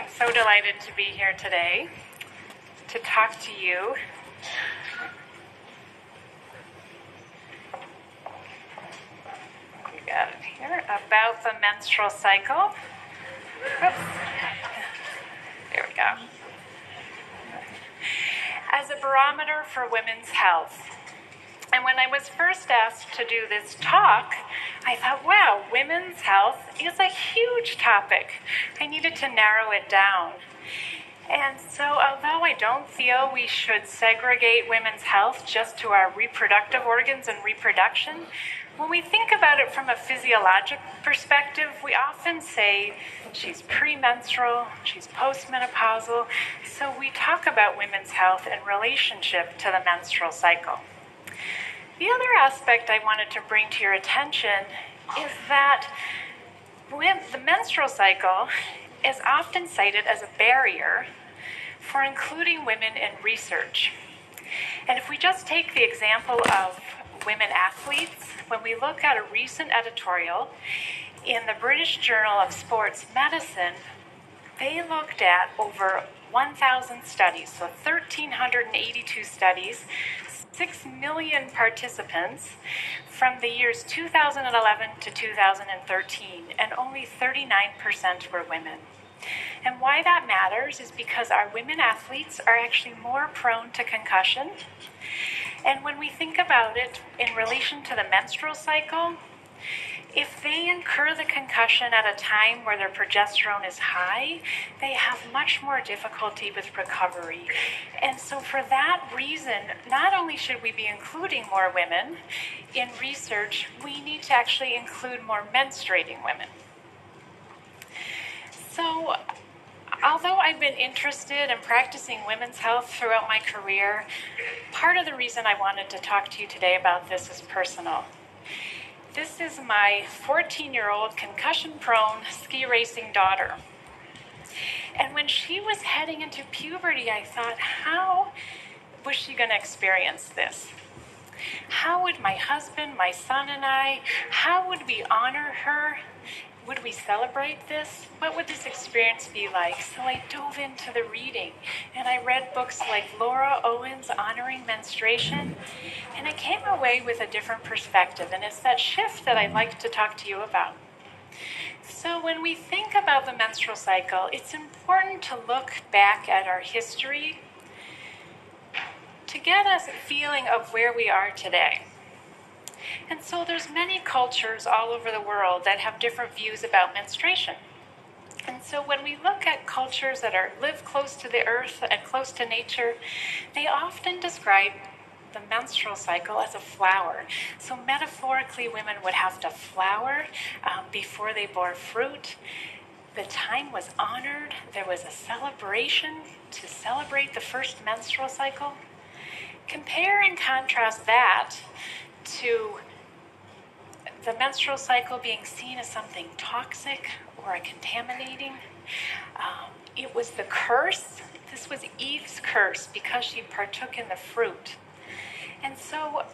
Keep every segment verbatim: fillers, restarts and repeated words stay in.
I'm so delighted to be here today to talk to you we got it here, about the menstrual cycle. Oops. There we go. As a barometer for women's health. And when I was first asked to do this talk, I thought, wow, women's health is a huge topic. I needed to narrow it down. And so although I don't feel we should segregate women's health just to our reproductive organs and reproduction, when we think about it from a physiologic perspective, we often say she's premenstrual, she's postmenopausal. So we talk about women's health in relationship to the menstrual cycle. The other aspect I wanted to bring to your attention is that the menstrual cycle is often cited as a barrier for including women in research. And if we just take the example of women athletes, when we look at a recent editorial in the British Journal of Sports Medicine, they looked at over one thousand studies, so one thousand three hundred eighty-two studies, six million participants from the years two thousand eleven to two thousand thirteen, and only thirty-nine percent were women. And why that matters is because our women athletes are actually more prone to concussion. And when we think about it in relation to the menstrual cycle, if they incur the concussion at a time where their progesterone is high, they have much more difficulty with recovery. And so for that reason, not only should we be including more women in research, we need to actually include more menstruating women. So although I've been interested in practicing women's health throughout my career, part of the reason I wanted to talk to you today about this is personal. This is my fourteen-year-old concussion-prone ski racing daughter. And when she was heading into puberty, I thought, how was she going to experience this? How would my husband, my son, and I, how would we honor her? Would we celebrate this? What would this experience be like? So I dove into the reading, and I read books like Laura Owens, Honoring Menstruation, and I came away with a different perspective, and it's that shift that I'd like to talk to you about. So when we think about the menstrual cycle, it's important to look back at our history to get us a feeling of where we are today. And so there's many cultures all over the world that have different views about menstruation. And so when we look at cultures that are live close to the earth and close to nature, they often describe the menstrual cycle as a flower. So metaphorically, women would have to flower um, before they bore fruit. The time was honored. There was a celebration to celebrate the first menstrual cycle. Compare and contrast that to the menstrual cycle being seen as something toxic or contaminating. Um, it was the curse. This was Eve's curse because she partook in the fruit. And so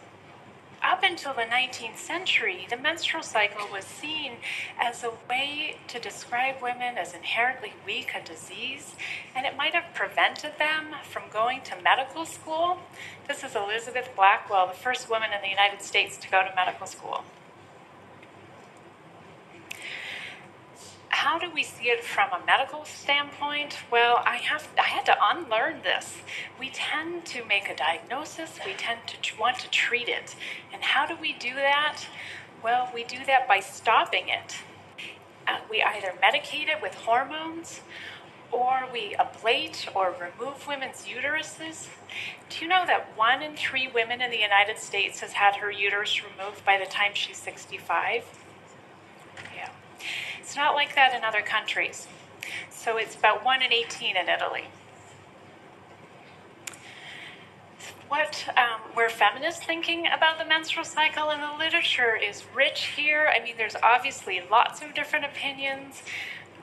up until the nineteenth century, the menstrual cycle was seen as a way to describe women as inherently weak, a disease, and it might have prevented them from going to medical school. This is Elizabeth Blackwell, the first woman in the United States to go to medical school. How do we see it from a medical standpoint? Well, I have I had to unlearn this. We tend to make a diagnosis. We tend to want to treat it. And how do we do that? Well, we do that by stopping it. Uh, we either medicate it with hormones, or we ablate or remove women's uteruses. Do you know that one in three women in the United States has had her uterus removed by the time she's sixty-five? Yeah. It's not like that in other countries. So it's about one in eighteen in Italy. What um, we're feminists thinking about the menstrual cycle, and the literature is rich here. I mean, there's obviously lots of different opinions,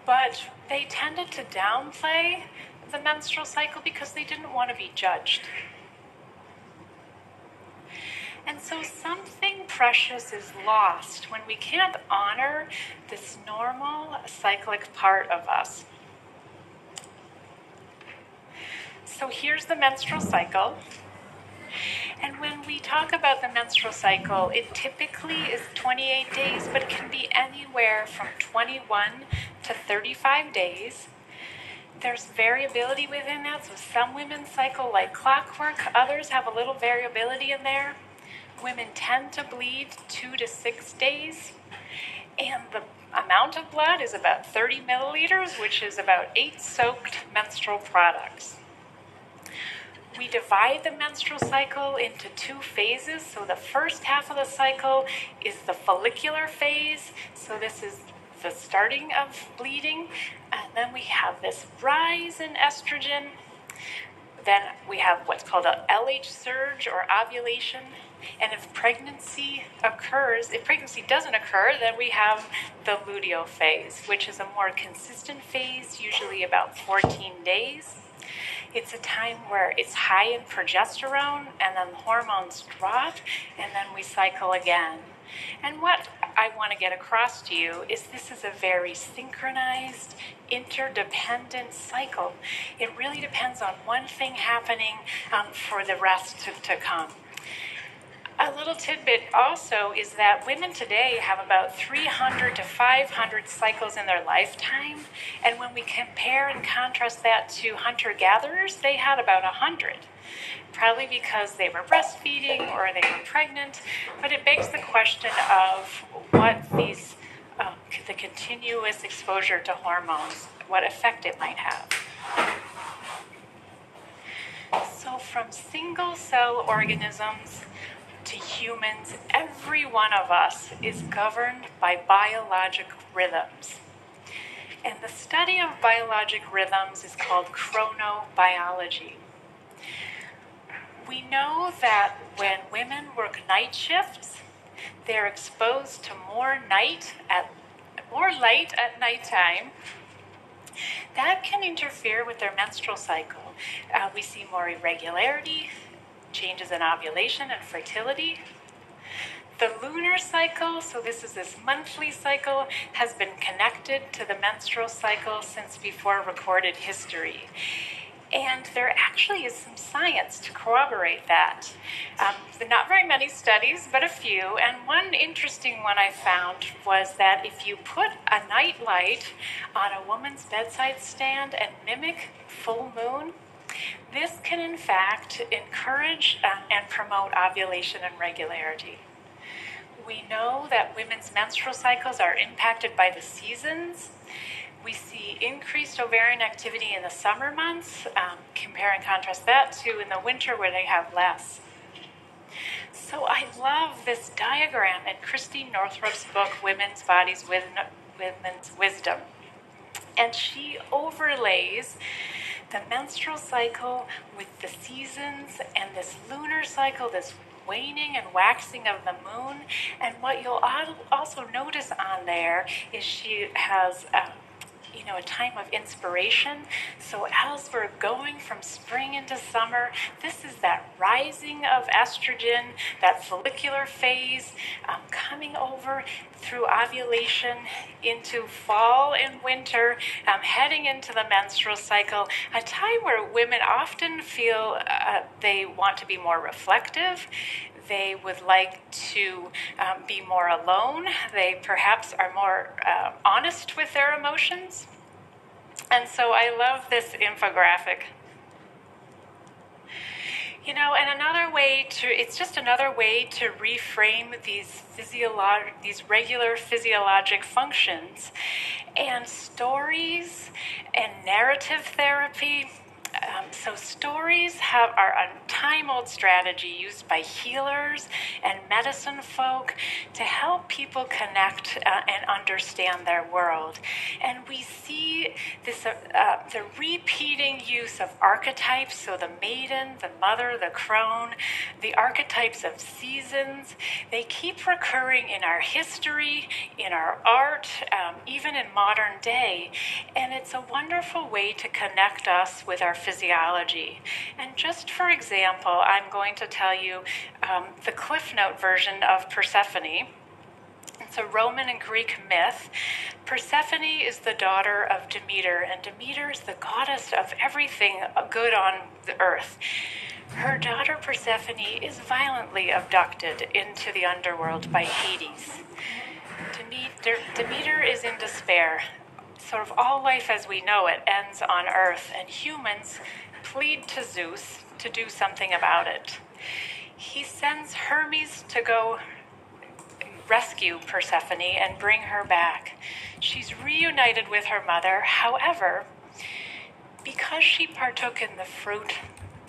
but they tended to downplay the menstrual cycle because they didn't want to be judged. And so something precious is lost when we can't honor this normal cyclic part of us. So here's the menstrual cycle. And when we talk about the menstrual cycle, it typically is twenty-eight days, but it can be anywhere from twenty-one to thirty-five days. There's variability within that, so some women cycle like clockwork, others have a little variability in there. Women tend to bleed two to six days, and the amount of blood is about thirty milliliters, which is about eight soaked menstrual products. We divide the menstrual cycle into two phases. So the first half of the cycle is the follicular phase. So this is the starting of bleeding. And then we have this rise in estrogen. Then we have what's called an L H surge or ovulation. And if pregnancy occurs, if pregnancy doesn't occur, then we have the luteal phase, which is a more consistent phase, usually about fourteen days. It's a time where it's high in progesterone, and then the hormones drop, and then we cycle again. And what I want to get across to you is this is a very synchronized, interdependent cycle. It really depends on one thing happening um, for the rest to, to come. A little tidbit also is that women today have about three hundred to five hundred cycles in their lifetime, and when we compare and contrast that to hunter-gatherers, they had about one hundred, probably because they were breastfeeding or they were pregnant, but it begs the question of what these, um, the continuous exposure to hormones, what effect it might have. So from single cell organisms to humans, every one of us is governed by biologic rhythms. And the study of biologic rhythms is called chronobiology. We know that when women work night shifts, they're exposed to more night at more light at nighttime. That can interfere with their menstrual cycle. Uh, we see more irregularity, changes in ovulation and fertility. The lunar cycle, so this is this monthly cycle, has been connected to the menstrual cycle since before recorded history. And there actually is some science to corroborate that. Um, not very many studies, but a few. And one interesting one I found was that if you put a nightlight on a woman's bedside stand and mimic full moon, this can, in fact, encourage uh, and promote ovulation and regularity. We know that women's menstrual cycles are impacted by the seasons. We see increased ovarian activity in the summer months. Um, compare and contrast that to in the winter where they have less. So I love this diagram in Christine Northrup's book, Women's Bodies, Women's Wisdom. And she overlays the menstrual cycle with the seasons and this lunar cycle, this waning and waxing of the moon. And what you'll also notice on there is she has a, you know, a time of inspiration. So as we're going from spring into summer, this is that rising of estrogen, that follicular phase um, coming over through ovulation into fall and winter, um, heading into the menstrual cycle, a time where women often feel uh, they want to be more reflective. They would like to um, be more alone. They perhaps are more uh, honest with their emotions. And so I love this infographic. You know, and another way to, it's just another way to reframe these physiolog- these regular physiologic functions. And stories and narrative therapy, Um, so stories have, are a time-old strategy used by healers and medicine folk to help people connect uh, and understand their world. And we see this uh, uh, the repeating use of archetypes, so the maiden, the mother, the crone, the archetypes of seasons. They keep recurring in our history, in our art, um, even in modern day. And it's a wonderful way to connect us with our physiology. And just for example, I'm going to tell you um, the Cliff Note version of Persephone. It's a Roman and Greek myth. Persephone is the daughter of Demeter, and Demeter is the goddess of everything good on the earth. Her daughter Persephone is violently abducted into the underworld by Hades. Demeter, Demeter is in despair. Sort of all life as we know it ends on Earth, and humans plead to Zeus to do something about it. He sends Hermes to go rescue Persephone and bring her back. She's reunited with her mother. However, because she partook in the fruit,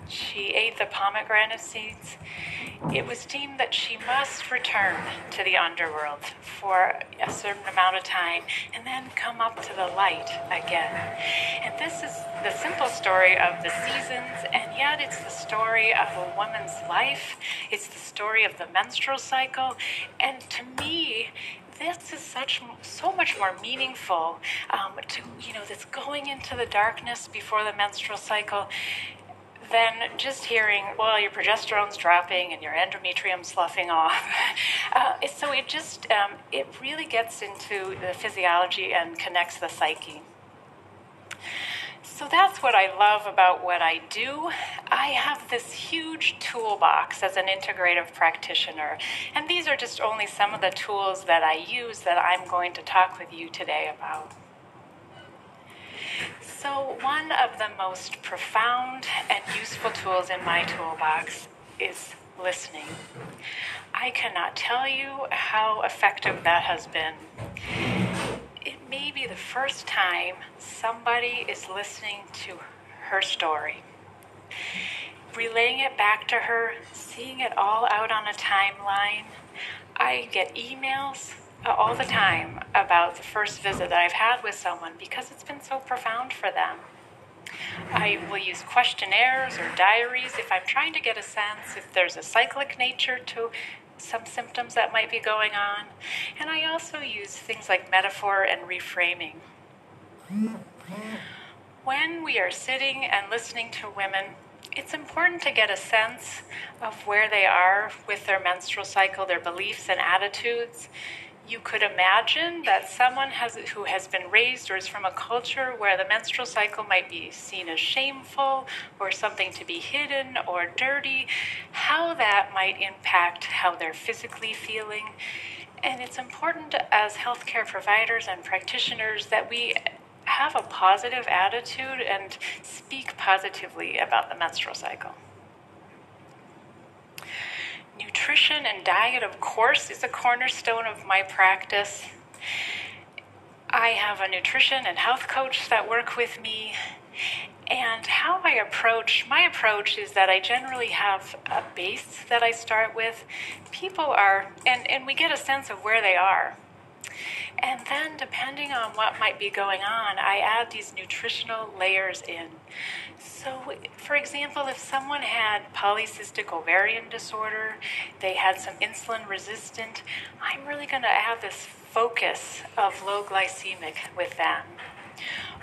she ate the pomegranate seeds, it was deemed that she must return to the underworld for a certain amount of time and then come up to the light again. And this is the simple story of the seasons, and yet it's the story of a woman's life. It's the story of the menstrual cycle. And to me, this is such so much more meaningful um, to, you know, this going into the darkness before the menstrual cycle, than just hearing, well, your progesterone's dropping and your endometrium's sloughing off. Uh, so it just, um, it really gets into the physiology and connects the psyche. So that's what I love about what I do. I have this huge toolbox as an integrative practitioner. And these are just only some of the tools that I use that I'm going to talk with you today about. So one of the most profound and useful tools in my toolbox is listening. I cannot tell you how effective that has been. It may be the first time somebody is listening to her story, relaying it back to her, seeing it all out on a timeline. I get emails all the time about the first visit that I've had with someone because it's been so profound for them. I will use questionnaires or diaries if I'm trying to get a sense if there's a cyclic nature to some symptoms that might be going on. And I also use things like metaphor and reframing. When we are sitting and listening to women, it's important to get a sense of where they are with their menstrual cycle, their beliefs and attitudes. You could imagine that someone has, who has been raised or is from a culture where the menstrual cycle might be seen as shameful or something to be hidden or dirty, how that might impact how they're physically feeling. And it's important as healthcare providers and practitioners that we have a positive attitude and speak positively about the menstrual cycle. Nutrition and diet, of course, is a cornerstone of my practice. I have a nutrition and health coach that work with me. And how I approach, my approach is that I generally have a base that I start with. People are, and, and we get a sense of where they are. And then, depending on what might be going on, I add these nutritional layers in. So, for example, if someone had polycystic ovarian disorder, they had some insulin resistant, I'm really going to have this focus of low glycemic with them.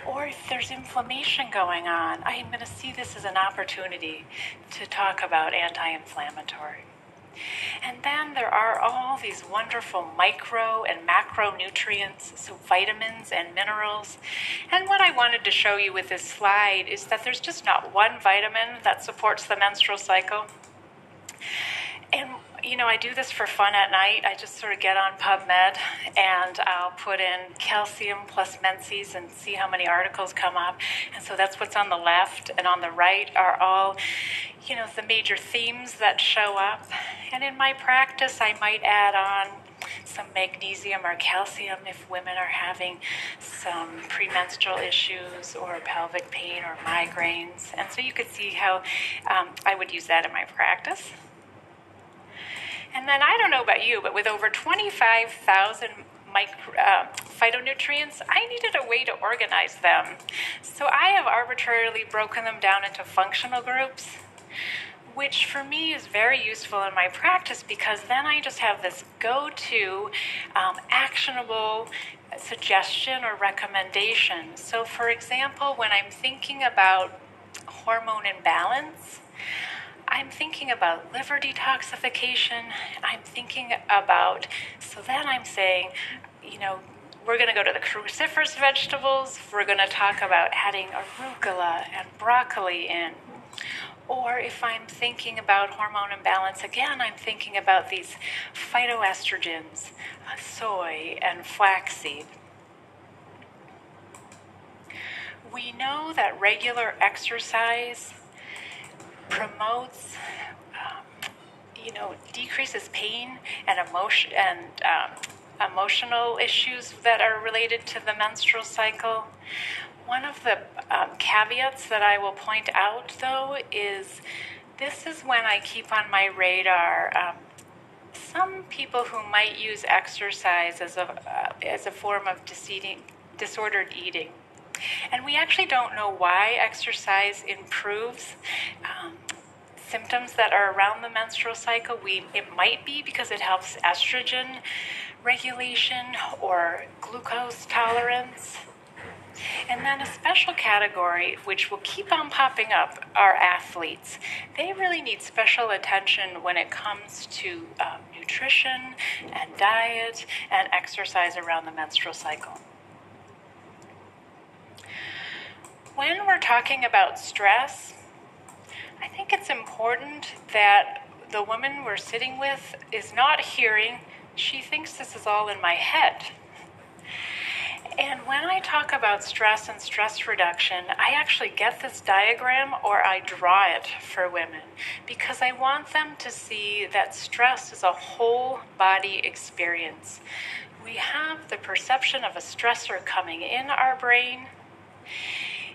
Or if there's inflammation going on, I'm going to see this as an opportunity to talk about anti-inflammatory. And then there are all these wonderful micro and macronutrients, so vitamins and minerals. And what I wanted to show you with this slide is that there's just not one vitamin that supports the menstrual cycle. And, you know, I do this for fun at night. I just sort of get on PubMed and I'll put in calcium plus menses and see how many articles come up. And so that's what's on the left, and on the right are all, you know, the major themes that show up. And in my practice, I might add on some magnesium or calcium if women are having some premenstrual issues or pelvic pain or migraines. And so you could see how um, I would use that in my practice. And then I don't know about you, but with over twenty-five thousand micro, uh, phytonutrients, I needed a way to organize them. So I have arbitrarily broken them down into functional groups, which for me is very useful in my practice because then I just have this go-to um, actionable suggestion or recommendation. So for example, when I'm thinking about hormone imbalance, I'm thinking about liver detoxification. I'm thinking about, so then I'm saying, you know, we're going to go to the cruciferous vegetables. We're going to talk about adding arugula and broccoli in. Or if I'm thinking about hormone imbalance, again, I'm thinking about these phytoestrogens, soy and flaxseed. We know that regular exercise promotes, um, you know, decreases pain and emotion and um, emotional issues that are related to the menstrual cycle. One of the um, caveats that I will point out, though, is this is when I keep on my radar um, some people who might use exercise as a uh, as a form of disordered eating. And we actually don't know why exercise improves um, symptoms that are around the menstrual cycle. We, it might be because it helps estrogen regulation or glucose tolerance. And then a special category, which will keep on popping up, are athletes. They really need special attention when it comes to um, nutrition and diet and exercise around the menstrual cycle. When we're talking about stress, I think it's important that the woman we're sitting with is not hearing, she thinks this is all in my head. And when I talk about stress and stress reduction, I actually get this diagram or I draw it for women because I want them to see that stress is a whole body experience. We have the perception of a stressor coming in our brain.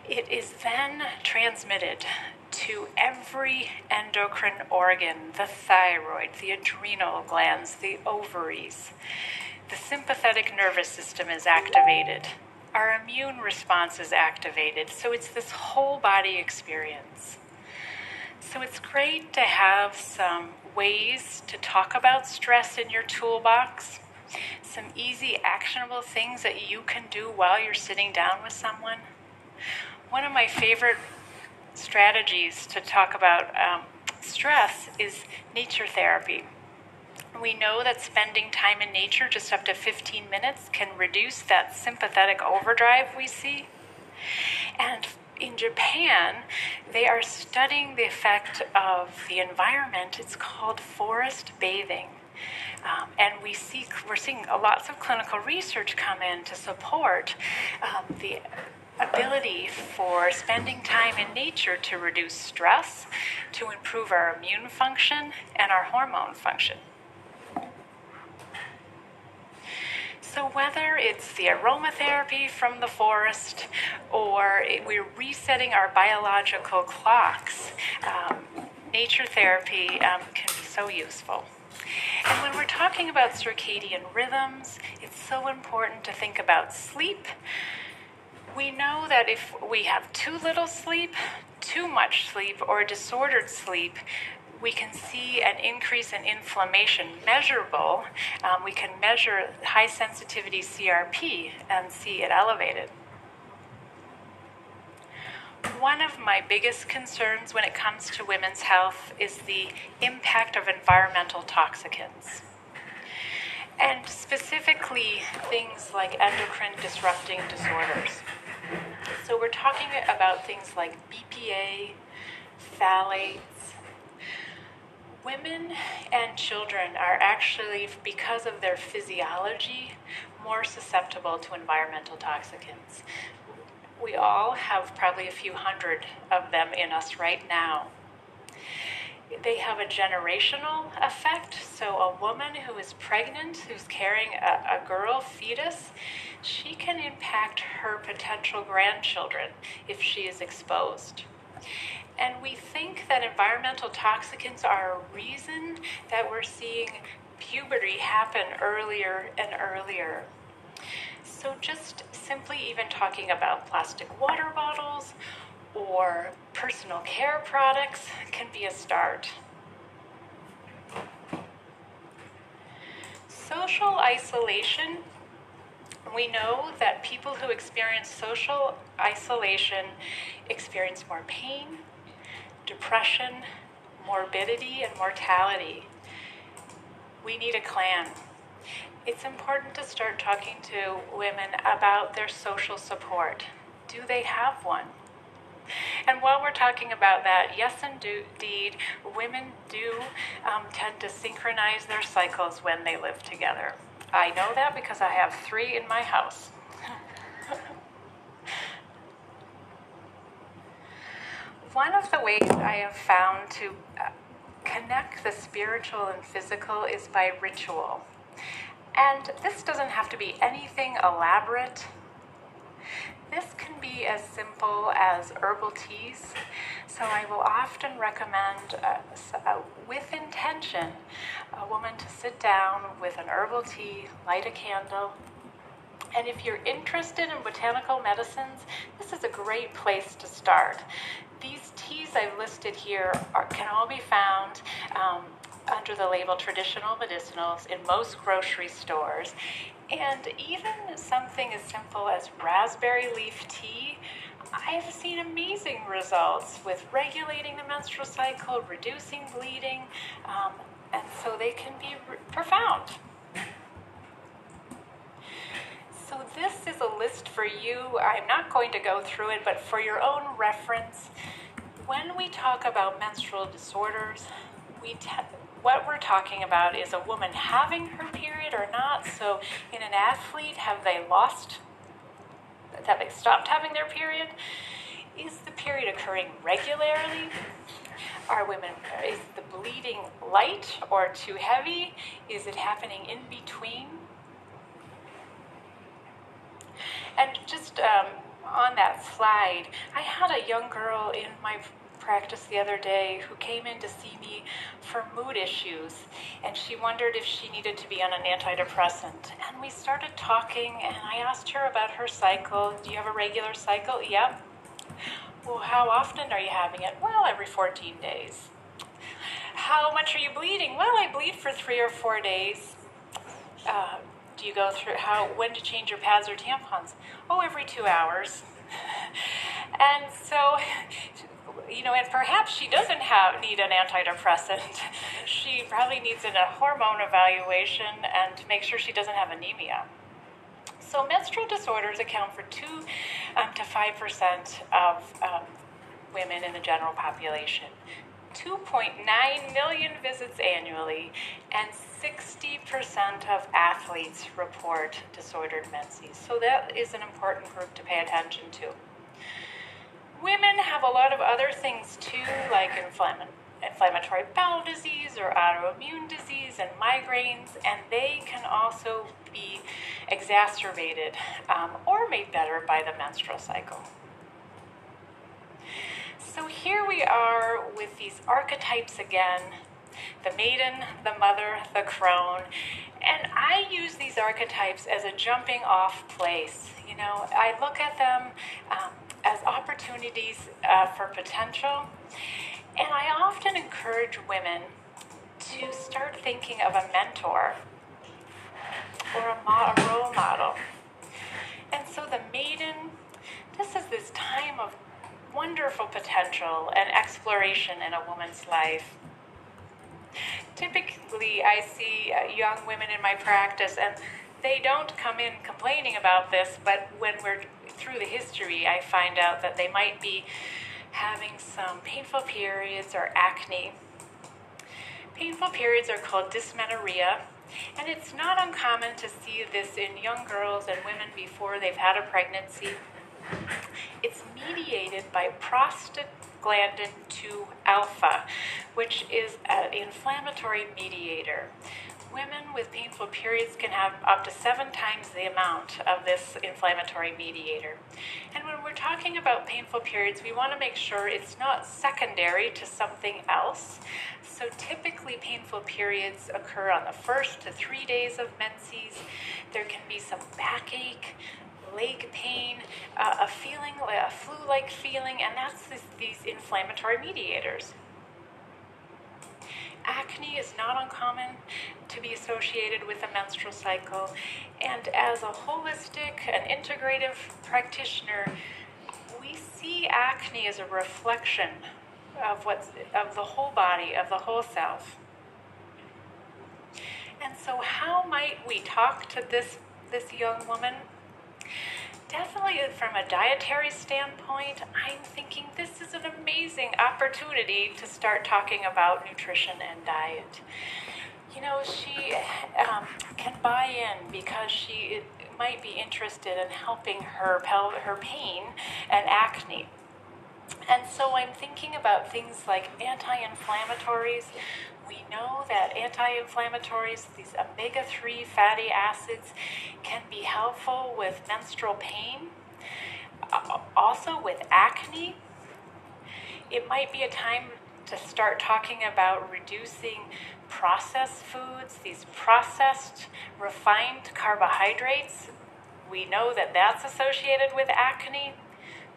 It is then transmitted to every endocrine organ, the thyroid, the adrenal glands, the ovaries. The sympathetic nervous system is activated. Our immune response is activated. So it's this whole body experience. So it's great to have some ways to talk about stress in your toolbox, some easy, actionable things that you can do while you're sitting down with someone. One of my favorite strategies to talk about um, stress is nature therapy. We know that spending time in nature, just up to fifteen minutes, can reduce that sympathetic overdrive we see. And in Japan, they are studying the effect of the environment. It's called forest bathing. Um, and we see, we're seeing lots of clinical research come in to support um, the ability for spending time in nature to reduce stress, to improve our immune function and our hormone function. So whether it's the aromatherapy from the forest or we're resetting our biological clocks, um, nature therapy um, can be so useful. And when we're talking about circadian rhythms, it's so important to think about sleep. We know that if we have too little sleep, too much sleep, or disordered sleep, we can see an increase in inflammation measurable. Um, we can measure high sensitivity C R P and see it elevated. One of my biggest concerns when it comes to women's health is the impact of environmental toxicants. And specifically things like endocrine disrupting disorders. So we're talking about things like B P A, phthalates. Women and children are actually, because of their physiology, more susceptible to environmental toxicants. We all have probably a few hundred of them in us right now. They have a generational effect. So a woman who is pregnant, who's carrying a, a girl fetus, she can impact her potential grandchildren if she is exposed. And we think that environmental toxicants are a reason that we're seeing puberty happen earlier and earlier. So just simply even talking about plastic water bottles or personal care products can be a start. Social isolation. We know that people who experience social isolation experience more pain, depression, morbidity and mortality. We need a clan. It's important to start talking to women about their social support. Do they have one? And while we're talking about that, yes, indeed, women do um, tend to synchronize their cycles when they live together. I know that because I have three in my house. One of the ways I have found to connect the spiritual and physical is by ritual. And this doesn't have to be anything elaborate. This can be as simple as herbal teas. So I will often recommend, uh, uh, with intention, a woman to sit down with an herbal tea, light a candle. And if you're interested in botanical medicines, this is a great place to start. These teas I've listed here are, can all be found um, under the label traditional medicinals in most grocery stores. And even something as simple as raspberry leaf tea, I've seen amazing results with regulating the menstrual cycle, reducing bleeding, um, and so they can be profound. So this is a list for you. I'm not going to go through it, but for your own reference, when we talk about menstrual disorders, we tend What we're talking about is a woman having her period or not. So in an athlete, have they lost, have they stopped having their period? Is the period occurring regularly? Are women, is the bleeding light or too heavy? Is it happening in between? And just um, on that slide, I had a young girl in my practice the other day who came in to see me for mood issues, and she wondered if she needed to be on an antidepressant. And we started talking, and I asked her about her cycle. Do you have a regular cycle? Yep. Well, how often are you having it? Well, every fourteen days. How much are you bleeding? Well, I bleed for three or four days. Uh, do you go through how when to change your pads or tampons? Oh, every two hours. And so you know, and perhaps she doesn't have, need an antidepressant. She probably needs a hormone evaluation and to make sure she doesn't have anemia. So menstrual disorders account for two um, to five percent of um, women in the general population. two point nine million visits annually, and sixty percent of athletes report disordered menses. So that is an important group to pay attention to. Women have a lot of other things too, like inflammatory bowel disease or autoimmune disease and migraines, and they can also be exacerbated um, or made better by the menstrual cycle. So here we are with these archetypes again, the maiden, the mother, the crone, and I use these archetypes as a jumping off place. You know, I look at them um, as opportunities uh, for potential. And I often encourage women to start thinking of a mentor or a, mo a role model. And so the maiden, this is this time of wonderful potential and exploration in a woman's life. Typically, I see uh, young women in my practice, and they don't come in complaining about this, but when we're through the history, I find out that they might be having some painful periods or acne. Painful periods are called dysmenorrhea, and it's not uncommon to see this in young girls and women before they've had a pregnancy. It's mediated by prostaglandin two alpha, which is an inflammatory mediator. Women with painful periods can have up to seven times the amount of this inflammatory mediator. And when we're talking about painful periods, we want to make sure it's not secondary to something else. So typically painful periods occur on the first to three days of menses. There can be some backache, leg pain, uh, a feeling, a flu-like feeling, and that's this, these inflammatory mediators. Acne is not uncommon to be associated with a menstrual cycle, and as a holistic and integrative practitioner, we see acne as a reflection of what's of the whole body, of the whole self. And so how might we talk to this this young woman? Definitely from a dietary standpoint, I'm thinking this is an amazing opportunity to start talking about nutrition and diet. You know, she um, can buy in because she might be interested in helping her pel her pain and acne. And so I'm thinking about things like anti-inflammatories. We know that anti-inflammatories, these omega three fatty acids, can be helpful with menstrual pain, also with acne. It might be a time to start talking about reducing processed foods, these processed, refined carbohydrates. We know that that's associated with acne.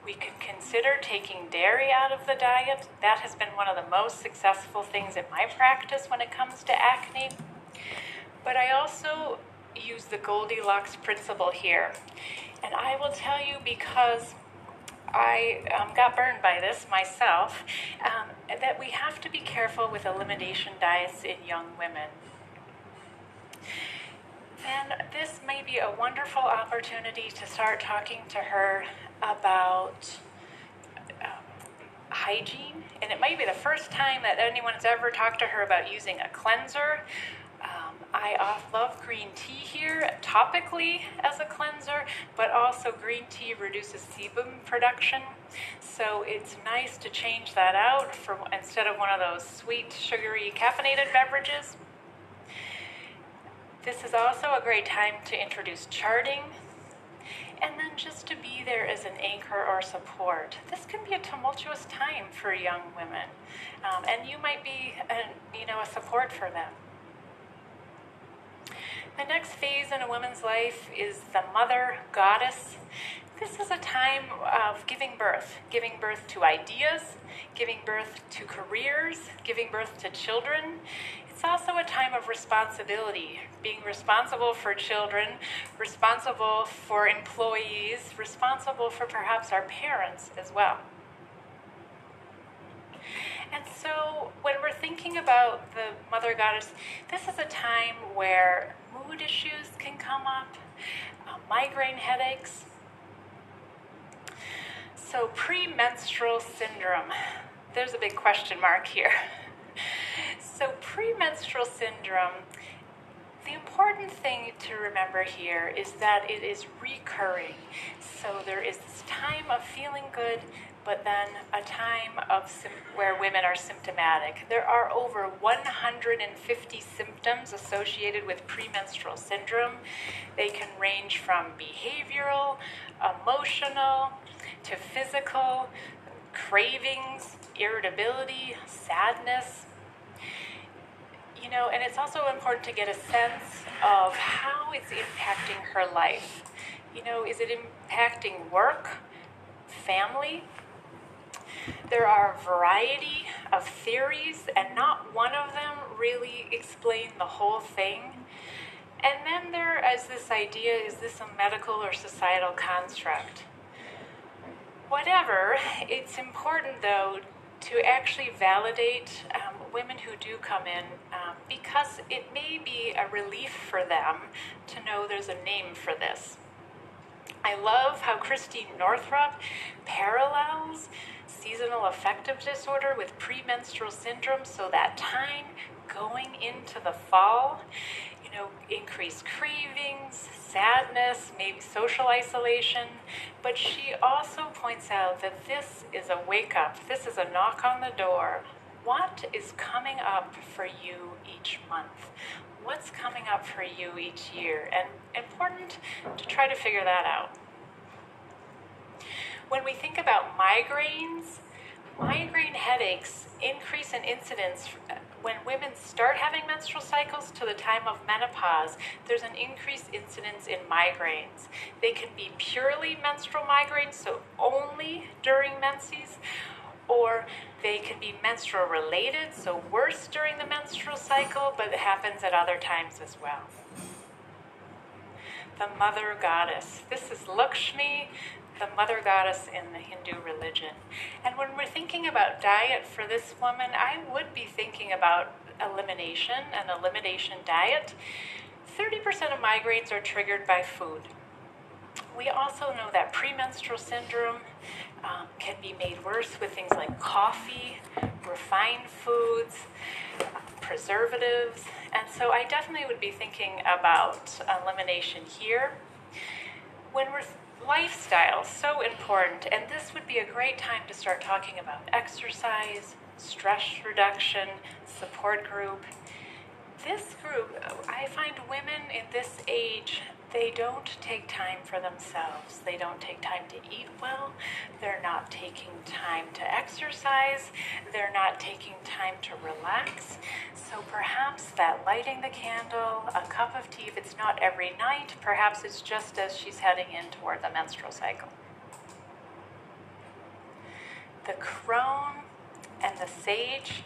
We could consider taking dairy out of the diet. That has been one of the most successful things in my practice when it comes to acne. But I also use the Goldilocks principle here. And I will tell you, because I um, got burned by this myself, um, that we have to be careful with elimination diets in young women. Then this may be a wonderful opportunity to start talking to her about um, hygiene, and it might be the first time that anyone's ever talked to her about using a cleanser. Um, I off love green tea here, topically as a cleanser, but also green tea reduces sebum production, so it's nice to change that out for instead of one of those sweet, sugary, caffeinated beverages. This is also a great time to introduce charting. And then just to be there as an anchor or support. This can be a tumultuous time for young women, um, and you might be, a, you know, a support for them. The next phase in a woman's life is the mother goddess. This is a time of giving birth, giving birth to ideas, giving birth to careers, giving birth to children. It's also a time of responsibility, being responsible for children, responsible for employees, responsible for perhaps our parents as well. And so when we're thinking about the mother goddess, this is a time where mood issues can come up, uh, migraine headaches. So premenstrual syndrome, there's a big question mark here. So premenstrual syndrome, the important thing to remember here is that it is recurring. So there is this time of feeling good, but then a time of where women are symptomatic. There are over one hundred fifty symptoms associated with premenstrual syndrome. They can range from behavioral, emotional, to physical, cravings, irritability, sadness. You know, and it's also important to get a sense of how it's impacting her life. You know, is it impacting work, family? There are a variety of theories, and not one of them really explains the whole thing. And then there is this idea, is this a medical or societal construct? Whatever, it's important, though, to actually validate um, women who do come in, um, because it may be a relief for them to know there's a name for this. I love how Christine Northrup parallels seasonal affective disorder with premenstrual syndrome, so that time going into the fall, you know, increased cravings, sadness, maybe social isolation, but she also points out that this is a wake-up, this is a knock on the door. What is coming up for you each month? What's coming up for you each year? And important to try to figure that out. When we think about migraines, migraine headaches increase in incidence when women start having menstrual cycles to the time of menopause. There's an increased incidence in migraines. They can be purely menstrual migraines, so only during menses, or they can be menstrual related, so worse during the menstrual cycle, but it happens at other times as well. the mother goddess. This is Lakshmi, the mother goddess in the Hindu religion. And when we're thinking about diet for this woman, I would be thinking about elimination and elimination diet. thirty percent of migraines are triggered by food. We also know that premenstrual syndrome um, can be made worse with things like coffee, refined foods, preservatives, and so I definitely would be thinking about elimination here. When we're lifestyle, so important, and this would be a great time to start talking about exercise, stress reduction, support group. This group, I find women in this age, they don't take time for themselves. They don't take time to eat well. They're not taking time to exercise. They're not taking time to relax. So perhaps that lighting the candle, a cup of tea, if it's not every night, perhaps it's just as she's heading in toward the menstrual cycle. The crone and the sage.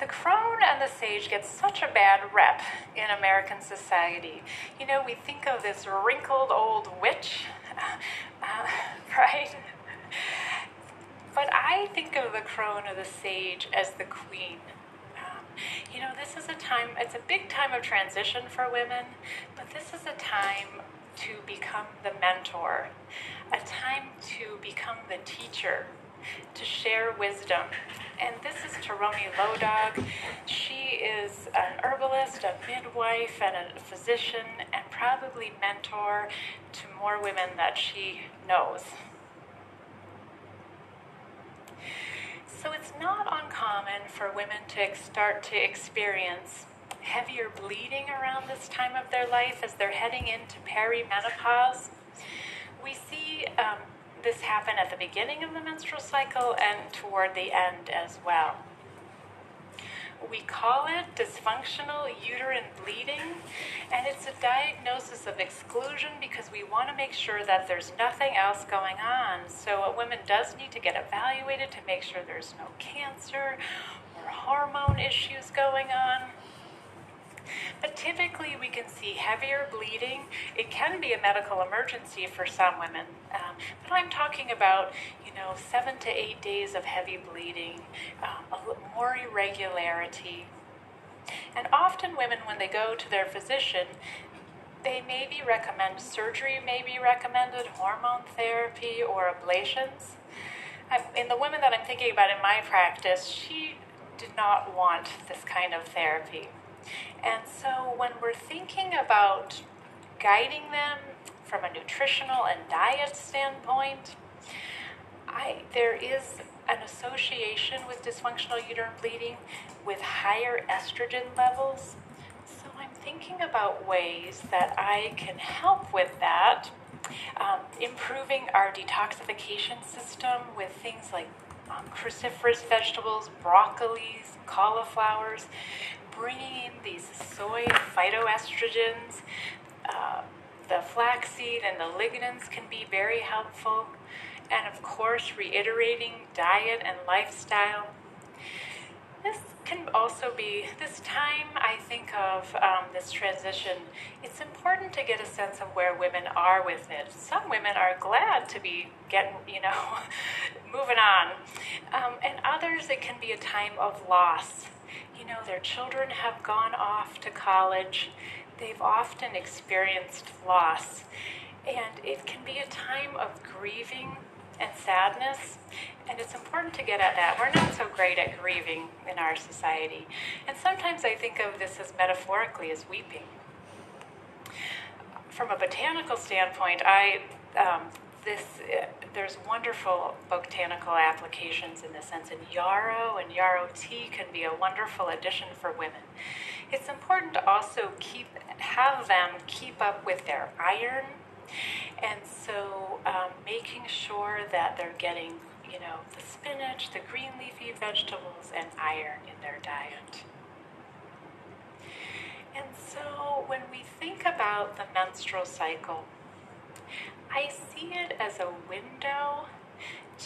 The crone and the sage get such a bad rep in American society. You know, we think of this wrinkled old witch, uh, right? But I think of the crone or the sage as the queen. Um, you know, this is a time, it's a big time of transition for women, but this is a time to become the mentor, a time to become the teacher, to share wisdom. And this is Taromi Lodog. She is an herbalist, a midwife, and a physician, and probably mentor to more women that she knows. So it's not uncommon for women to start to experience heavier bleeding around this time of their life as they're heading into perimenopause. We see um, this happen at the beginning of the menstrual cycle and toward the end as well. We call it dysfunctional uterine bleeding, and it's a diagnosis of exclusion because we want to make sure that there's nothing else going on. So a woman does need to get evaluated to make sure there's no cancer or hormone issues going on. But typically we can see heavier bleeding. It can be a medical emergency for some women, um, but I'm talking about, you know, seven to eight days of heavy bleeding, um, a little more irregularity. And often women, when they go to their physician, they may be recommended, surgery may be recommended, hormone therapy or ablations. I'm, in the women that I'm thinking about in my practice, she did not want this kind of therapy. And so when we're thinking about guiding them from a nutritional and diet standpoint, I, there is an association with dysfunctional uterine bleeding with higher estrogen levels. So I'm thinking about ways that I can help with that, um, improving our detoxification system with things like um, cruciferous vegetables, broccolis, cauliflowers, bringing in these soy phytoestrogens, uh, the flaxseed and the lignans can be very helpful, and of course reiterating diet and lifestyle. This can also be, this time I think of um, this transition, it's important to get a sense of where women are with it. Some women are glad to be getting, you know, moving on, um, and others it can be a time of loss. You know, their children have gone off to college. They've often experienced loss. And it can be a time of grieving and sadness. And it's important to get at that. We're not so great at grieving in our society. And sometimes I think of this as metaphorically as weeping. From a botanical standpoint, I... Um, This, uh, there's wonderful botanical applications in this sense, and yarrow and yarrow tea can be a wonderful addition for women. It's important to also keep have them keep up with their iron, and so um, making sure that they're getting, you know, the spinach, the green leafy vegetables, and iron in their diet. And so when we think about the menstrual cycle, I see it as a window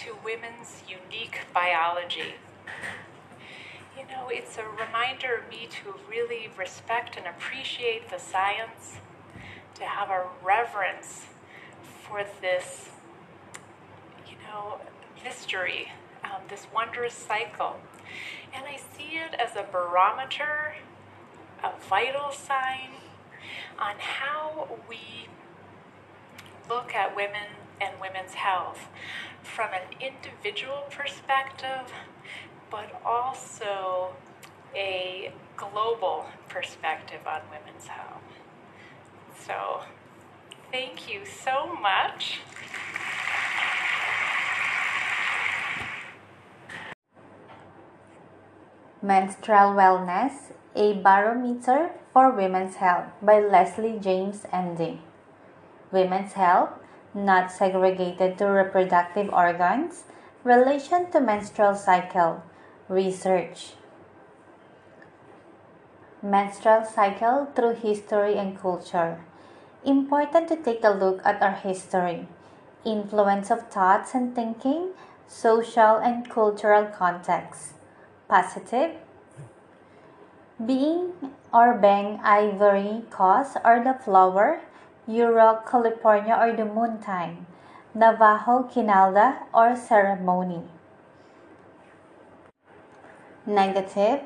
to women's unique biology. You know, it's a reminder of me to really respect and appreciate the science, to have a reverence for this, you know, mystery, um, this wondrous cycle. And I see it as a barometer, a vital sign on how we look at women and women's health from an individual perspective, but also a global perspective on women's health. So thank you so much. Menstrual Wellness, a Barometer for Women's Health by Leslie James, M D. Women's health, not segregated to reproductive organs, relation to menstrual cycle, research. Menstrual cycle through history and culture. Important to take a look at our history, influence of thoughts and thinking, social and cultural context. Positive. Being or being ivory coast or the flower, Europe, California or the moon time, Navajo, Quinalda or ceremony. Negative.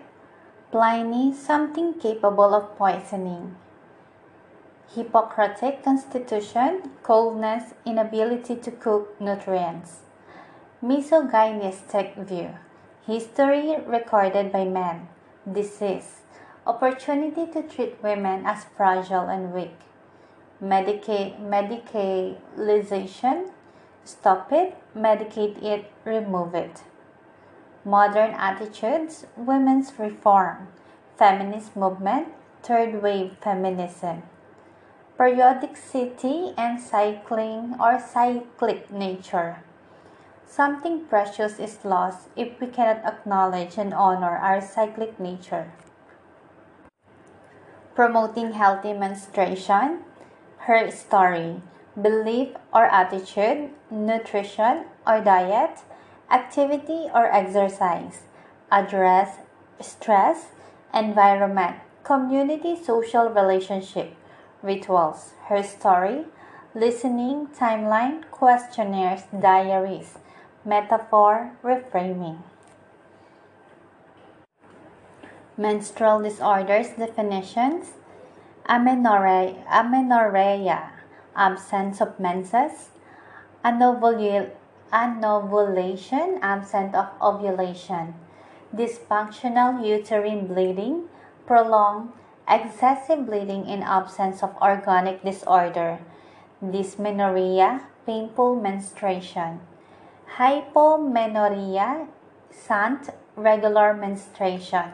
Pliny, something capable of poisoning. Hippocratic constitution, coldness, inability to cook nutrients. Misogynistic view. History recorded by men. Disease. Opportunity to treat women as fragile and weak. Medica- medicalization. Stop it, medicate it, remove it. Modern attitudes. Women's reform. Feminist movement. Third wave feminism. Periodicity and cycling or cyclic nature. Something precious is lost if we cannot acknowledge and honor our cyclic nature. Promoting healthy menstruation, her story, belief or attitude, nutrition or diet, activity or exercise, address stress, environment, community, social relationship, rituals, her story, listening, timeline, questionnaires, diaries. Metaphor, reframing. Menstrual disorders definitions. Amenorrhea, amenorrhea, absence of menses. Anovul- anovulation, absence of ovulation. Dysfunctional uterine bleeding, prolonged, excessive bleeding in absence of organic disorder. Dysmenorrhea, painful menstruation. Hypomenorrhea, sant, regular menstruation.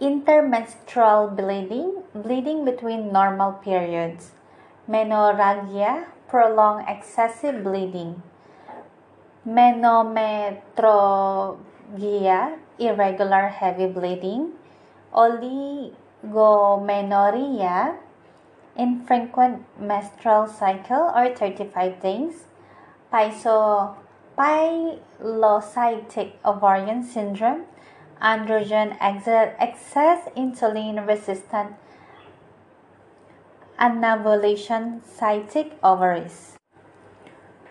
Intermenstrual bleeding, bleeding between normal periods. Menorrhagia, prolonged excessive bleeding. Menometrogia, irregular heavy bleeding. Oligomenorrhea, infrequent menstrual cycle or thirty-five days. Piezo, pilocytic ovarian syndrome, androgen ex- excess, insulin-resistant anovulation, cytic ovaries.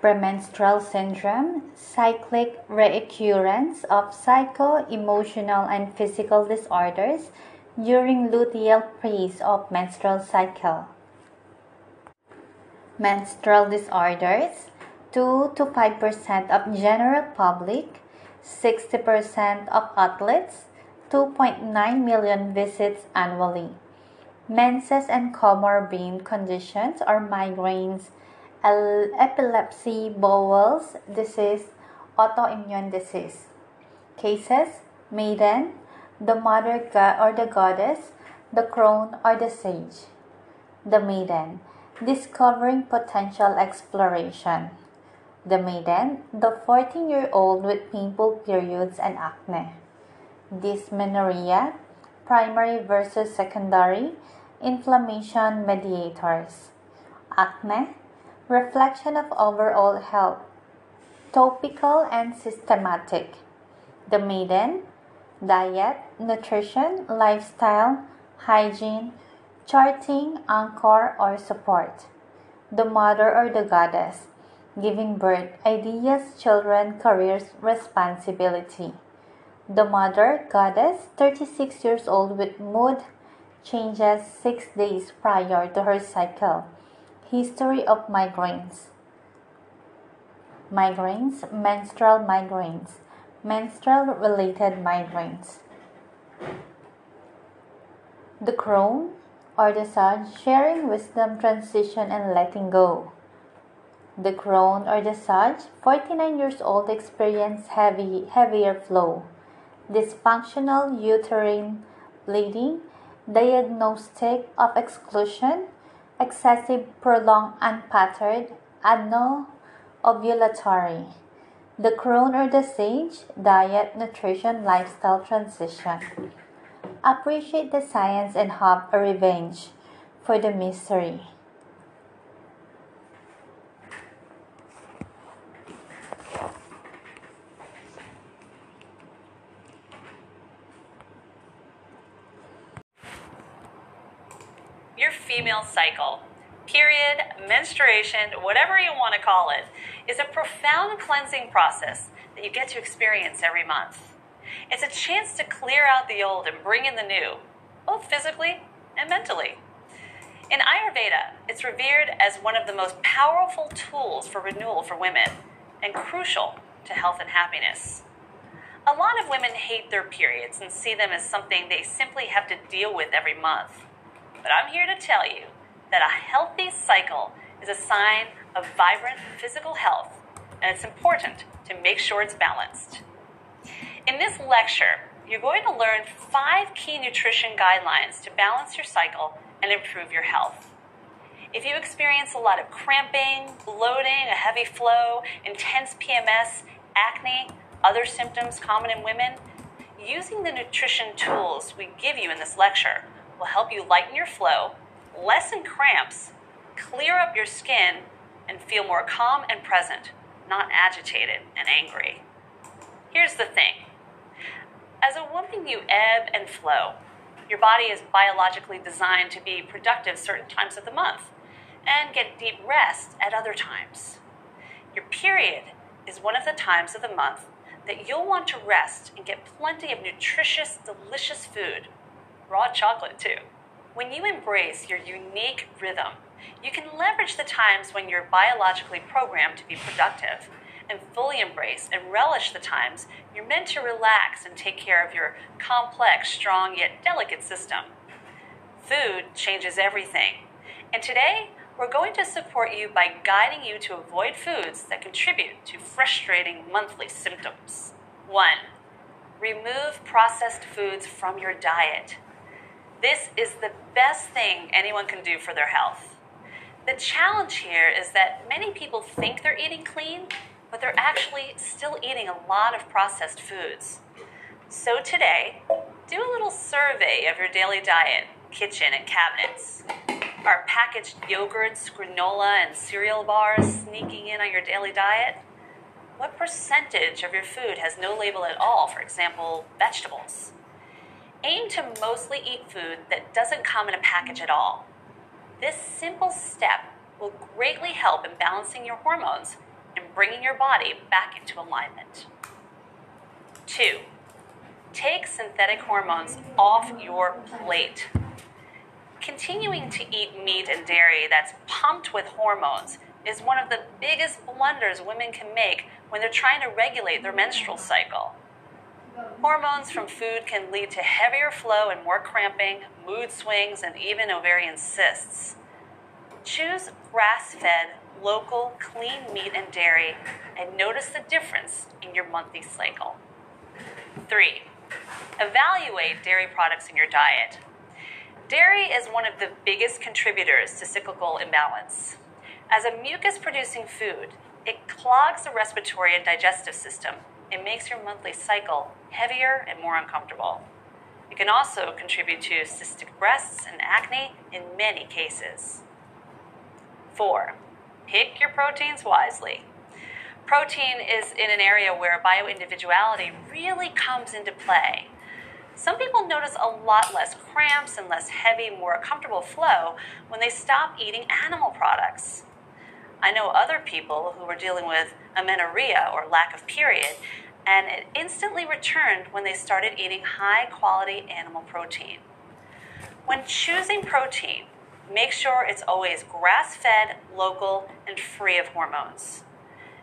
Premenstrual syndrome, cyclic reoccurrence of psycho-emotional and physical disorders during luteal phase of menstrual cycle. Menstrual disorders, two to five percent of general public, sixty percent of athletes, two point nine million visits annually. Menses and comorbid conditions are migraines, epilepsy, bowels disease, autoimmune disease. Cases, maiden, the mother god or the goddess, the crone or the sage. The maiden, discovering potential exploration. The maiden, the fourteen-year-old with painful periods and acne. Dysmenorrhea, primary versus secondary, inflammation mediators. Acne, reflection of overall health, topical and systematic. The maiden, diet, nutrition, lifestyle, hygiene, charting, anchor, or support. The mother or the goddess, giving birth, ideas, children, careers, responsibility. The mother, goddess, thirty-six years old with mood changes six days prior to her cycle. History of migraines. Migraines, menstrual migraines, menstrual-related migraines. The crone or the sun, sharing wisdom, transition, and letting go. The crone or the sage, forty-nine years old, experience heavy, heavier flow, dysfunctional uterine bleeding, diagnostic of exclusion, excessive, prolonged, unpatterned, ano-ovulatory. The crone or the sage, diet, nutrition, lifestyle transition. Appreciate the science and have a revenge for the mystery. Your female cycle, period, menstruation, whatever you want to call it, is a profound cleansing process that you get to experience every month. It's a chance to clear out the old and bring in the new, both physically and mentally. In Ayurveda, it's revered as one of the most powerful tools for renewal for women and crucial to health and happiness. A lot of women hate their periods and see them as something they simply have to deal with every month. But I'm here to tell you that a healthy cycle is a sign of vibrant physical health, and it's important to make sure it's balanced. In this lecture, you're going to learn five key nutrition guidelines to balance your cycle and improve your health. If you experience a lot of cramping, bloating, a heavy flow, intense P M S, acne, other symptoms common in women, using the nutrition tools we give you in this lecture will help you lighten your flow, lessen cramps, clear up your skin, and feel more calm and present, not agitated and angry. Here's the thing. As a woman, you ebb and flow. Your body is biologically designed to be productive certain times of the month and get deep rest at other times. Your period is one of the times of the month that you'll want to rest and get plenty of nutritious, delicious food. Raw chocolate too. When you embrace your unique rhythm, you can leverage the times when you're biologically programmed to be productive and fully embrace and relish the times you're meant to relax and take care of your complex, strong, yet delicate system. Food changes everything. And today, we're going to support you by guiding you to avoid foods that contribute to frustrating monthly symptoms. One, remove processed foods from your diet. This is the best thing anyone can do for their health. The challenge here is that many people think they're eating clean, but they're actually still eating a lot of processed foods. So today, do a little survey of your daily diet, kitchen, and cabinets. Are packaged yogurts, granola, and cereal bars sneaking in on your daily diet? What percentage of your food has no label at all, for example, vegetables? Aim to mostly eat food that doesn't come in a package at all. This simple step will greatly help in balancing your hormones and bringing your body back into alignment. Two, take synthetic hormones off your plate. Continuing to eat meat and dairy that's pumped with hormones is one of the biggest blunders women can make when they're trying to regulate their menstrual cycle. Hormones from food can lead to heavier flow and more cramping, mood swings, and even ovarian cysts. Choose grass-fed, local, clean meat and dairy, and notice the difference in your monthly cycle. Three, evaluate dairy products in your diet. Dairy is one of the biggest contributors to cyclical imbalance. As a mucus-producing food, it clogs the respiratory and digestive system. It makes your monthly cycle heavier and more uncomfortable. It can also contribute to cystic breasts and acne in many cases. Four, pick your proteins wisely. Protein is in an area where bioindividuality really comes into play. Some people notice a lot less cramps and less heavy, more comfortable flow when they stop eating animal products. I know other people who were dealing with amenorrhea or lack of period, and it instantly returned when they started eating high-quality animal protein. When choosing protein, make sure it's always grass-fed, local, and free of hormones.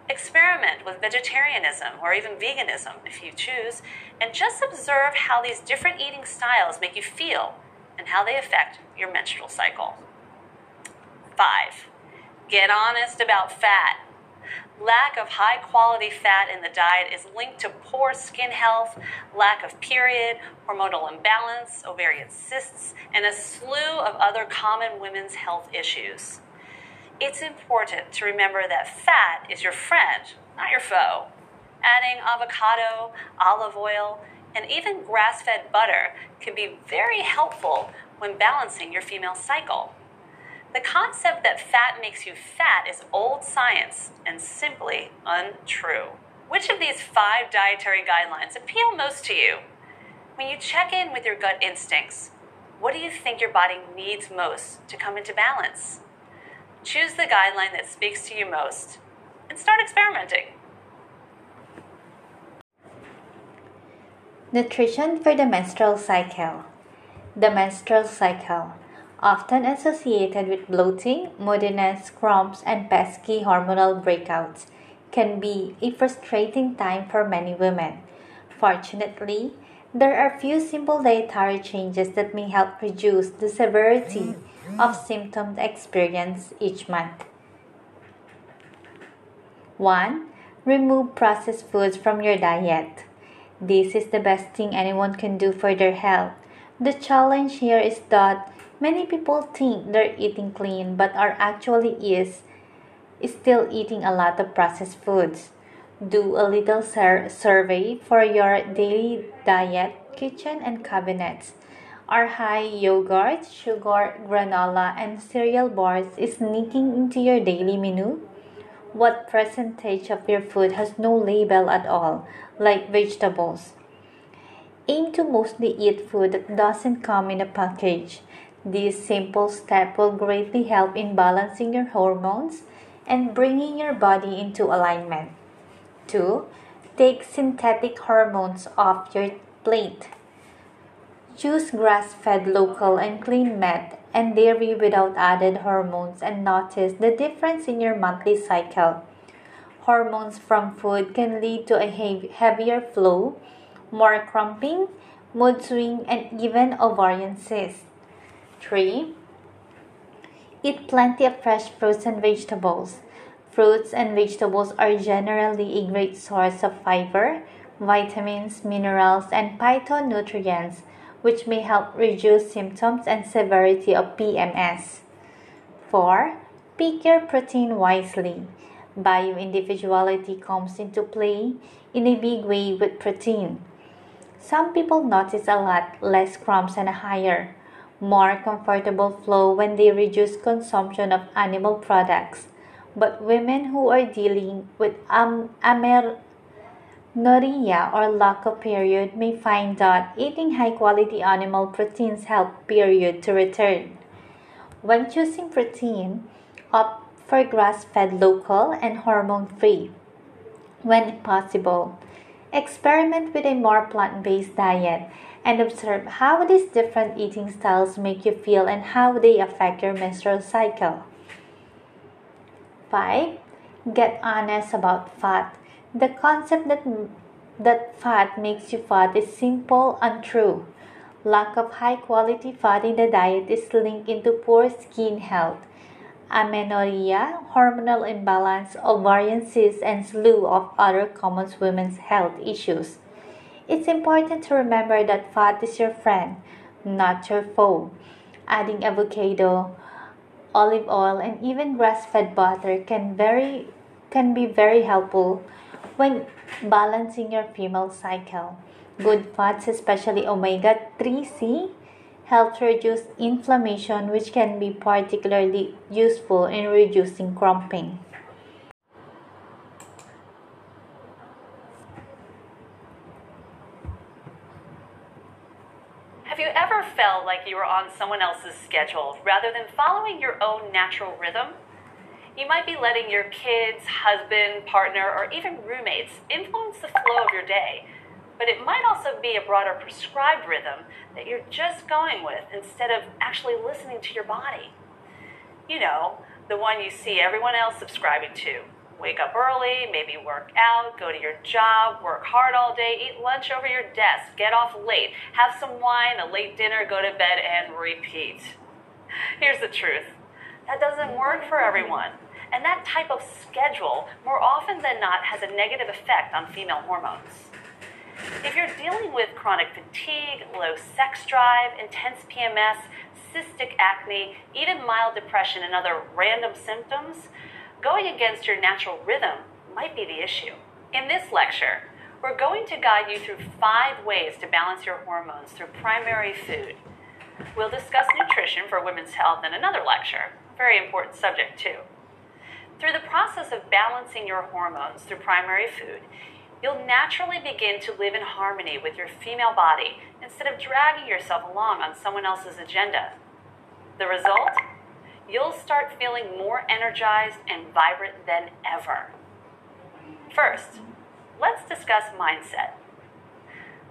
Experiment with vegetarianism or even veganism if you choose, and just observe how these different eating styles make you feel and how they affect your menstrual cycle. Five, get honest about fat. Lack of high-quality fat in the diet is linked to poor skin health, lack of period, hormonal imbalance, ovarian cysts, and a slew of other common women's health issues. It's important to remember that fat is your friend, not your foe. Adding avocado, olive oil, and even grass-fed butter can be very helpful when balancing your female cycle. The concept that fat makes you fat is old science and simply untrue. Which of these five dietary guidelines appeal most to you? When you check in with your gut instincts, what do you think your body needs most to come into balance? Choose the guideline that speaks to you most and start experimenting. Nutrition for the menstrual cycle. The menstrual cycle, often associated with bloating, moodiness, cramps, and pesky hormonal breakouts, can be a frustrating time for many women. Fortunately, there are few simple dietary changes that may help reduce the severity of symptoms experienced each month. one. Remove processed foods from your diet. This is the best thing anyone can do for their health. The challenge here is that many people think they're eating clean but are actually is, is still eating a lot of processed foods. Do a little sur- survey for your daily diet, kitchen, and cabinets. Are high yogurt, sugar, granola, and cereal bars sneaking into your daily menu? What percentage of your food has no label at all, like vegetables? Aim to mostly eat food that doesn't come in a package. This simple step will greatly help in balancing your hormones and bringing your body into alignment. two. Take synthetic hormones off your plate. Choose grass-fed, local, and clean meat and dairy without added hormones, and notice the difference in your monthly cycle. Hormones from food can lead to a heavier flow, more cramping, mood swing, and even ovarian cysts. three. Eat plenty of fresh fruits and vegetables. Fruits and vegetables are generally a great source of fiber, vitamins, minerals, and phytonutrients, which may help reduce symptoms and severity of P M S. four. Pick your protein wisely. Bioindividuality comes into play in a big way with protein. Some people notice a lot less cramps and a higher, more comfortable flow when they reduce consumption of animal products. But women who are dealing with am- amenorrhea or lack of period may find that eating high-quality animal proteins help period to return. When choosing protein, opt for grass-fed, local, and hormone-free. When possible, experiment with a more plant-based diet and observe how these different eating styles make you feel and how they affect your menstrual cycle. five. Get honest about fat. The concept that, that fat makes you fat is simple and true. Lack of high-quality fat in the diet is linked into poor skin health, amenorrhea, hormonal imbalance, ovarian cysts, and slew of other common women's health issues. It's important to remember that fat is your friend, not your foe. Adding avocado, olive oil, and even grass-fed butter can very can be very helpful when balancing your female cycle. Good fats, especially omega three C, helps reduce inflammation, which can be particularly useful in reducing cramping. felt like you were on someone else's schedule rather than following your own natural rhythm. You might be letting your kids, husband, partner, or even roommates influence the flow of your day, but it might also be a broader prescribed rhythm that you're just going with instead of actually listening to your body. You know, the one you see everyone else subscribing to. Wake up early, maybe work out, go to your job, work hard all day, eat lunch over your desk, get off late, have some wine, a late dinner, go to bed, and repeat. Here's the truth. That doesn't work for everyone. And that type of schedule, more often than not, has a negative effect on female hormones. If you're dealing with chronic fatigue, low sex drive, intense P M S, cystic acne, even mild depression, and other random symptoms, going against your natural rhythm might be the issue. In this lecture, we're going to guide you through five ways to balance your hormones through primary food. We'll discuss nutrition for women's health in another lecture, a very important subject too. Through the process of balancing your hormones through primary food, you'll naturally begin to live in harmony with your female body instead of dragging yourself along on someone else's agenda. The result? You'll start feeling more energized and vibrant than ever. First, let's discuss mindset.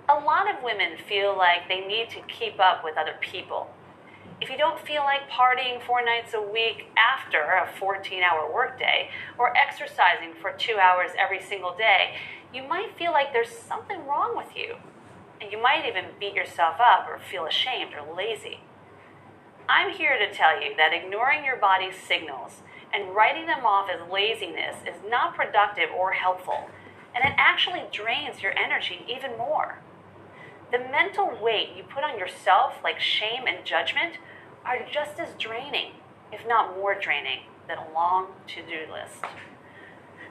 A lot of women feel like they need to keep up with other people. If you don't feel like partying four nights a week after a fourteen-hour workday or exercising for two hours every single day, you might feel like there's something wrong with you. And you might even beat yourself up or feel ashamed or lazy. I'm here to tell you that ignoring your body's signals and writing them off as laziness is not productive or helpful, and it actually drains your energy even more. The mental weight you put on yourself, like shame and judgment, are just as draining, if not more draining, than a long to-do list.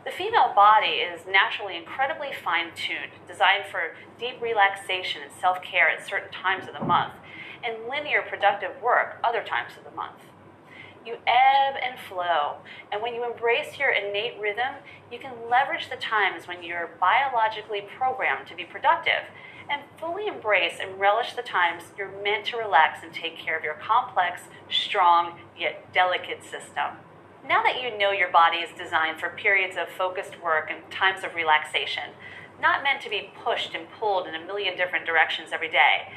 The female body is naturally incredibly fine-tuned, designed for deep relaxation and self-care at certain times of the month, and linear productive work other times of the month. You ebb and flow, and when you embrace your innate rhythm, you can leverage the times when you're biologically programmed to be productive, and fully embrace and relish the times you're meant to relax and take care of your complex, strong, yet delicate system. Now that you know your body is designed for periods of focused work and times of relaxation, not meant to be pushed and pulled in a million different directions every day,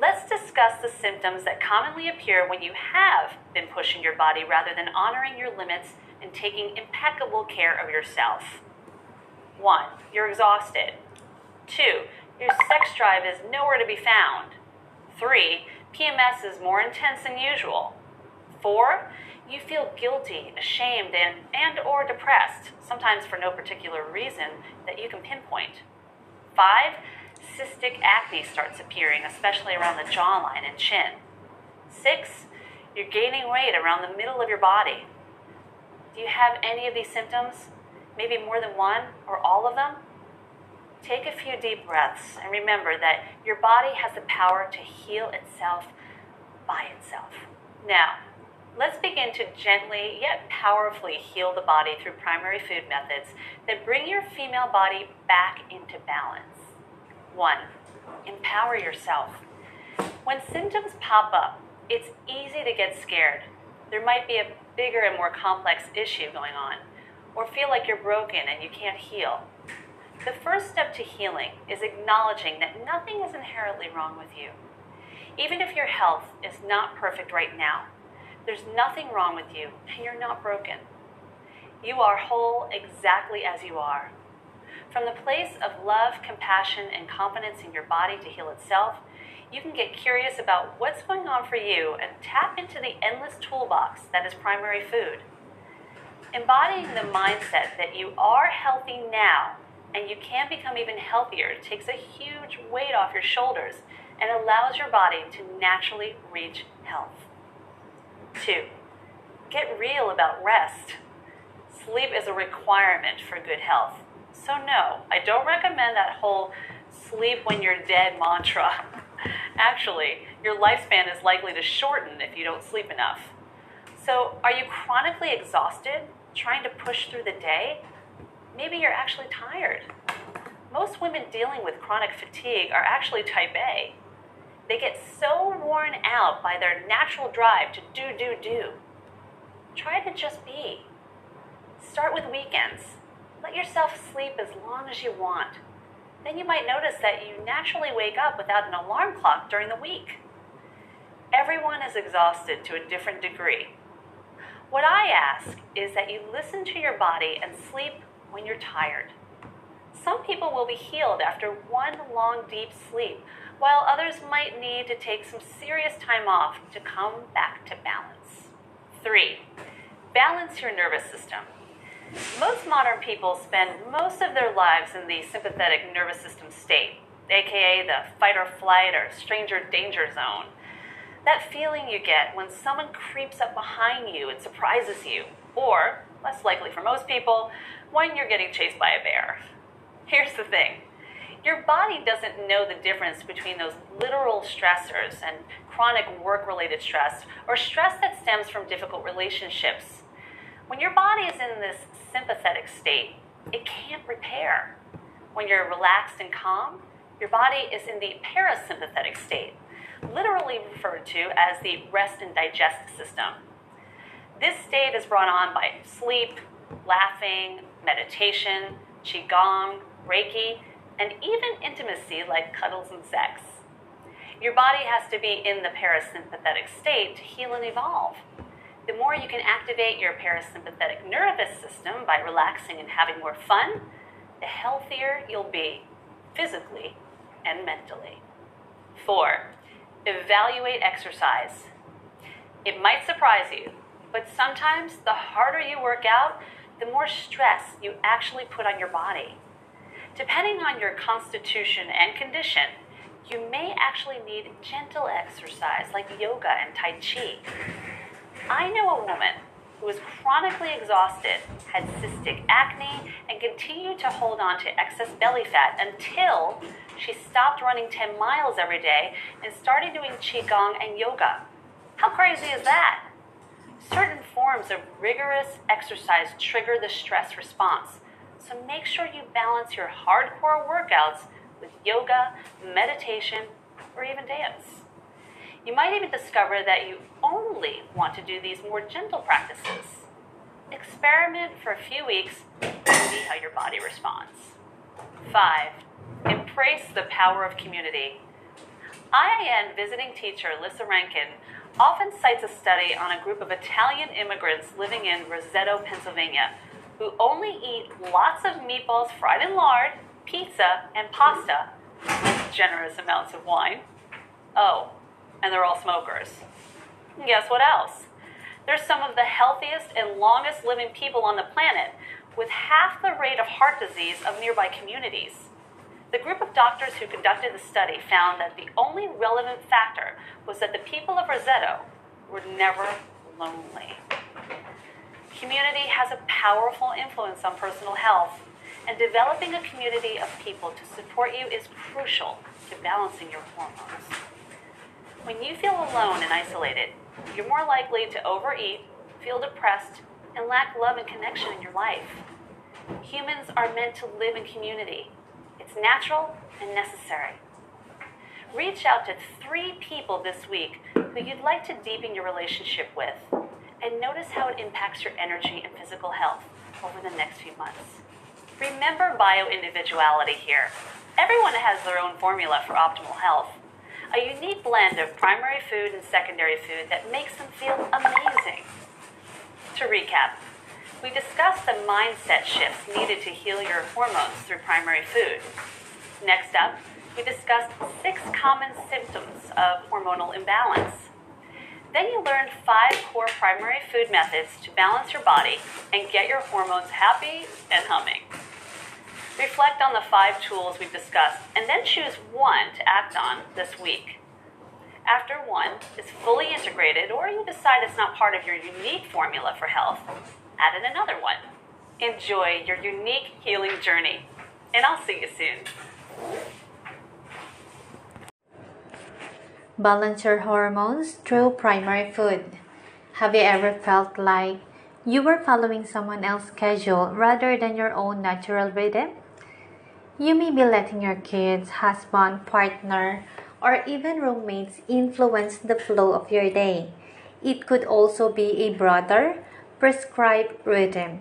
let's discuss the symptoms that commonly appear when you have been pushing your body rather than honoring your limits and taking impeccable care of yourself. One, you're exhausted. Two, your sex drive is nowhere to be found. Three, P M S is more intense than usual. Four, you feel guilty, ashamed, and, and or depressed, sometimes for no particular reason that you can pinpoint. Five, cystic acne starts appearing, especially around the jawline and chin. Six, you're gaining weight around the middle of your body. Do you have any of these symptoms? Maybe more than one or all of them? Take a few deep breaths and remember that your body has the power to heal itself by itself. Now, let's begin to gently yet powerfully heal the body through primary food methods that bring your female body back into balance. One, empower yourself. When symptoms pop up, it's easy to get scared. There might be a bigger and more complex issue going on, or feel like you're broken and you can't heal. The first step to healing is acknowledging that nothing is inherently wrong with you. Even if your health is not perfect right now, there's nothing wrong with you and you're not broken. You are whole exactly as you are. From the place of love, compassion, and confidence in your body to heal itself, you can get curious about what's going on for you and tap into the endless toolbox that is primary food. Embodying the mindset that you are healthy now and you can become even healthier takes a huge weight off your shoulders and allows your body to naturally reach health. Two, get real about rest. Sleep is a requirement for good health. So no, I don't recommend that whole sleep when you're dead mantra. Actually, your lifespan is likely to shorten if you don't sleep enough. So are you chronically exhausted, trying to push through the day? Maybe you're actually tired. Most women dealing with chronic fatigue are actually type A. They get so worn out by their natural drive to do, do, do. Try to just be. Start with weekends. Let yourself sleep as long as you want. Then you might notice that you naturally wake up without an alarm clock during the week. Everyone is exhausted to a different degree. What I ask is that you listen to your body and sleep when you're tired. Some people will be healed after one long, deep sleep, while others might need to take some serious time off to come back to balance. Three, balance your nervous system. Most modern people spend most of their lives in the sympathetic nervous system state, aka the fight or flight or stranger danger zone. That feeling you get when someone creeps up behind you and surprises you, or, less likely for most people, when you're getting chased by a bear. Here's the thing. Your body doesn't know the difference between those literal stressors and chronic work-related stress, or stress that stems from difficult relationships. When your body is in this sympathetic state, it can't repair. When you're relaxed and calm, your body is in the parasympathetic state, literally referred to as the rest and digest system. This state is brought on by sleep, laughing, meditation, qigong, reiki, and even intimacy like cuddles and sex. Your body has to be in the parasympathetic state to heal and evolve. The more you can activate your parasympathetic nervous system by relaxing and having more fun, the healthier you'll be, physically and mentally. Four, evaluate exercise. It might surprise you, but sometimes the harder you work out, the more stress you actually put on your body. Depending on your constitution and condition, you may actually need gentle exercise like yoga and tai chi. I know a woman who was chronically exhausted, had cystic acne, and continued to hold on to excess belly fat until she stopped running ten miles every day and started doing qigong and yoga. How crazy is that? Certain forms of rigorous exercise trigger the stress response, so make sure you balance your hardcore workouts with yoga, meditation, or even dance. You might even discover that you only want to do these more gentle practices. Experiment for a few weeks and see how your body responds. Five, embrace the power of community. I A N visiting teacher Lisa Rankin often cites a study on a group of Italian immigrants living in Roseto, Pennsylvania, who only eat lots of meatballs fried in lard, pizza, and pasta, with generous amounts of wine. Oh. And they're all smokers. And guess what else? They're some of the healthiest and longest living people on the planet, with half the rate of heart disease of nearby communities. The group of doctors who conducted the study found that the only relevant factor was that the people of Roseto were never lonely. Community has a powerful influence on personal health, and developing a community of people to support you is crucial to balancing your hormones. When you feel alone and isolated, you're more likely to overeat, feel depressed, and lack love and connection in your life. Humans are meant to live in community. It's natural and necessary. Reach out to three people this week who you'd like to deepen your relationship with, and notice how it impacts your energy and physical health over the next few months. Remember bio-individuality here. Everyone has their own formula for optimal health. A unique blend of primary food and secondary food that makes them feel amazing. To recap, we discussed the mindset shifts needed to heal your hormones through primary food. Next up, we discussed six common symptoms of hormonal imbalance. Then you learned five core primary food methods to balance your body and get your hormones happy and humming. Reflect on the five tools we've discussed, and then choose one to act on this week. After one is fully integrated, or you decide it's not part of your unique formula for health, add in another one. Enjoy your unique healing journey, and I'll see you soon. Balance your hormones through primary food. Have you ever felt like you were following someone else's schedule rather than your own natural rhythm? You may be letting your kids, husband, partner, or even roommates influence the flow of your day. It could also be a broader, prescribed rhythm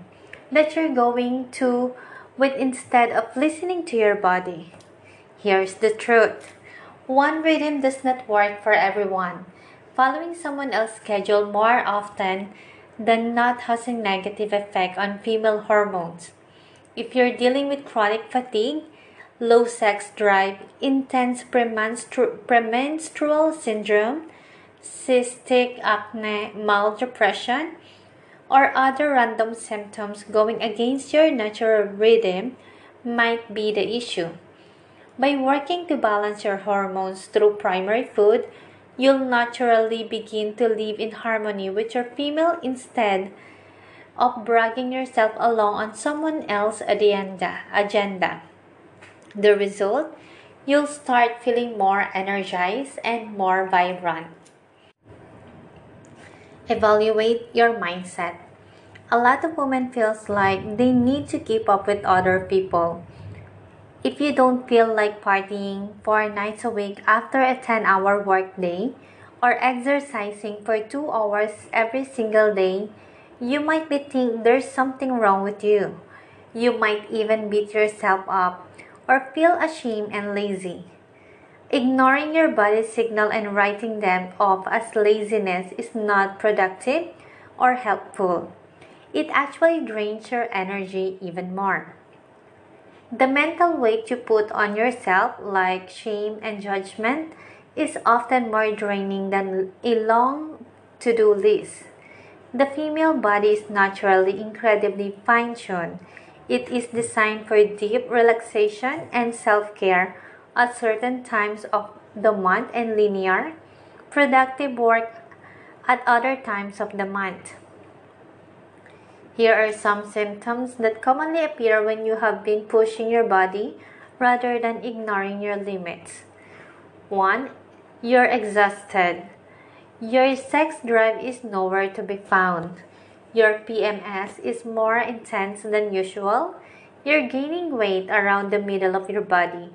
that you're going to with instead of listening to your body. Here's the truth. One rhythm does not work for everyone. Following someone else's schedule more often than not has a negative effect on female hormones. If you're dealing with chronic fatigue, low sex drive, intense premenstru- premenstrual syndrome, cystic acne, mild depression, or other random symptoms going against your natural rhythm might be the issue. By working to balance your hormones through primary food, you'll naturally begin to live in harmony with your female instead of dragging yourself along on someone else's agenda. agenda. The result? You'll start feeling more energized and more vibrant. Evaluate your mindset. A lot of women feels like they need to keep up with other people. If you don't feel like partying four nights a week after a ten-hour workday or exercising for two hours every single day, you might be thinking there's something wrong with you. You might even beat yourself up or feel ashamed and lazy. Ignoring your body's signal and writing them off as laziness is not productive or helpful. It actually drains your energy even more. The mental weight you put on yourself, like shame and judgment, is often more draining than a long to-do list. The female body is naturally incredibly fine-tuned. It is designed for deep relaxation and self-care at certain times of the month and linear, productive work at other times of the month. Here are some symptoms that commonly appear when you have been pushing your body rather than ignoring your limits. one. You're exhausted. Your sex drive is nowhere to be found. Your P M S is more intense than usual. You're gaining weight around the middle of your body.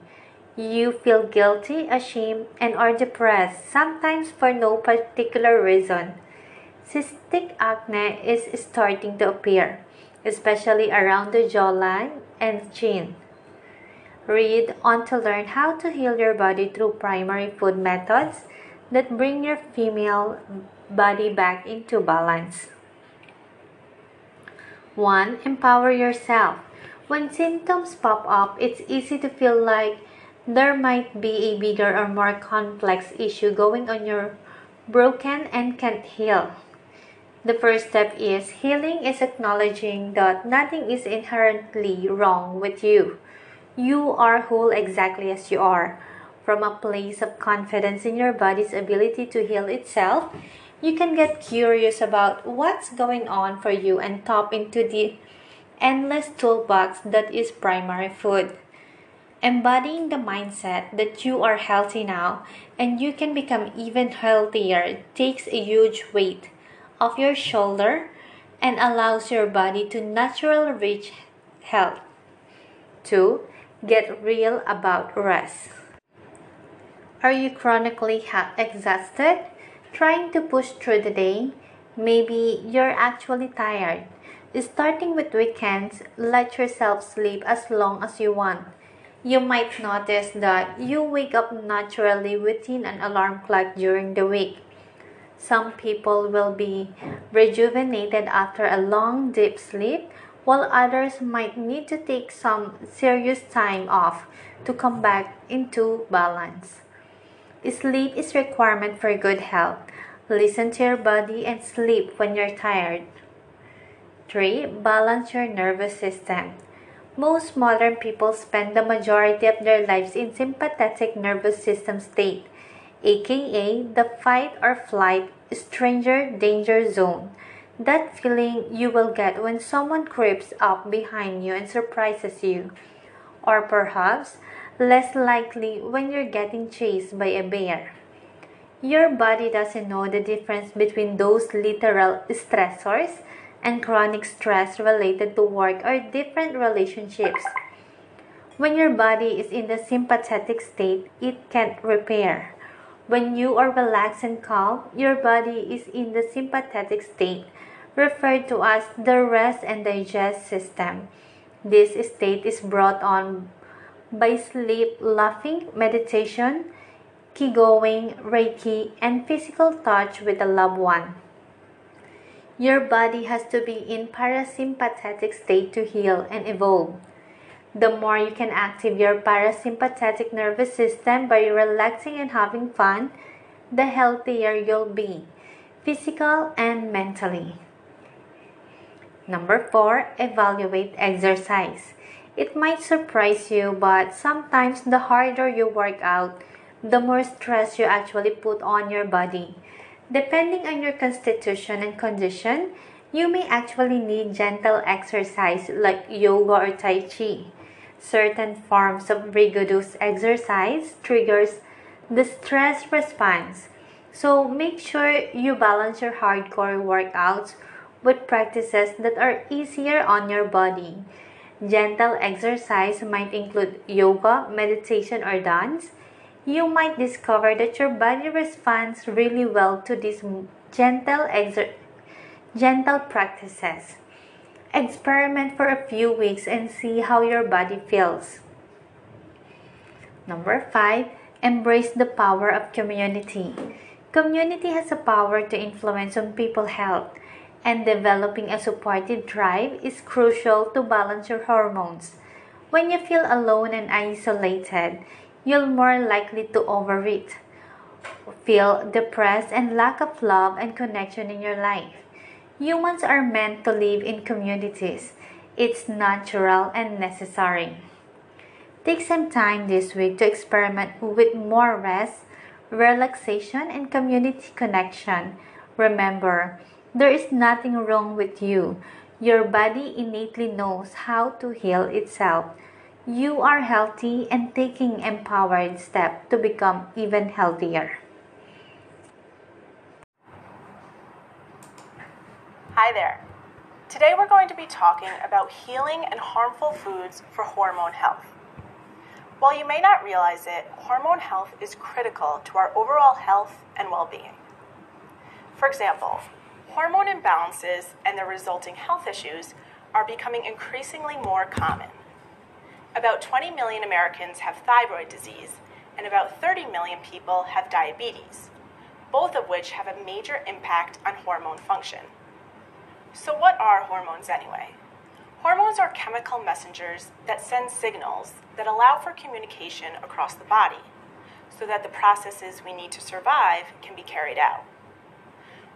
You feel guilty, ashamed, and are depressed, sometimes for no particular reason. Cystic acne is starting to appear, especially around the jawline and chin. Read on to learn how to heal your body through primary food methods that bring your female body back into balance. one. Empower yourself. When symptoms pop up, it's easy to feel like there might be a bigger or more complex issue going on your broken and can't heal. The first step is healing is acknowledging that nothing is inherently wrong with you. You are whole exactly as you are. From a place of confidence in your body's ability to heal itself, you can get curious about what's going on for you and tap into the endless toolbox that is primary food. Embodying the mindset that you are healthy now and you can become even healthier takes a huge weight off your shoulder and allows your body to naturally reach health. two. Get real about rest. Are you chronically ha- exhausted? Trying to push through the day? Maybe you're actually tired. Starting with weekends, let yourself sleep as long as you want. You might notice that you wake up naturally within an alarm clock during the week. Some people will be rejuvenated after a long, deep sleep, while others might need to take some serious time off to come back into balance. Sleep is a requirement for good health. Listen to your body and sleep when you're tired. three. Balance your nervous system. Most modern people spend the majority of their lives in sympathetic nervous system state, aka the fight or flight stranger danger zone. That feeling you will get when someone creeps up behind you and surprises you. Or perhaps less likely when you're getting chased by a bear. Your body doesn't know the difference between those literal stressors and chronic stress related to work or different relationships. When your body is in the sympathetic state, it can't repair. When you are relaxed and calm, your body is in the sympathetic state, referred to as the rest and digest system. This state is brought on by sleep, laughing, meditation, Qigong, Reiki, and physical touch with a loved one. Your body has to be in parasympathetic state to heal and evolve. The more you can activate your parasympathetic nervous system by relaxing and having fun, the healthier you'll be, physically and mentally. Number four, evaluate exercise. It might surprise you, but sometimes the harder you work out, the more stress you actually put on your body. Depending on your constitution and condition, you may actually need gentle exercise like yoga or tai chi. Certain forms of rigorous exercise triggers the stress response, so make sure you balance your hardcore workouts with practices that are easier on your body. Gentle exercise might include yoga, meditation, or dance. You might discover that your body responds really well to these gentle exer- gentle practices. Experiment for a few weeks and see how your body feels. Number five, embrace the power of community. Community has a power to influence on people's health, and developing a supportive tribe is crucial to balance your hormones. When you feel alone and isolated, you're more likely to overeat, feel depressed, and lack of love and connection in your life. Humans are meant to live in communities. It's natural and necessary. Take some time this week to experiment with more rest, relaxation, and community connection. Remember, there is nothing wrong with you. Your body innately knows how to heal itself. You are healthy and taking empowered steps to become even healthier. Hi there. Today we're going to be talking about healing and harmful foods for hormone health. While you may not realize it, hormone health is critical to our overall health and well-being. For example, hormone imbalances and their resulting health issues are becoming increasingly more common. About twenty million Americans have thyroid disease, and about thirty million people have diabetes, both of which have a major impact on hormone function. So what are hormones anyway? Hormones are chemical messengers that send signals that allow for communication across the body, so that the processes we need to survive can be carried out.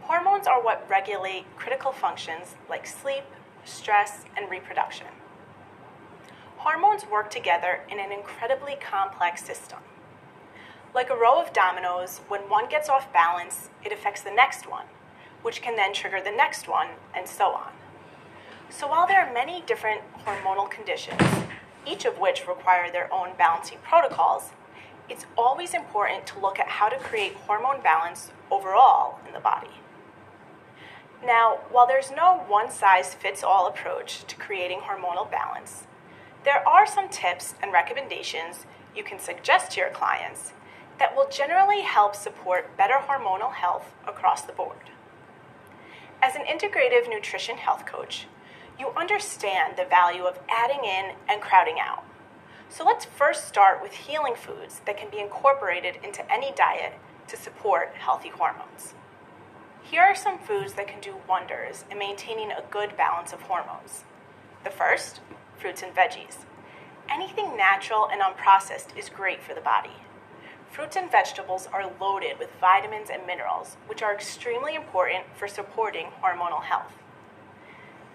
Hormones are what regulate critical functions like sleep, stress, and reproduction. Hormones work together in an incredibly complex system. Like a row of dominoes, when one gets off balance, it affects the next one, which can then trigger the next one, and so on. So while there are many different hormonal conditions, each of which require their own balancing protocols, it's always important to look at how to create hormone balance overall in the body. Now, while there's no one-size-fits-all approach to creating hormonal balance, there are some tips and recommendations you can suggest to your clients that will generally help support better hormonal health across the board. As an integrative nutrition health coach, you understand the value of adding in and crowding out. So let's first start with healing foods that can be incorporated into any diet to support healthy hormones. Here are some foods that can do wonders in maintaining a good balance of hormones. The first, fruits and veggies. Anything natural and unprocessed is great for the body. Fruits and vegetables are loaded with vitamins and minerals, which are extremely important for supporting hormonal health.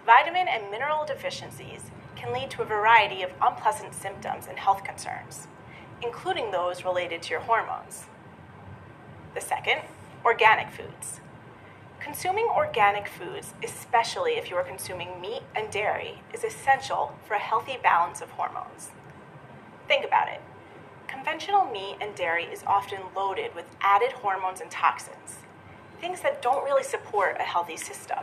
Vitamin and mineral deficiencies can lead to a variety of unpleasant symptoms and health concerns, including those related to your hormones. The second, organic foods. Consuming organic foods, especially if you are consuming meat and dairy, is essential for a healthy balance of hormones. Think about it. Conventional meat and dairy is often loaded with added hormones and toxins, things that don't really support a healthy system.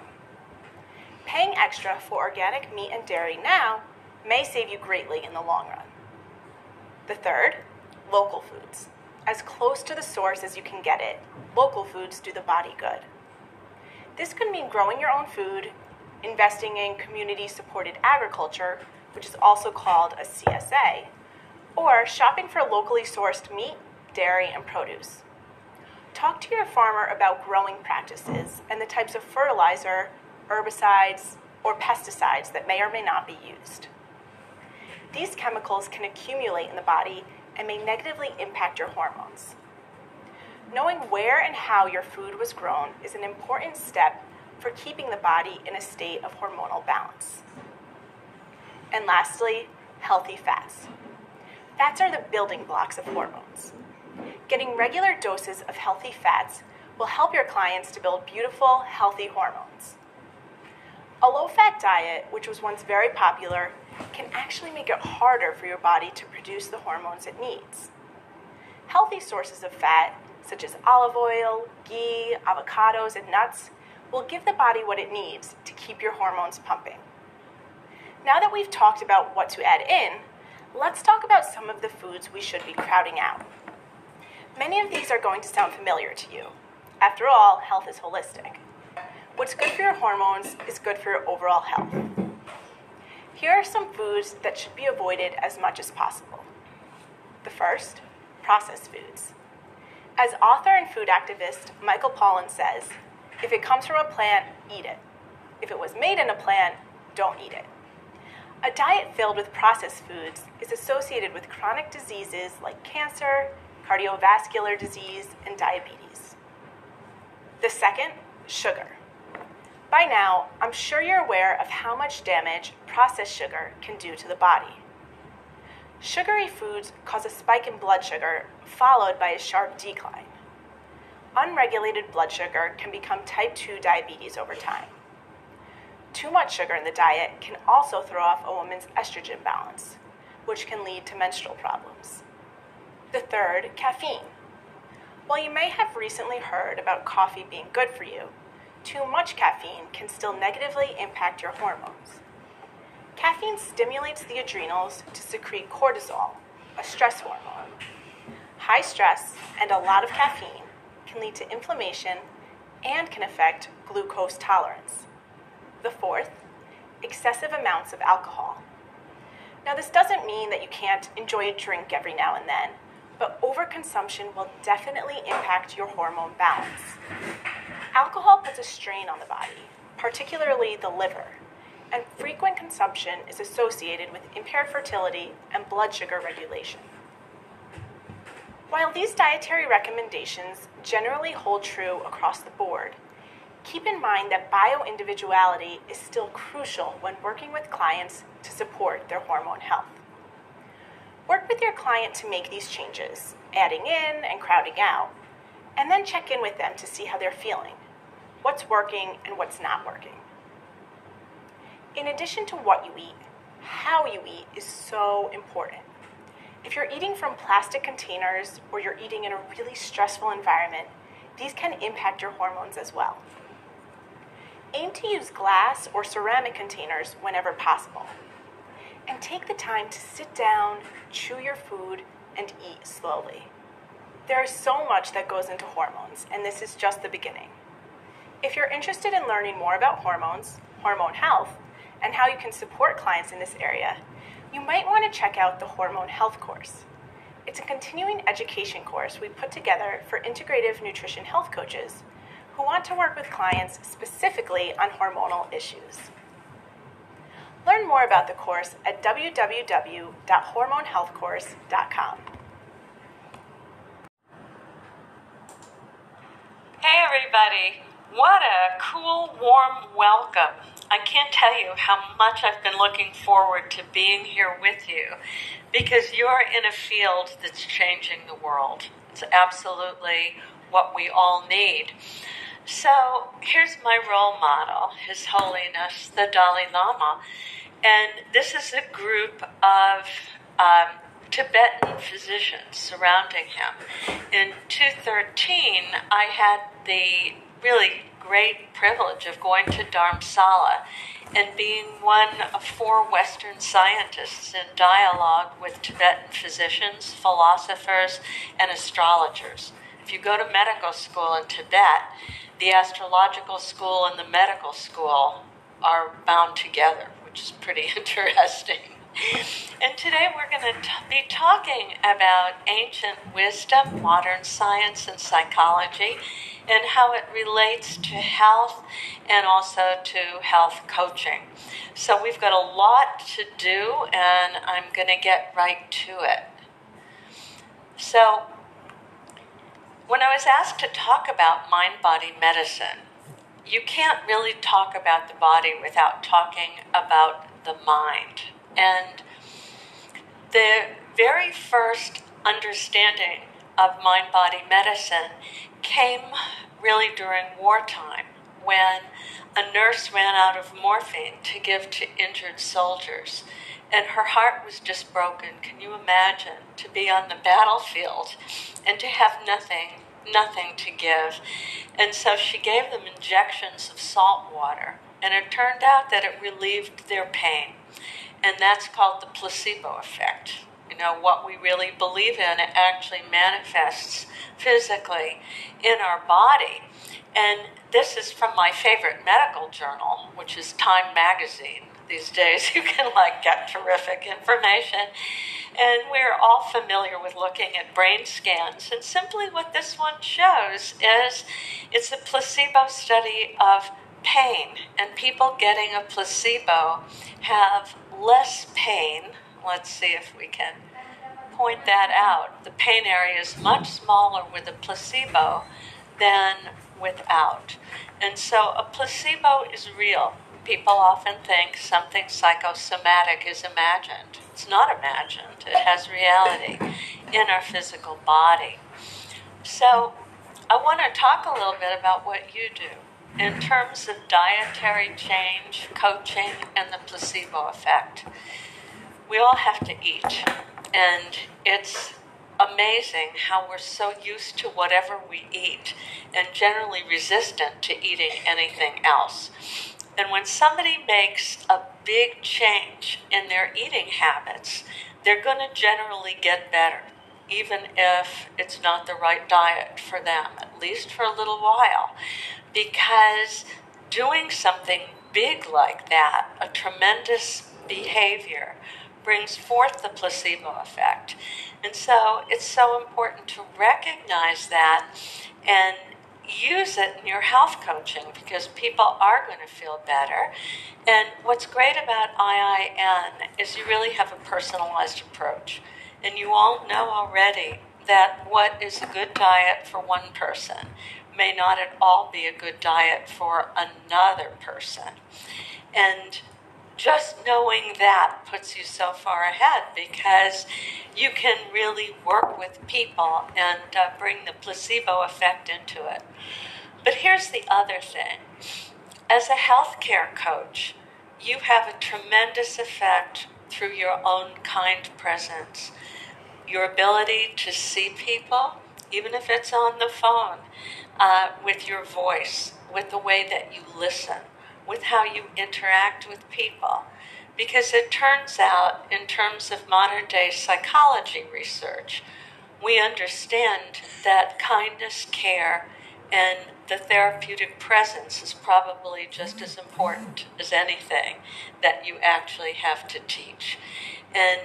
Paying extra for organic meat and dairy now may save you greatly in the long run. The third, local foods. as close to the source as you can get it. Local foods do the body good. This could mean growing your own food, investing in community-supported agriculture, which is also called a C S A, or shopping for locally sourced meat, dairy, and produce. Talk to your farmer about growing practices and the types of fertilizer, herbicides, or pesticides that may or may not be used. These chemicals can accumulate in the body and may negatively impact your hormones. Knowing where and how your food was grown is an important step for keeping the body in a state of hormonal balance. And lastly, healthy fats. Fats are the building blocks of hormones. Getting regular doses of healthy fats will help your clients to build beautiful, healthy hormones. A low-fat diet, which was once very popular, can actually make it harder for your body to produce the hormones it needs. Healthy sources of fat, such as olive oil, ghee, avocados, and nuts, will give the body what it needs to keep your hormones pumping. Now that we've talked about what to add in, let's talk about some of the foods we should be crowding out. Many of these are going to sound familiar to you. After all, health is holistic. What's good for your hormones is good for your overall health. Here are some foods that should be avoided as much as possible. The first, processed foods. As author and food activist Michael Pollan says, if it comes from a plant, eat it. If it was made in a plant, don't eat it. A diet filled with processed foods is associated with chronic diseases like cancer, cardiovascular disease, and diabetes. The second, sugar. By now, I'm sure you're aware of how much damage processed sugar can do to the body. Sugary foods cause a spike in blood sugar, followed by a sharp decline. Unregulated blood sugar can become type two diabetes over time. Too much sugar in the diet can also throw off a woman's estrogen balance, which can lead to menstrual problems. The third, caffeine. While you may have recently heard about coffee being good for you, too much caffeine can still negatively impact your hormones. Caffeine stimulates the adrenals to secrete cortisol, a stress hormone. High stress and a lot of caffeine can lead to inflammation and can affect glucose tolerance. The fourth, excessive amounts of alcohol. Now, this doesn't mean that you can't enjoy a drink every now and then, but overconsumption will definitely impact your hormone balance. Alcohol puts a strain on the body, particularly the liver, and frequent consumption is associated with impaired fertility and blood sugar regulation. While these dietary recommendations generally hold true across the board, keep in mind that bioindividuality is still crucial when working with clients to support their hormone health. Work with your client to make these changes, adding in and crowding out, and then check in with them to see how they're feeling, what's working and what's not working. In addition to what you eat, how you eat is so important. If you're eating from plastic containers or you're eating in a really stressful environment, these can impact your hormones as well. Aim to use glass or ceramic containers whenever possible. And take the time to sit down, chew your food, and eat slowly. There is so much that goes into hormones, and this is just the beginning. If you're interested in learning more about hormones, hormone health, and how you can support clients in this area, you might want to check out the Hormone Health course. It's a continuing education course we put together for integrative nutrition health coaches who want to work with clients specifically on hormonal issues. Learn more about the course at w w w dot hormone health course dot com. Hey everybody, what a cool, warm welcome. I can't tell you how much I've been looking forward to being here with you because you're in a field that's changing the world. It's absolutely what we all need. So here's my role model, His Holiness the Dalai Lama, and this is a group of um, Tibetan physicians surrounding him. In two thirteen, I had the really great privilege of going to Dharamsala and being one of four Western scientists in dialogue with Tibetan physicians, philosophers, and astrologers. If you go to medical school in Tibet, the astrological school and the medical school are bound together, which is pretty interesting. And today we're going to t- be talking about ancient wisdom, modern science, and psychology, and how it relates to health and also to health coaching. So we've got a lot to do, and I'm going to get right to it. So when I was asked to talk about mind-body medicine, you can't really talk about the body without talking about the mind. And the very first understanding of mind-body medicine came really during wartime, when a nurse ran out of morphine to give to injured soldiers. And her heart was just broken. Can you imagine to be on the battlefield and to have nothing, nothing to give? And so she gave them injections of salt water. And it turned out that it relieved their pain. And that's called the placebo effect. You know, what we really believe in, it actually manifests physically in our body. And this is from my favorite medical journal, which is Time Magazine. These days you can like get terrific information. And we're all familiar with looking at brain scans. And simply what this one shows is it's a placebo study of pain, and people getting a placebo have less pain. Let's see if we can point that out. The pain area is much smaller with a placebo than without. And so a placebo is real. People often think something psychosomatic is imagined. It's not imagined. It has reality in our physical body. So I want to talk a little bit about what you do in terms of dietary change, coaching, and the placebo effect. We all have to eat, and it's amazing how we're so used to whatever we eat and generally resistant to eating anything else. And when somebody makes a big change in their eating habits, they're going to generally get better, even if it's not the right diet for them, at least for a little while. Because doing something big like that, a tremendous behavior, brings forth the placebo effect. And so it's so important to recognize that and use it in your health coaching, because people are going to feel better. And what's great about I I N is you really have a personalized approach. And you all know already that what is a good diet for one person may not at all be a good diet for another person. And just knowing that puts you so far ahead, because you can really work with people and uh, bring the placebo effect into it. But here's the other thing. As a healthcare coach, you have a tremendous effect through your own kind presence, your ability to see people, even if it's on the phone, uh, with your voice, with the way that you listen, with how you interact with people. Because it turns out, in terms of modern-day psychology research, we understand that kindness, care, and the therapeutic presence is probably just as important as anything that you actually have to teach. And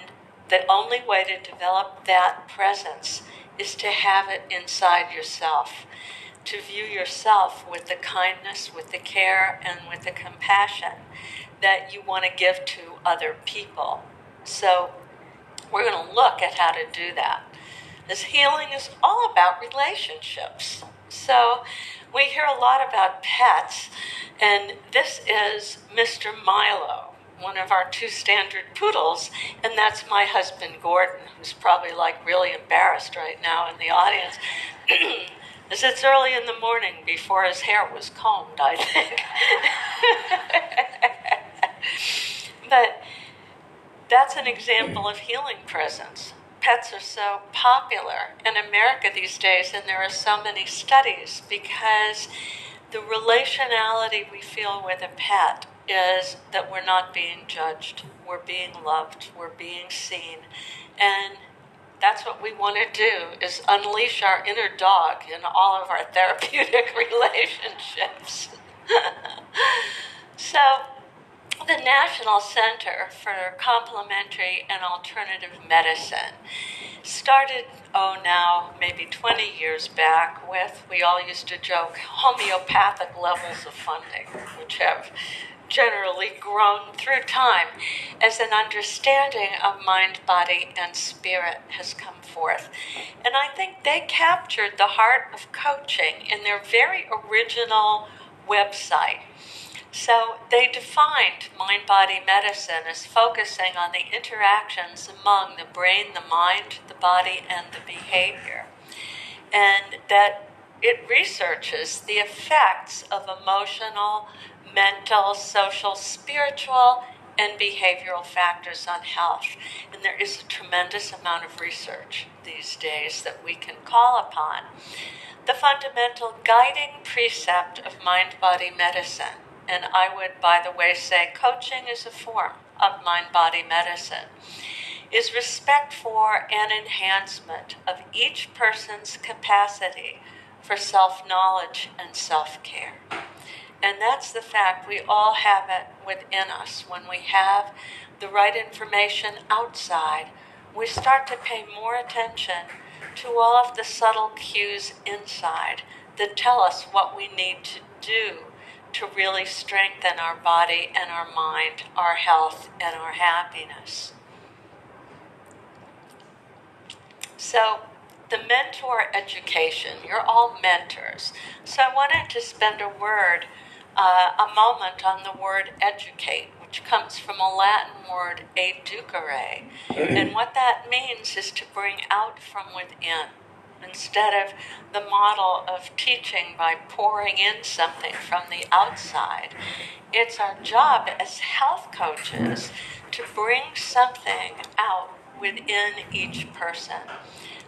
the only way to develop that presence is to have it inside yourself, to view yourself with the kindness, with the care, and with the compassion that you want to give to other people. So we're going to look at how to do that. This healing is all about relationships. So we hear a lot about pets, and this is Mister Milo, one of our two standard poodles, and that's my husband Gordon, who's probably like really embarrassed right now in the audience. As it's early in the morning before his hair was combed, I think. But that's an example of healing presence. Pets are so popular in America these days, and there are so many studies, because the relationality we feel with a pet is that we're not being judged, we're being loved, we're being seen. And that's what we want to do, is unleash our inner dog in all of our therapeutic relationships. So the National Center for Complementary and Alternative Medicine started, oh now, maybe twenty years back with, we all used to joke, homeopathic levels of funding, which have generally grown through time as an understanding of mind, body, and spirit has come forth. And I think they captured the heart of coaching in their very original website. So they defined mind-body medicine as focusing on the interactions among the brain, the mind, the body, and the behavior. And that it researches the effects of emotional, mental, social, spiritual, and behavioral factors on health. And there is a tremendous amount of research these days that we can call upon. The fundamental guiding precept of mind-body medicine, and I would, by the way, say coaching is a form of mind-body medicine, is respect for and enhancement of each person's capacity for self-knowledge and self-care. And that's the fact, we all have it within us. When we have the right information outside, we start to pay more attention to all of the subtle cues inside that tell us what we need to do to really strengthen our body and our mind, our health and our happiness. So the mentor education, you're all mentors. So I wanted to spend a word, uh, a moment on the word educate, which comes from a Latin word educare. And what that means is to bring out from within. Instead of the model of teaching by pouring in something from the outside, it's our job as health coaches to bring something out within each person.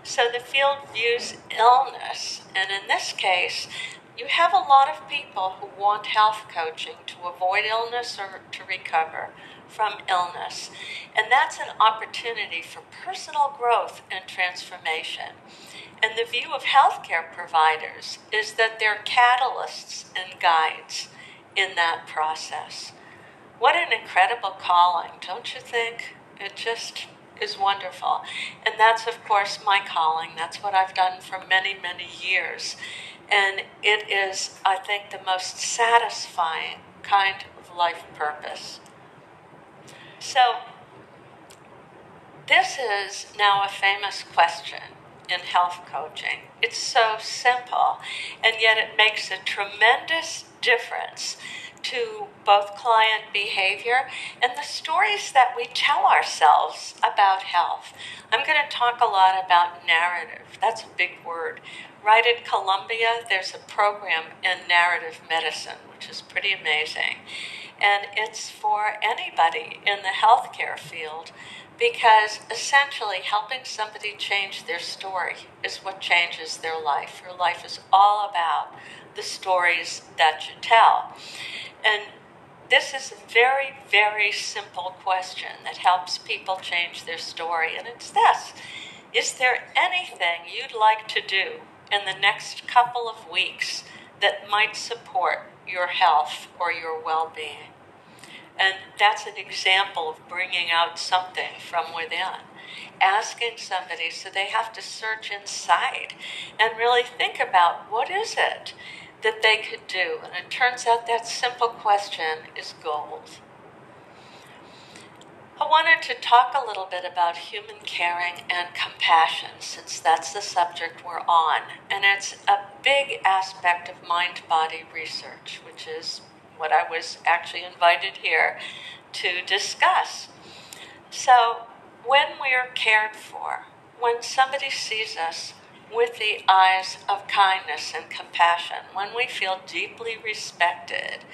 So the field views illness, and in this case, you have a lot of people who want health coaching to avoid illness or to recover from illness. And that's an opportunity for personal growth and transformation. And the view of healthcare providers is that they're catalysts and guides in that process. What an incredible calling, don't you think? It just is wonderful. And that's, of course, my calling. That's what I've done for many, many years. And it is, I think, the most satisfying kind of life purpose. So this is now a famous question in health coaching. It's so simple, and yet it makes a tremendous difference to both client behavior and the stories that we tell ourselves about health. I'm going to talk a lot about narrative. That's a big word. Right at Columbia, there's a program in narrative medicine, which is pretty amazing. And it's for anybody in the healthcare field, because essentially helping somebody change their story is what changes their life. Your life is all about the stories that you tell. And this is a very, very simple question that helps people change their story. And it's this: is there anything you'd like to do in the next couple of weeks that might support your health or your well-being? And that's an example of bringing out something from within. Asking somebody, so they have to search inside and really think about what is it that they could do. And it turns out that simple question is gold. I wanted to talk a little bit about human caring and compassion, since that's the subject we're on. And it's a big aspect of mind-body research, which is what I was actually invited here to discuss. So when we are cared for, when somebody sees us with the eyes of kindness and compassion, when we feel deeply respected,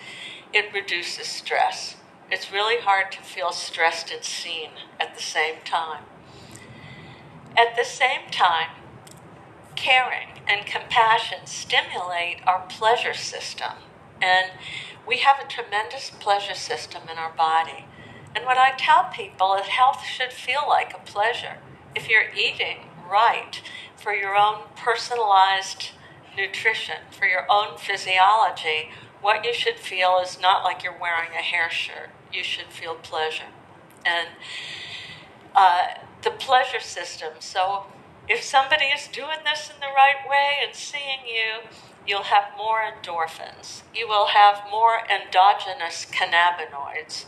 it reduces stress. It's really hard to feel stressed and seen at the same time. At the same time, caring and compassion stimulate our pleasure system. And we have a tremendous pleasure system in our body. And what I tell people is health should feel like a pleasure. If you're eating right for your own personalized nutrition, for your own physiology, what you should feel is not like you're wearing a hair shirt. You should feel pleasure. And uh, the pleasure system, so if somebody is doing this in the right way and seeing you, you'll have more endorphins. You will have more endogenous cannabinoids.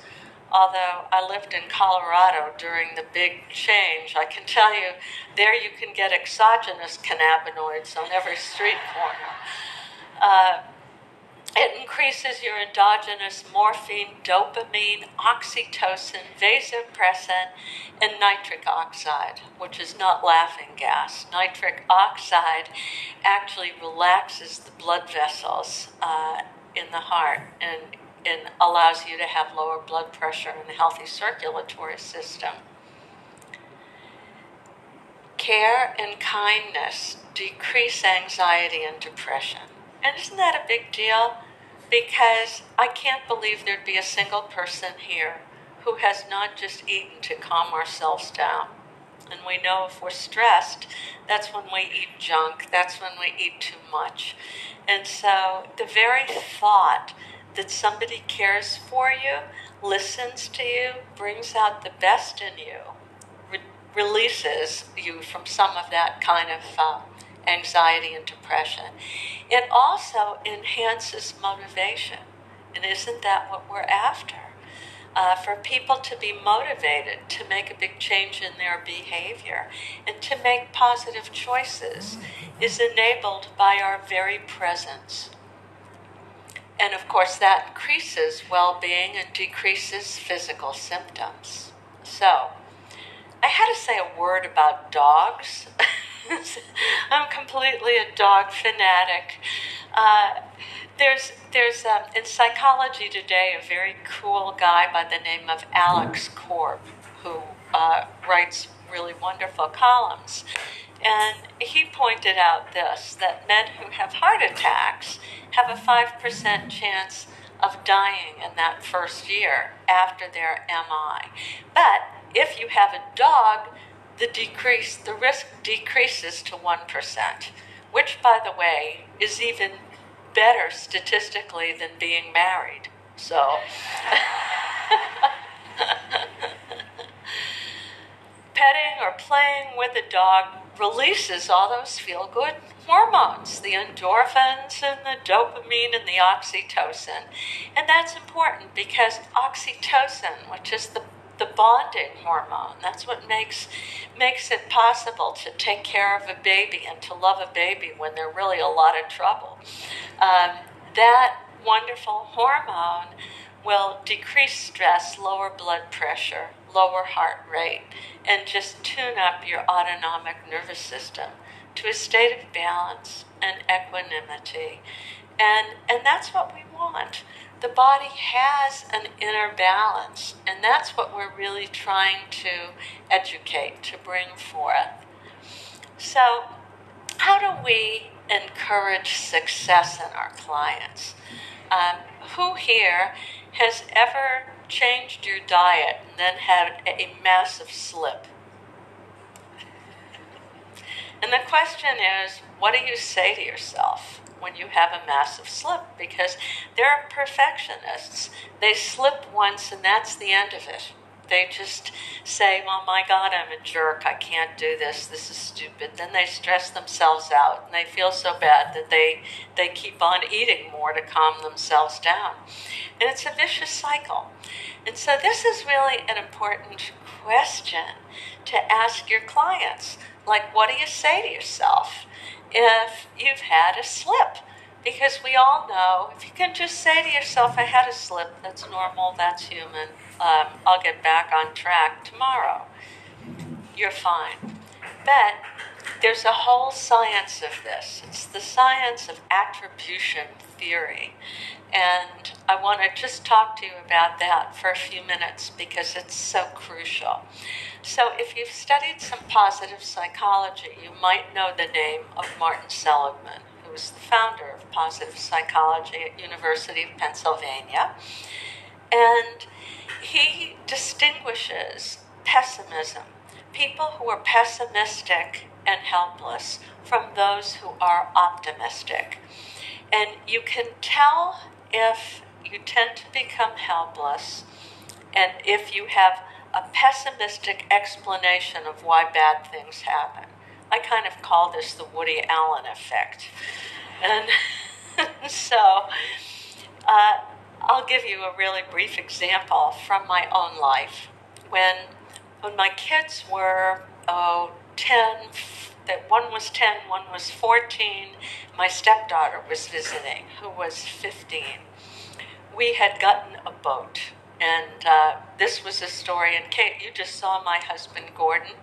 Although I lived in Colorado during the big change, I can tell you, there you can get exogenous cannabinoids on every street corner. Uh, it increases your endogenous morphine, dopamine, oxytocin, vasopressin, and nitric oxide, which is not laughing gas. Nitric oxide actually relaxes the blood vessels uh, in the heart and and allows you to have lower blood pressure and a healthy circulatory system. Care and kindness decrease anxiety and depression. And isn't that a big deal? Because I can't believe there'd be a single person here who has not just eaten to calm ourselves down. And we know if we're stressed, that's when we eat junk, that's when we eat too much. And so the very thought that somebody cares for you, listens to you, brings out the best in you, re- releases you from some of that kind of uh, anxiety and depression. It also enhances motivation, and isn't that what we're after? Uh, for people to be motivated to make a big change in their behavior and to make positive choices is enabled by our very presence. And of course, that increases well-being and decreases physical symptoms. So, I had to say a word about dogs. I'm completely a dog fanatic. Uh, there's, there's um, in psychology today, a very cool guy by the name of Alex Korb, who uh, writes really wonderful columns. And he pointed out this, that men who have heart attacks have a five percent chance of dying in that first year after their M I. But if you have a dog, the decrease, the risk decreases to one percent, which, by the way, is even better statistically than being married. So, petting or playing with a dog releases all those feel-good hormones, the endorphins and the dopamine and the oxytocin. And that's important because oxytocin, which is the, the bonding hormone, that's what makes, makes it possible to take care of a baby and to love a baby when they're really a lot of trouble. Um, that wonderful hormone will decrease stress, lower blood pressure, lower heart rate, and just tune up your autonomic nervous system to a state of balance and equanimity. And, and that's what we want. The body has an inner balance, and that's what we're really trying to educate, to bring forth. So how do we encourage success in our clients? Um, who here has ever changed your diet and then had a massive slip? And the question is, what do you say to yourself when you have a massive slip? Because there are perfectionists. They slip once and that's the end of it. They just say, oh my God, I'm a jerk, I can't do this, this is stupid. Then they stress themselves out and they feel so bad that they, they keep on eating more to calm themselves down. And it's a vicious cycle. And so this is really an important question to ask your clients. Like, what do you say to yourself if you've had a slip? Because we all know, if you can just say to yourself, I had a slip, that's normal, that's human, um, I'll get back on track tomorrow, you're fine. But There's a whole science of this. It's the science of attribution theory. And I want to just talk to you about that for a few minutes because it's so crucial. So if you've studied some positive psychology, you might know the name of Martin Seligman, who was the founder of positive psychology at University of Pennsylvania. And he distinguishes pessimism, people who are pessimistic and helpless, from those who are optimistic. And you can tell if you tend to become helpless and if you have a pessimistic explanation of why bad things happen. I kind of call this the Woody Allen effect. And so uh, I'll give you a really brief example from my own life. When, when my kids were, oh, ten, that one was ten, one was fourteen. My stepdaughter was visiting, who was fifteen. We had gotten a boat, and uh, this was a story. And Kate, you just saw my husband, Gordon.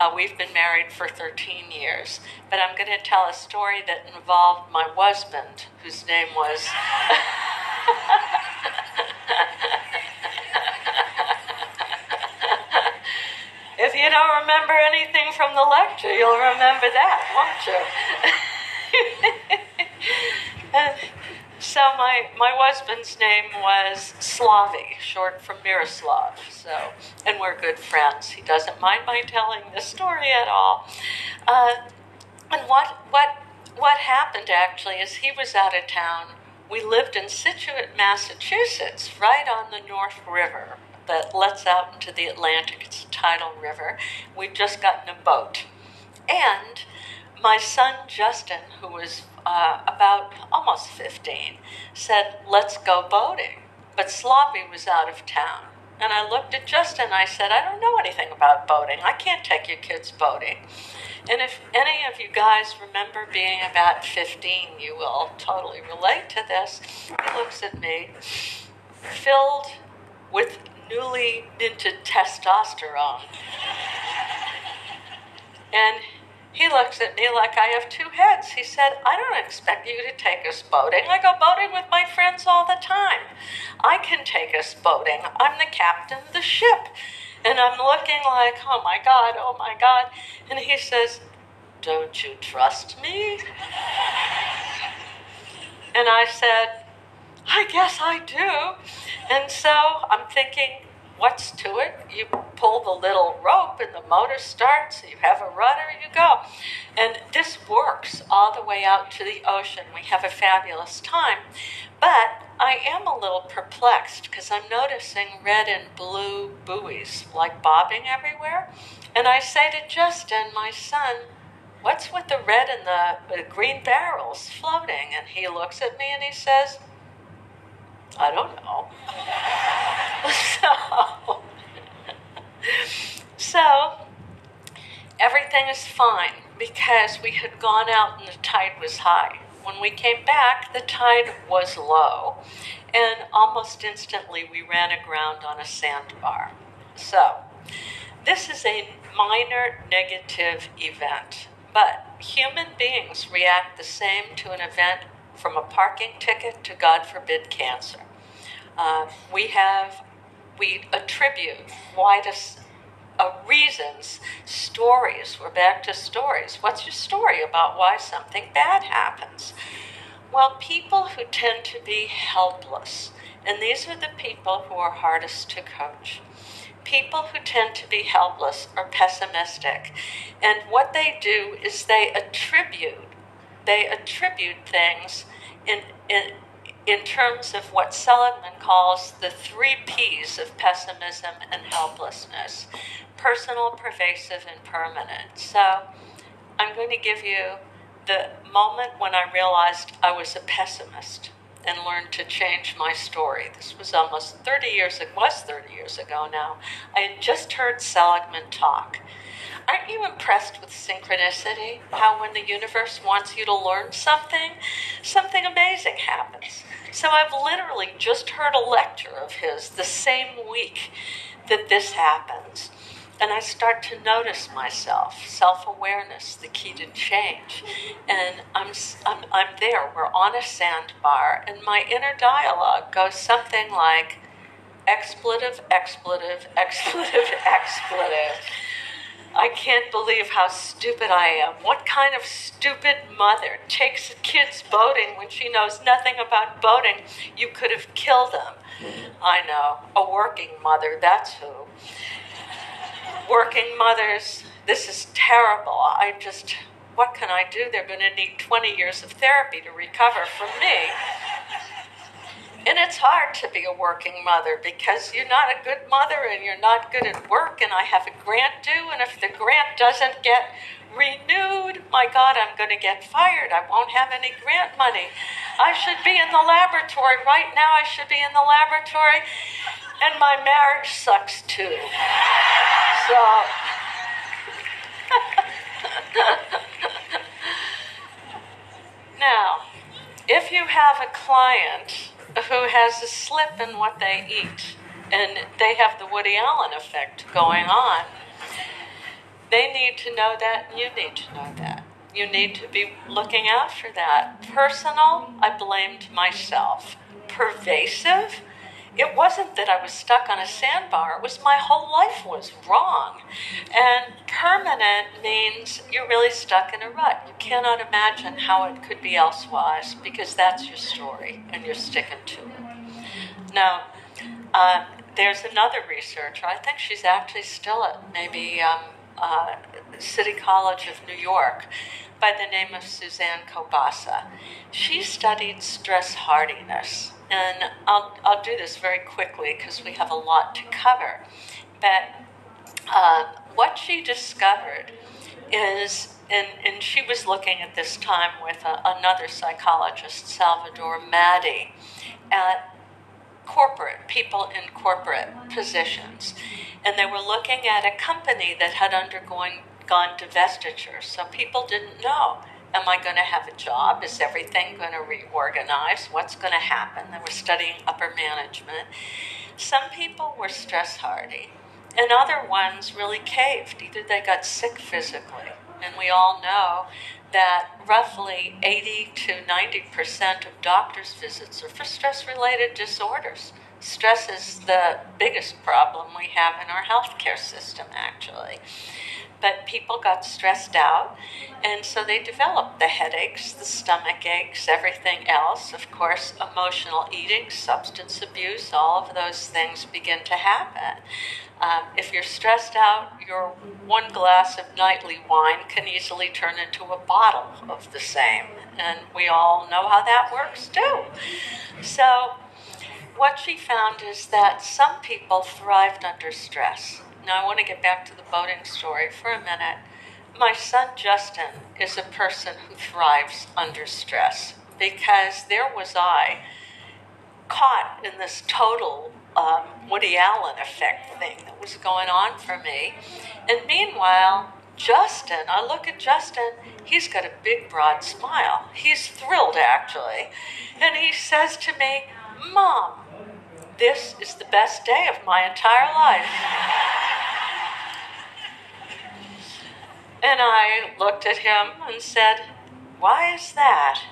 Uh, we've been married for thirteen years, but I'm going to tell a story that involved my husband, whose name was... If you don't remember anything from the lecture, you'll remember that, won't you? And so my, my husband's name was Slavi, short for Miroslav. So, and we're good friends. He doesn't mind my telling this story at all. Uh, and what, what, what happened, actually, is he was out of town. We lived in Scituate, Massachusetts, right on the North River that lets out into the Atlantic. It's a tidal river. We'd just gotten a boat. And my son, Justin, who was uh, about almost fifteen, said, let's go boating. But Slavi was out of town. And I looked at Justin, I said, I don't know anything about boating. I can't take your kids boating. And if any of you guys remember being about fifteen, you will totally relate to this. He looks at me, filled with newly minted testosterone. And he looks at me like I have two heads. He said, I don't expect you to take us boating. I go boating with my friends all the time. I can take us boating. I'm the captain of the ship. And I'm looking like, oh my God, oh my God. And he says, don't you trust me? And I said, I guess I do. And so I'm thinking, what's to it? You pull the little rope and the motor starts, you have a rudder, you go. And this works all the way out to the ocean. We have a fabulous time. But I am a little perplexed because I'm noticing red and blue buoys like bobbing everywhere. And I say to Justin, my son, what's with the red and the, the green barrels floating? And he looks at me and he says, I don't know. so, so everything is fine because we had gone out and the tide was high. When we came back, the tide was low, and almost instantly we ran aground on a sandbar. So this is a minor negative event, but human beings react the same to an event, from a parking ticket to, God forbid, cancer. Uh, we have, we attribute why to uh, reasons, stories. We're back to stories. What's your story about why something bad happens? Well, people who tend to be helpless, and these are the people who are hardest to coach. People who tend to be helpless are pessimistic. And what they do is they attribute They attribute things in, in, in terms of what Seligman calls the three P's of pessimism and helplessness: personal, pervasive, and permanent. So I'm going to give you the moment when I realized I was a pessimist and learned to change my story. This was almost thirty years, it was thirty years ago now. I had just heard Seligman talk. Aren't you impressed with synchronicity? How when the universe wants you to learn something, something amazing happens. So I've literally just heard a lecture of his the same week that this happens. And I start to notice myself, self-awareness, the key to change. And I'm, I'm, I'm there, we're on a sandbar, and my inner dialogue goes something like, expletive, expletive, expletive, expletive. I can't believe how stupid I am. What kind of stupid mother takes kids boating when she knows nothing about boating? You could have killed them. I know, a working mother, that's who. Working mothers, this is terrible. I just, what can I do? They're going to need twenty years of therapy to recover from me. And it's hard to be a working mother because you're not a good mother and you're not good at work, and I have a grant due, and if the grant doesn't get renewed, my God, I'm going to get fired. I won't have any grant money. I should be in the laboratory. Right now I should be in the laboratory, and my marriage sucks too. So, now, if you have a client who has a slip in what they eat, and they have the Woody Allen effect going on, they need to know that, and you need to know that. You need to be looking out for that. Personal, I blamed myself. Pervasive, it wasn't that I was stuck on a sandbar, it was my whole life was wrong. And permanent means you're really stuck in a rut. You cannot imagine how it could be elsewise, because that's your story and you're sticking to it. Now, uh, there's another researcher, I think she's actually still at maybe um, uh, City College of New York, by the name of Suzanne Kobasa. She studied stress hardiness. And I'll, I'll do this very quickly because we have a lot to cover. But uh, what she discovered is, and, and she was looking at this time with a, another psychologist, Salvador Maddy, at corporate, people in corporate positions. And they were looking at a company that had undergone gone divestiture, so people didn't know. Am I going to have a job? Is everything going to reorganize? What's going to happen? They were studying upper management. Some people were stress hardy, and other ones really caved. Either they got sick physically, and we all know that roughly eighty to ninety percent of doctor's visits are for stress-related disorders. Stress is the biggest problem we have in our healthcare system, actually. But people got stressed out, and so they developed the headaches, the stomach aches, everything else. Of course, emotional eating, substance abuse, all of those things begin to happen. Um, if you're stressed out, your one glass of nightly wine can easily turn into a bottle of the same, and we all know how that works too. So what she found is that some people thrived under stress. Now, I want to get back to the boating story for a minute. My son Justin is a person who thrives under stress, because there was I caught in this total um, Woody Allen effect thing that was going on for me. And meanwhile, Justin, I look at Justin, he's got a big, broad smile. He's thrilled, actually. And he says to me, "Mom, this is the best day of my entire life." And I looked at him and said, "Why is that?"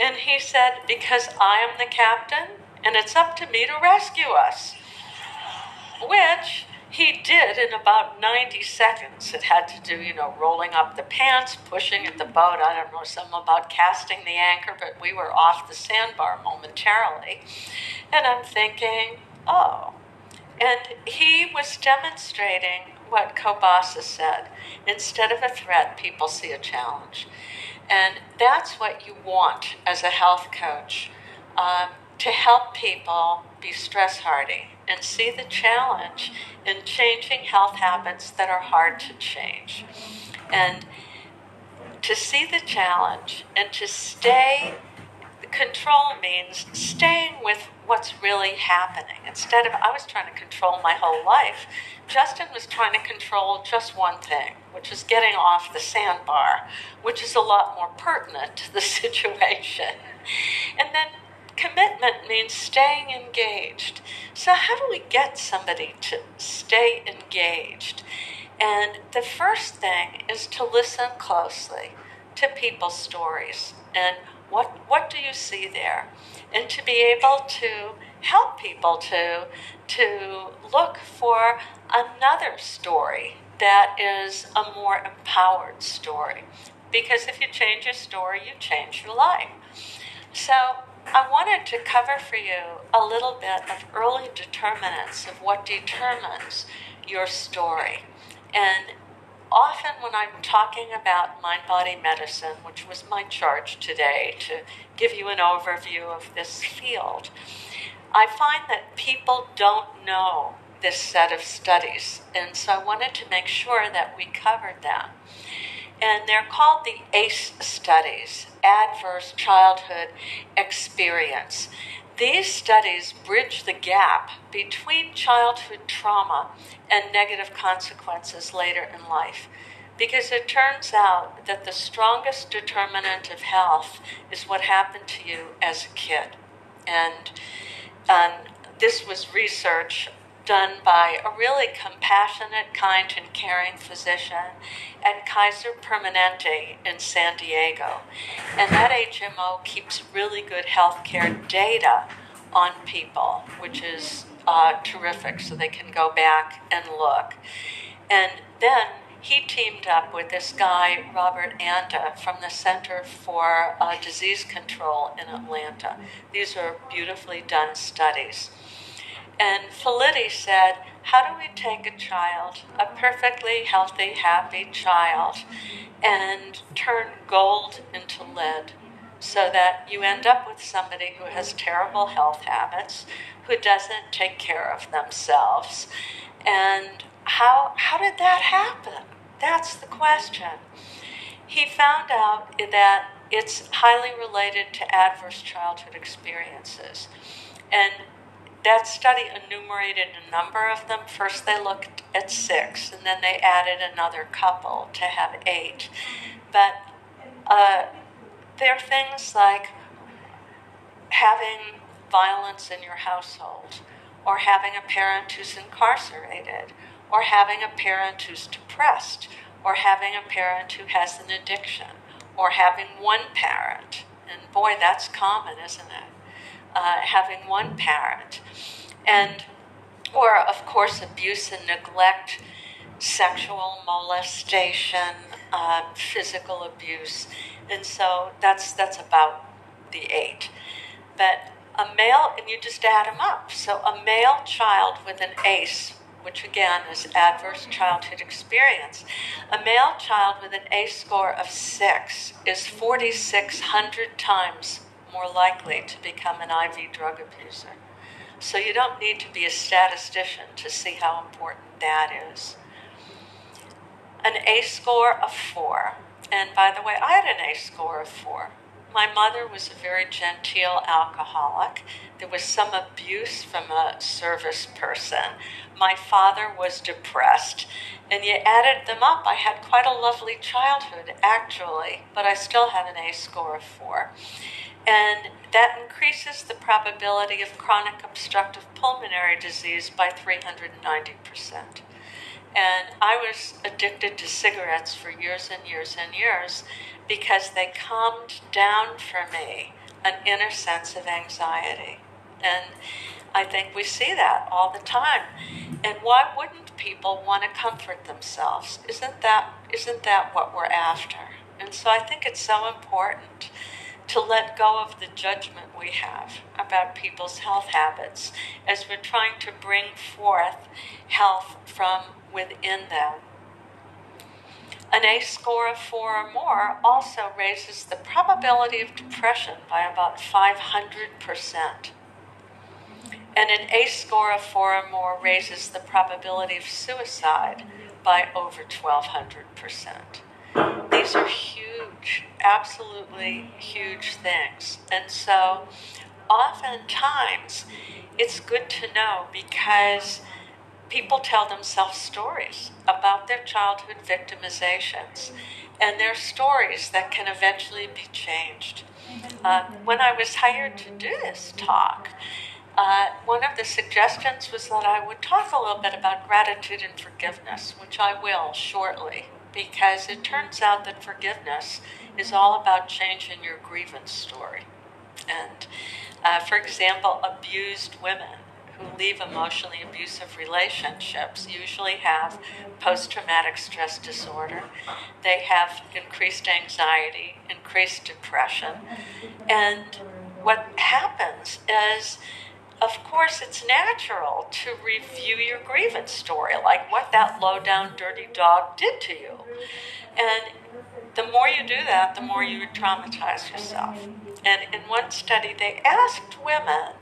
And he said, "Because I am the captain, and it's up to me to rescue us." Which he did in about ninety seconds. It had to do, you know, rolling up the pants, pushing at the boat, I don't know, something about casting the anchor, but we were off the sandbar momentarily. And I'm thinking, oh. And he was demonstrating what Kobasa said. Instead of a threat, people see a challenge. And that's what you want as a health coach, um, to help people be stress-hardy and see the challenge in changing health habits that are hard to change. And to see the challenge and to stay, control means staying with what's really happening. Instead of, I was trying to control my whole life, Justin was trying to control just one thing, which is getting off the sandbar, which is a lot more pertinent to the situation. And then commitment means staying engaged. So how do we get somebody to stay engaged? And the first thing is to listen closely to people's stories and what what do you see there, and to be able to help people to to look for another story that is a more empowered story. Because if you change your story, you change your life. So I wanted to cover for you a little bit of early determinants of what determines your story. And often when I'm talking about mind-body medicine, which was my charge today, to give you an overview of this field, I find that people don't know this set of studies. And so I wanted to make sure that we covered them. And they're called the ACE studies, Adverse Childhood Experience. These studies bridge the gap between childhood trauma and negative consequences later in life, because it turns out that the strongest determinant of health is what happened to you as a kid. And um, this was research done by a really compassionate, kind, and caring physician at Kaiser Permanente in San Diego. And that H M O keeps really good healthcare data on people, which is uh, terrific, so they can go back and look. And then he teamed up with this guy, Robert Anda, from the Center for uh, Disease Control in Atlanta. These are beautifully done studies. And Felitti said, how do we take a child, a perfectly healthy, happy child, and turn gold into lead, so that you end up with somebody who has terrible health habits, who doesn't take care of themselves? And how, how did that happen? That's the question. He found out that it's highly related to adverse childhood experiences. And that study enumerated a number of them. First they looked at six, and then they added another couple to have eight. But uh, there are things like having violence in your household, or having a parent who's incarcerated, or having a parent who's depressed, or having a parent who has an addiction, or having one parent. And boy, that's common, isn't it? Uh, having one parent, and or of course abuse and neglect, sexual molestation, uh, physical abuse, and so that's that's about the eight. But a male, and you just add them up. So a male child with an ACE, which again is adverse childhood experience, a male child with an ACE score of six is forty-six hundred times more likely to become an I V drug abuser. So you don't need to be a statistician to see how important that is. An ACE score of four. And by the way, I had an ACE score of four. My mother was a very genteel alcoholic. There was some abuse from a service person. My father was depressed. And you added them up. I had quite a lovely childhood, actually, but I still have an ACE score of four. And that increases the probability of chronic obstructive pulmonary disease by three hundred ninety percent. And I was addicted to cigarettes for years and years and years because they calmed down for me an inner sense of anxiety. And I think we see that all the time. And why wouldn't people want to comfort themselves? Isn't that, isn't that what we're after? And so I think it's so important to let go of the judgment we have about people's health habits as we're trying to bring forth health from within them. An ACE score of four or more also raises the probability of depression by about five hundred percent. And an ACE score of four or more raises the probability of suicide by over twelve hundred percent. These are huge, absolutely huge things. And so oftentimes it's good to know, because people tell themselves stories about their childhood victimizations, and they're stories that can eventually be changed. Uh, when I was hired to do this talk, uh, one of the suggestions was that I would talk a little bit about gratitude and forgiveness, which I will shortly, because it turns out that forgiveness is all about changing your grievance story. And, uh, for example, abused women who leave emotionally abusive relationships usually have post-traumatic stress disorder. They have increased anxiety, increased depression. And what happens is, of course, it's natural to review your grievance story, like what that low-down dirty dog did to you. And the more you do that, the more you traumatize yourself. And in one study, they asked women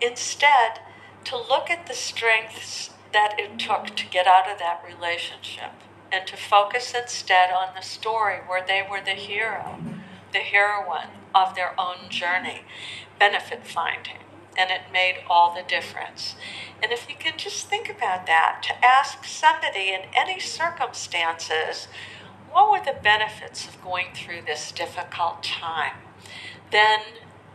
instead to look at the strengths that it took to get out of that relationship and to focus instead on the story where they were the hero, the heroine of their own journey, benefit finding. And it made all the difference. And if you can just think about that, to ask somebody in any circumstances, what were the benefits of going through this difficult time? Then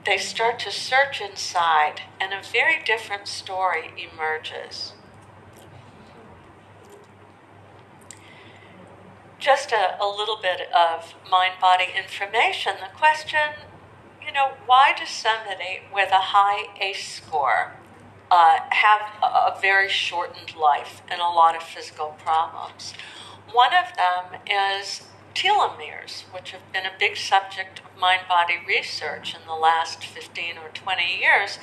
they start to search inside, and a very different story emerges. Just a, a little bit of mind-body information. The question, you know, why does somebody with a high A C E score uh, have a, a very shortened life and a lot of physical problems? One of them is telomeres, which have been a big subject of mind-body research in the last fifteen or twenty years.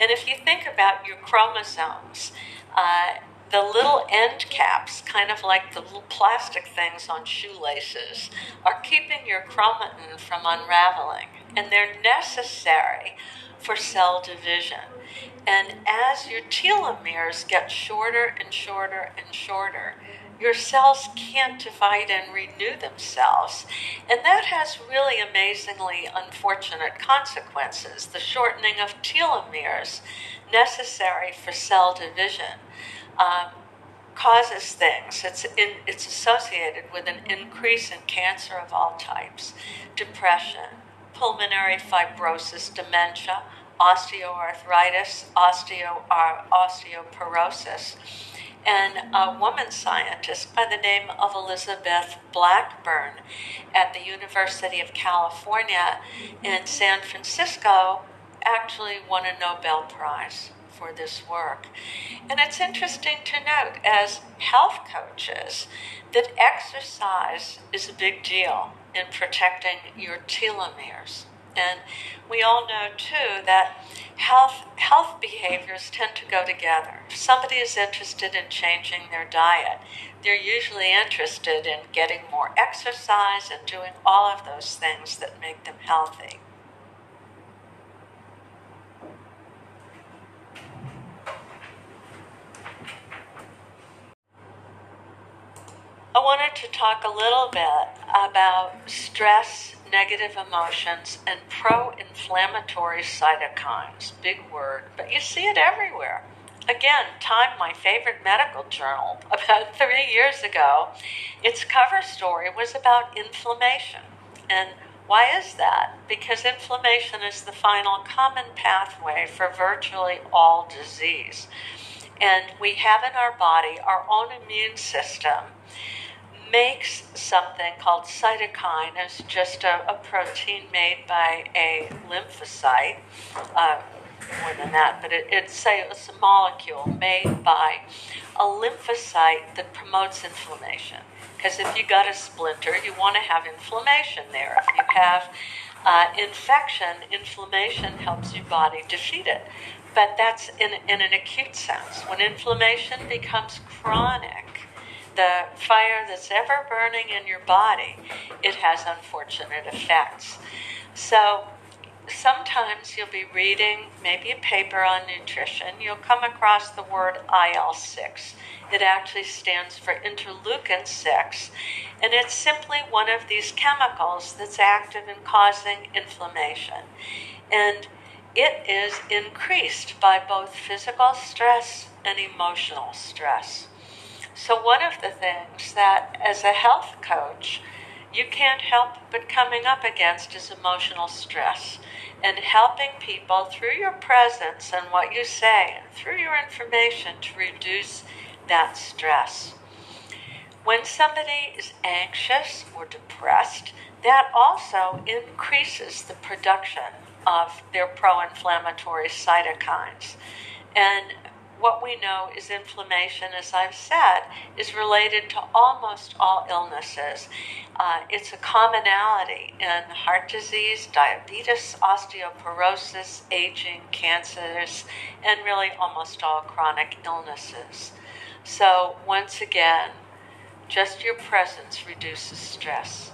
And if you think about your chromosomes, uh, the little end caps, kind of like the little plastic things on shoelaces, are keeping your chromatin from unraveling. And they're necessary for cell division. And as your telomeres get shorter and shorter and shorter, your cells can't divide and renew themselves. And that has really amazingly unfortunate consequences. The shortening of telomeres, necessary for cell division, um, causes things. It's, in, it's associated with an increase in cancer of all types, depression, pulmonary fibrosis, dementia, osteoarthritis, osteo, osteoporosis. And a woman scientist by the name of Elizabeth Blackburn at the University of California in San Francisco actually won a Nobel Prize for this work. And it's interesting to note, as health coaches, that exercise is a big deal in protecting your telomeres. And we all know, too, that health, health behaviors tend to go together. If somebody is interested in changing their diet, they're usually interested in getting more exercise and doing all of those things that make them healthy. I wanted to talk a little bit about stress, negative emotions, and pro-inflammatory cytokines. Big word, but you see it everywhere. Again, Time, my favorite medical journal, about three years ago, its cover story was about inflammation. And why is that? Because inflammation is the final common pathway for virtually all disease. And we have in our body, our own immune system makes something called cytokine. It's just a, a protein made by a lymphocyte, uh, more than that, but it, it's, a, it's a molecule made by a lymphocyte that promotes inflammation. Because if you got a splinter, you want to have inflammation there. If you have uh, infection, inflammation helps your body defeat it. But that's in, in an acute sense. When inflammation becomes chronic, the fire that's ever burning in your body, it has unfortunate effects. So sometimes you'll be reading maybe a paper on nutrition. You'll come across the word I L six. It actually stands for interleukin six. And it's simply one of these chemicals that's active in causing inflammation. And it is increased by both physical stress and emotional stress. So one of the things that, as a health coach, you can't help but coming up against is emotional stress. And helping people through your presence and what you say, and through your information, to reduce that stress. When somebody is anxious or depressed, that also increases the production of their pro-inflammatory cytokines. And what we know is inflammation, as I've said, is related to almost all illnesses. Uh, it's a commonality in heart disease, diabetes, osteoporosis, aging, cancers, and really almost all chronic illnesses. So once again, just your presence reduces stress.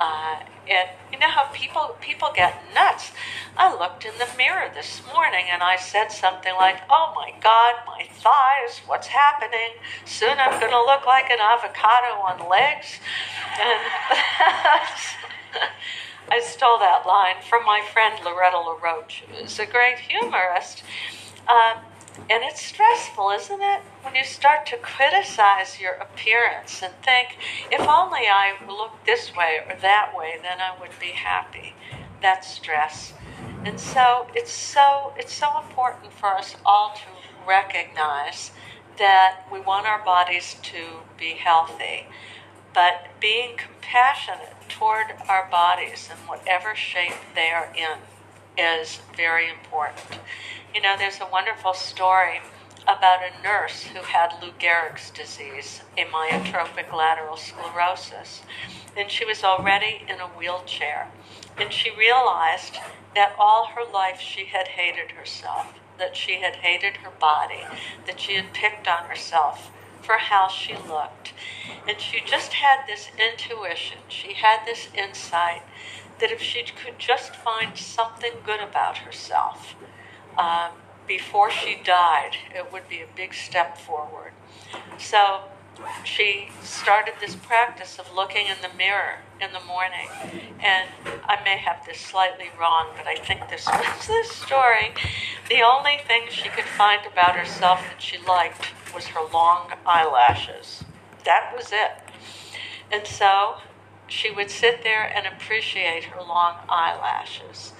Uh, and you know how people people get nuts. I looked in the mirror this morning and I said something like, "Oh my God, my thighs! What's happening? Soon I'm going to look like an avocado on legs." And I stole that line from my friend Loretta LaRoche, who's a great humorist. Um, And it's stressful, isn't it? When you start to criticize your appearance and think, if only I looked this way or that way, then I would be happy. That's stress. And so it's so it's so important for us all to recognize that we want our bodies to be healthy. But being compassionate toward our bodies in whatever shape they are in is very important. You know, there's a wonderful story about a nurse who had Lou Gehrig's disease, a amyotrophic lateral sclerosis, and she was already in a wheelchair. And she realized that all her life she had hated herself, that she had hated her body, that she had picked on herself for how she looked. And she just had this intuition, she had this insight that if she could just find something good about herself uh, before she died, it would be a big step forward. So she started this practice of looking in the mirror in the morning. And I may have this slightly wrong, but I think this was this story. The only thing she could find about herself that she liked was her long eyelashes. That was it. And so she would sit there and appreciate her long eyelashes.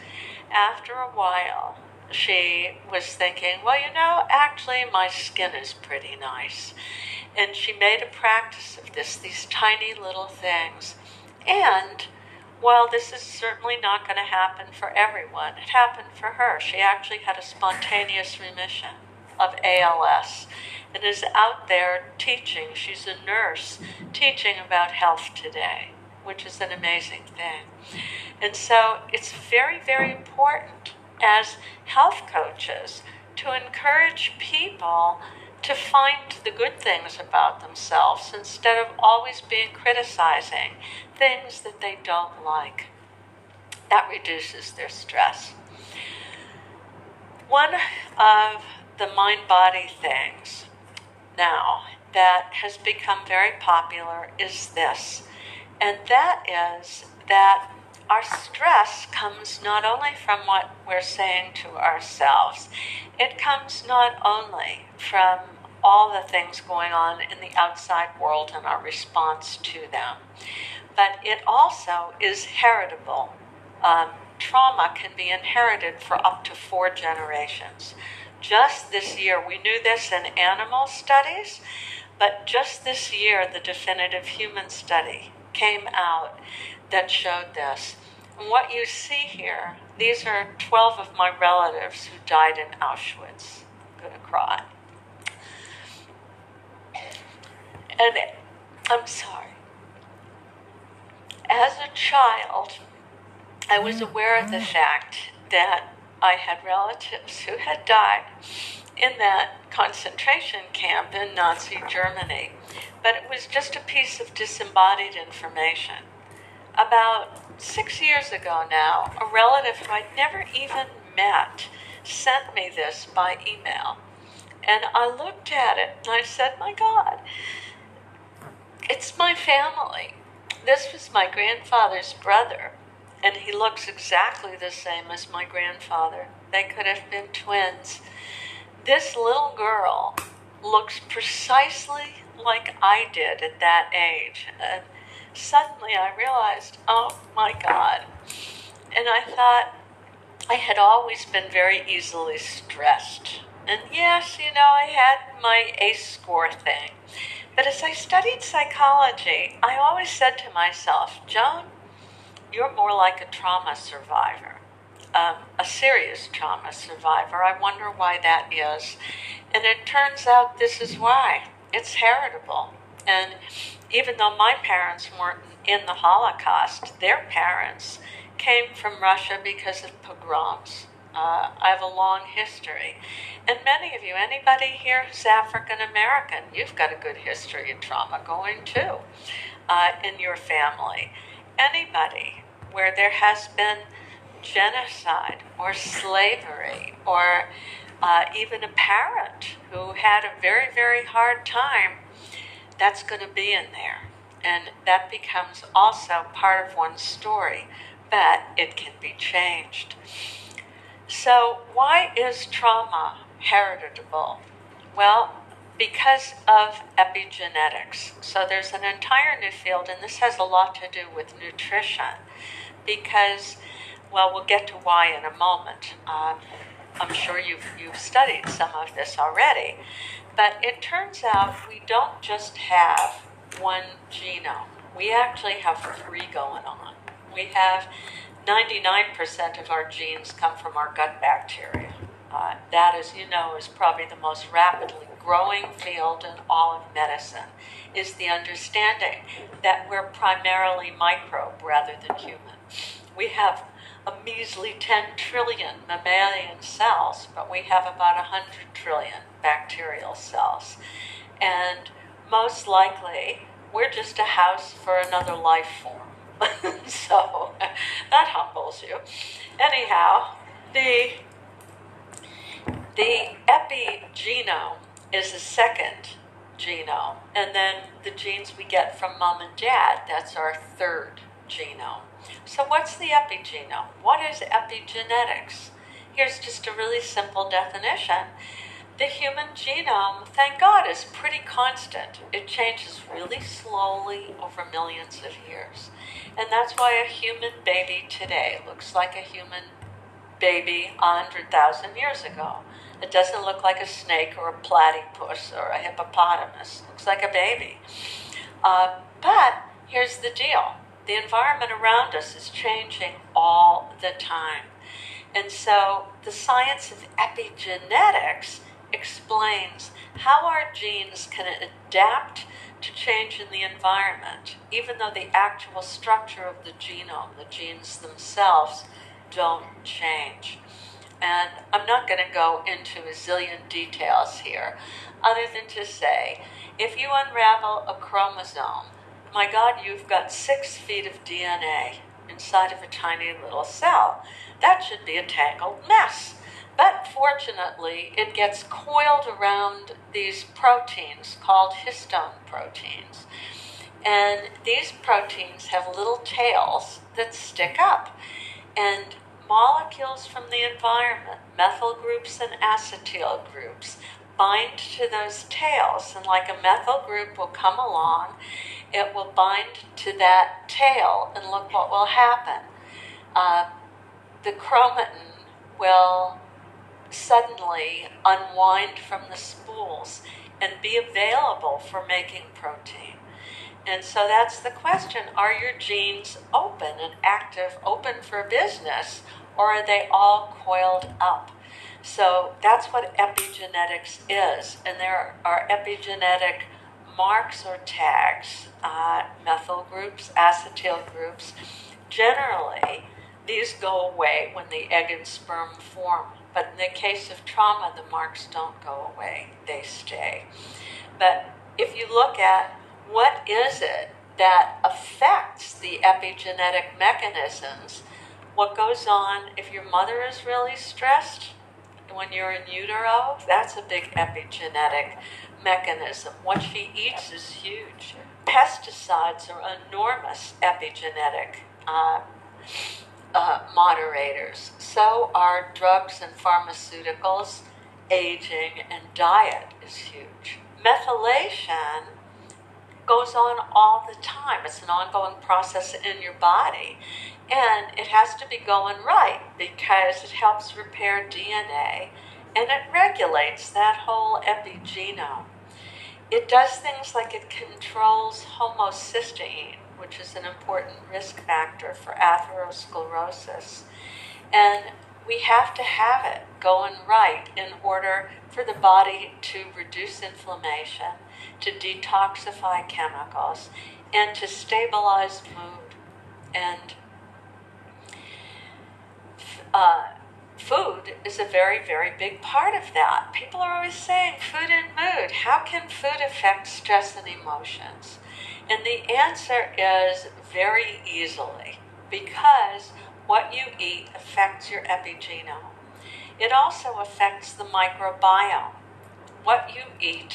After a while, she was thinking, well, you know, actually my skin is pretty nice. And she made a practice of this, these tiny little things. And while this is certainly not going to happen for everyone, it happened for her. She actually had a spontaneous remission of A L S and is out there teaching. She's a nurse teaching about health today, which is an amazing thing. And so it's very, very important as health coaches to encourage people to find the good things about themselves instead of always being criticizing things that they don't like. That reduces their stress. One of the mind-body things now that has become very popular is this. And that is that our stress comes not only from what we're saying to ourselves, it comes not only from all the things going on in the outside world and our response to them, but it also is heritable. Um, trauma can be inherited for up to four generations. Just this year, we knew this in animal studies, but just this year, the definitive human study came out that showed this. And what you see here, these are twelve of my relatives who died in Auschwitz. I'm gonna cry. And I'm sorry. As a child, I was aware of the fact that I had relatives who had died in that concentration camp in Nazi Germany. But it was just a piece of disembodied information. About six years ago now, a relative who I'd never even met sent me this by email. And I looked at it and I said, my God, it's my family. This was my grandfather's brother, and he looks exactly the same as my grandfather. They could have been twins. This little girl looks precisely like I did at that age. And suddenly I realized, oh my God. And I thought, I had always been very easily stressed. And yes, you know, I had my ACE score thing. But as I studied psychology, I always said to myself, Joan, you're more like a trauma survivor, um, a serious trauma survivor. I wonder why that is. And it turns out this is why. It's heritable. And even though my parents weren't in the Holocaust, their parents came from Russia because of pogroms. Uh, I have a long history. And many of you, anybody here who's African-American, you've got a good history of trauma going too uh, in your family. Anybody where there has been genocide or slavery or uh, even a parent who had a very, very hard time, that's going to be in there. And that becomes also part of one's story, but it can be changed. So why is trauma heritable? Well, because of epigenetics. So there's an entire new field, and this has a lot to do with nutrition because, well, we'll get to why in a moment. Um, I'm sure you've, you've studied some of this already. But it turns out we don't just have one genome. We actually have three going on. We have ninety-nine percent of our genes come from our gut bacteria. Uh, that, as you know, is probably the most rapidly growing field in all of medicine, is the understanding that we're primarily microbe rather than human. We have a measly ten trillion mammalian cells, but we have about one hundred trillion bacterial cells. And most likely, we're just a house for another life form. So that humbles you. Anyhow, the, the epigenome is a second genome. And then the genes we get from mom and dad, that's our third genome. So what's the epigenome? What is epigenetics? Here's just a really simple definition. The human genome, thank God, is pretty constant. It changes really slowly over millions of years. And that's why a human baby today looks like a human baby one hundred thousand years ago. It doesn't look like a snake or a platypus or a hippopotamus. It looks like a baby. Uh, but here's the deal. The environment around us is changing all the time. And so the science of epigenetics explains how our genes can adapt to change in the environment, even though the actual structure of the genome, the genes themselves, don't change. And I'm not going to go into a zillion details here, other than to say, if you unravel a chromosome, my God, you've got six feet of D N A inside of a tiny little cell. That should be a tangled mess. But fortunately, it gets coiled around these proteins called histone proteins. And these proteins have little tails that stick up. And molecules from the environment, methyl groups and acetyl groups, bind to those tails, and like a methyl group will come along, it will bind to that tail, and look what will happen. Uh, the chromatin will suddenly unwind from the spools and be available for making protein. And so that's the question. Are your genes open and active, open for business, or are they all coiled up? So that's what epigenetics is, and there are epigenetic marks or tags, uh, methyl groups, acetyl groups. Generally, these go away when the egg and sperm form, but in the case of trauma, the marks don't go away, they stay. But if you look at what is it that affects the epigenetic mechanisms, what goes on if your mother is really stressed, when you're in utero, that's a big epigenetic mechanism. What she eats is huge. Pesticides are enormous epigenetic uh, uh, moderators. So are drugs and pharmaceuticals. Aging and diet is huge. Methylation goes on all the time. It's an ongoing process in your body, and it has to be going right because it helps repair D N A, and it regulates that whole epigenome. It does things like it controls homocysteine, which is an important risk factor for atherosclerosis, and we have to have it going right in order for the body to reduce inflammation, to detoxify chemicals, and to stabilize mood. And uh, food is a very, very big part of that. People are always saying food and mood. How can food affect stress and emotions? And the answer is very easily, because what you eat affects your epigenome. It also affects the microbiome. What you eat,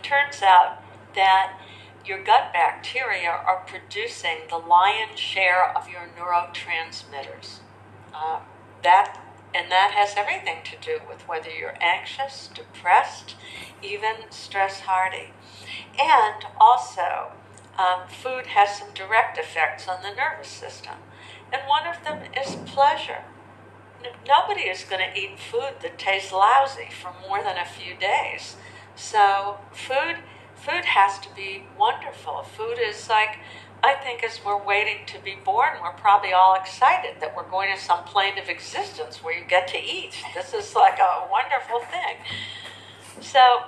turns out that your gut bacteria are producing the lion's share of your neurotransmitters. Uh, that, and that has everything to do with whether you're anxious, depressed, even stress-hardy. And also, um, food has some direct effects on the nervous system. And one of them is pleasure. Nobody is going to eat food that tastes lousy for more than a few days. So food, food has to be wonderful. Food is like, I think as we're waiting to be born, we're probably all excited that we're going to some plane of existence where you get to eat. This is like a wonderful thing. So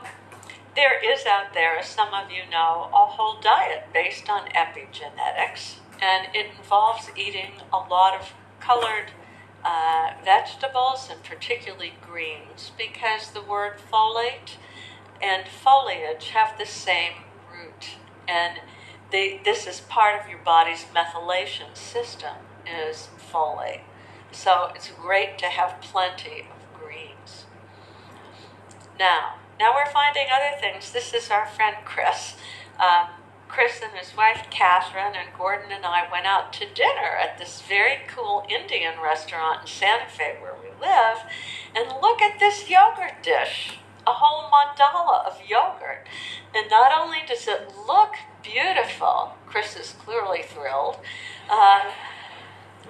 there is out there, as some of you know, a whole diet based on epigenetics. And it involves eating a lot of colored uh, vegetables, and particularly greens, because the word folate and foliage have the same root. And they, this is part of your body's methylation system, is folate. So it's great to have plenty of greens. Now, now we're finding other things. This is our friend Chris. Um, Chris and his wife, Catherine, and Gordon and I went out to dinner at this very cool Indian restaurant in Santa Fe where we live, and look at this yogurt dish, a whole mandala of yogurt. And not only does it look beautiful, Chris is clearly thrilled, uh,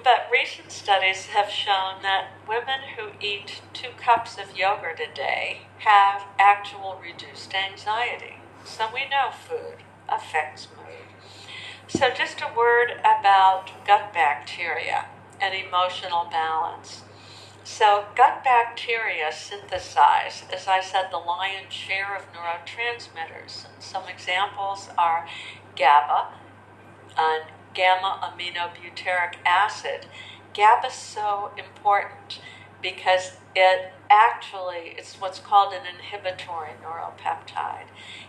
but recent studies have shown that women who eat two cups of yogurt a day have actual reduced anxiety. So we know food affects mood. So just a word about gut bacteria and emotional balance. So gut bacteria synthesize, as I said, the lion's share of neurotransmitters. And some examples are GABA, and gamma-aminobutyric acid. GABA is so important because it actually, it's what's called an inhibitory neuropeptide.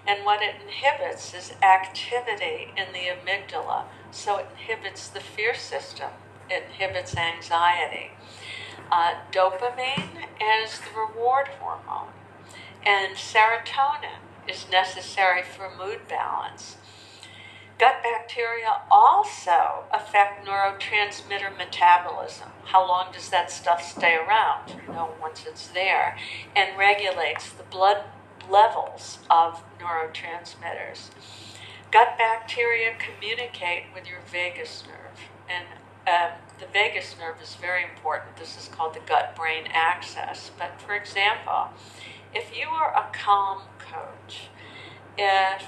And what it inhibits is activity in the amygdala. So it inhibits the fear system. It inhibits anxiety. Uh, dopamine is the reward hormone. And serotonin is necessary for mood balance. Gut bacteria also affect neurotransmitter metabolism. How long does that stuff stay around? You know, once it's there, and regulates the blood levels of neurotransmitters. Gut bacteria communicate with your vagus nerve, and uh, the vagus nerve is very important. This is called the gut-brain axis. But for example, if you are a calm coach, if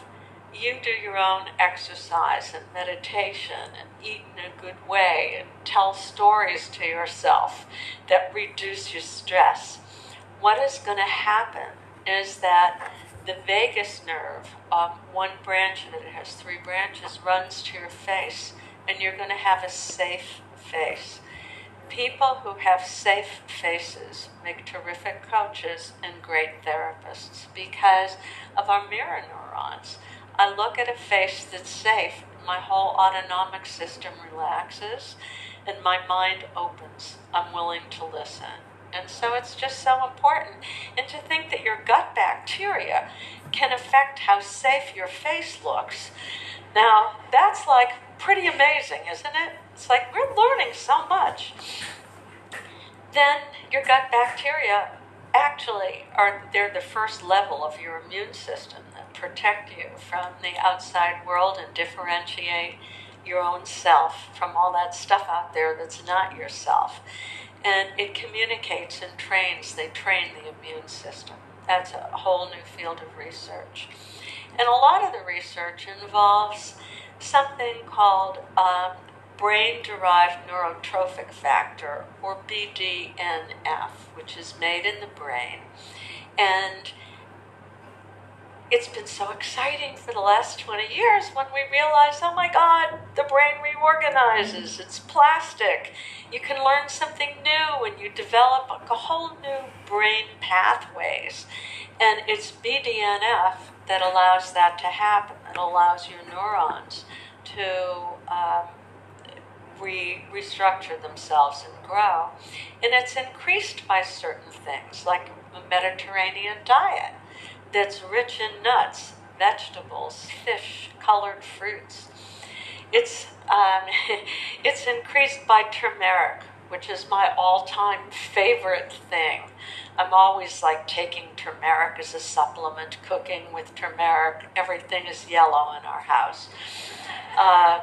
you do your own exercise and meditation and eat in a good way and tell stories to yourself that reduce your stress, what is going to happen is that the vagus nerve, um, one branch of it, it has three branches, runs to your face, and you're going to have a safe face. People who have safe faces make terrific coaches and great therapists because of our mirror neurons. I look at a face that's safe, my whole autonomic system relaxes, and my mind opens. I'm willing to listen. And so it's just so important. And to think that your gut bacteria can affect how safe your face looks. Now, that's like pretty amazing, isn't it? It's like we're learning so much. Then your gut bacteria actually are they're the first level of your immune system that protect you from the outside world and differentiate your own self from all that stuff out there that's not yourself. And it communicates and trains, they train the immune system. That's a whole new field of research. And a lot of the research involves something called um, brain-derived neurotrophic factor, or B D N F, which is made in the brain. And it's been so exciting for the last twenty years when we realized, oh my God, the brain reorganizes, it's plastic. You can learn something new and you develop a whole new brain pathways. And it's B D N F that allows that to happen, that allows your neurons to um, re restructure themselves and grow. And it's increased by certain things, like a Mediterranean diet that's rich in nuts, vegetables, fish, colored fruits. It's um, it's increased by turmeric, which is my all-time favorite thing. I'm always like taking turmeric as a supplement, cooking with turmeric. Everything is yellow in our house. Uh,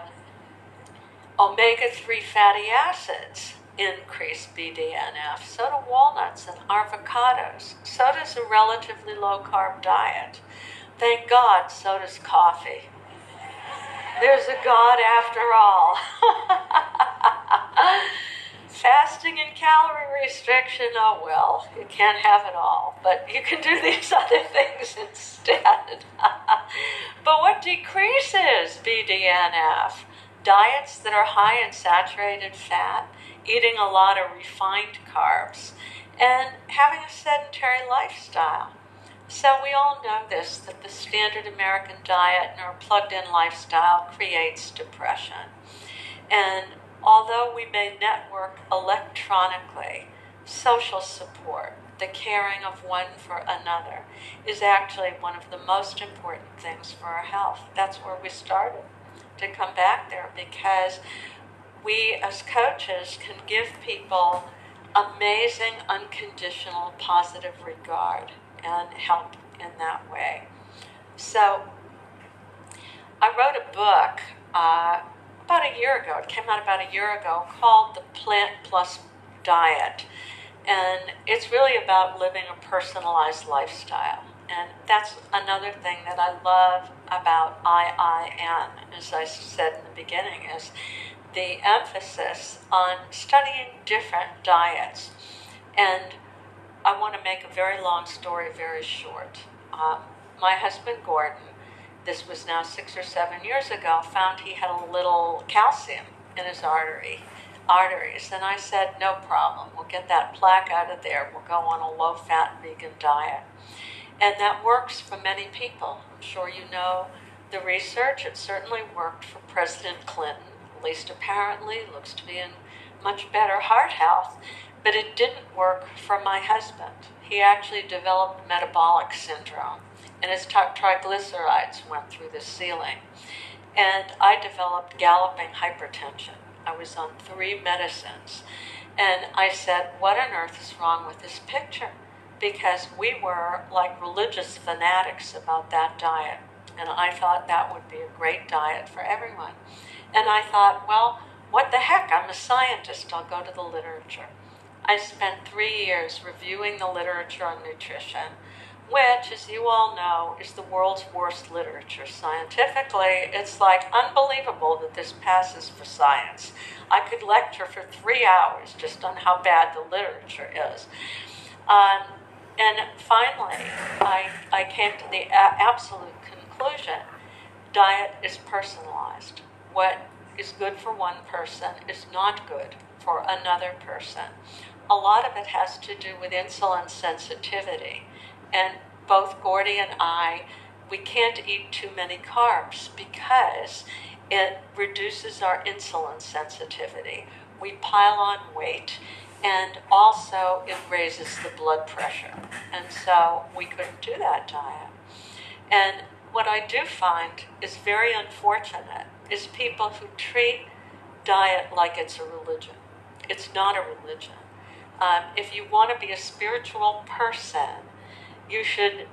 omega three fatty acids increase B D N F, so do walnuts and avocados, so does a relatively low-carb diet. Thank God, so does coffee. There's a God after all. Fasting and calorie restriction, oh well, you can't have it all, but you can do these other things instead. But what decreases B D N F? Diets that are high in saturated fat, eating a lot of refined carbs, and having a sedentary lifestyle. So we all know this, that the standard American diet and our plugged-in lifestyle creates depression. And although we may network electronically, social support, the caring of one for another, is actually one of the most important things for our health. That's where we started, to come back there, because we as coaches can give people amazing, unconditional, positive regard and help in that way. So I wrote a book uh, about a year ago, it came out about a year ago, called The Plant Plus Diet. And it's really about living a personalized lifestyle. And that's another thing that I love about I I N, as I said in the beginning, is the emphasis on studying different diets. And I want to make a very long story very short. Um, my husband Gordon, this was now six or seven years ago, found he had a little calcium in his artery, arteries. And I said, no problem, we'll get that plaque out of there, we'll go on a low-fat vegan diet. And that works for many people. I'm sure you know the research. It certainly worked for President Clinton, at least apparently. Looks to be in much better heart health. But it didn't work for my husband. He actually developed metabolic syndrome, and his triglycerides went through the ceiling. And I developed galloping hypertension. I was on three medicines. And I said, what on earth is wrong with this picture? Because we were like religious fanatics about that diet. And I thought that would be a great diet for everyone. And I thought, well, what the heck? I'm a scientist. I'll go to the literature. I spent three years reviewing the literature on nutrition, which, as you all know, is the world's worst literature. Scientifically, it's like unbelievable that this passes for science. I could lecture for three hours just on how bad the literature is. Um, and finally, I, I came to the a- absolute conclusion, diet is personalized. What is good for one person is not good for another person. A lot of it has to do with insulin sensitivity. And both Gordy and I, we can't eat too many carbs because it reduces our insulin sensitivity. We pile on weight. And also, it raises the blood pressure. And so we couldn't do that diet. And what I do find is very unfortunate is people who treat diet like it's a religion. It's not a religion. Um, if you want to be a spiritual person, you should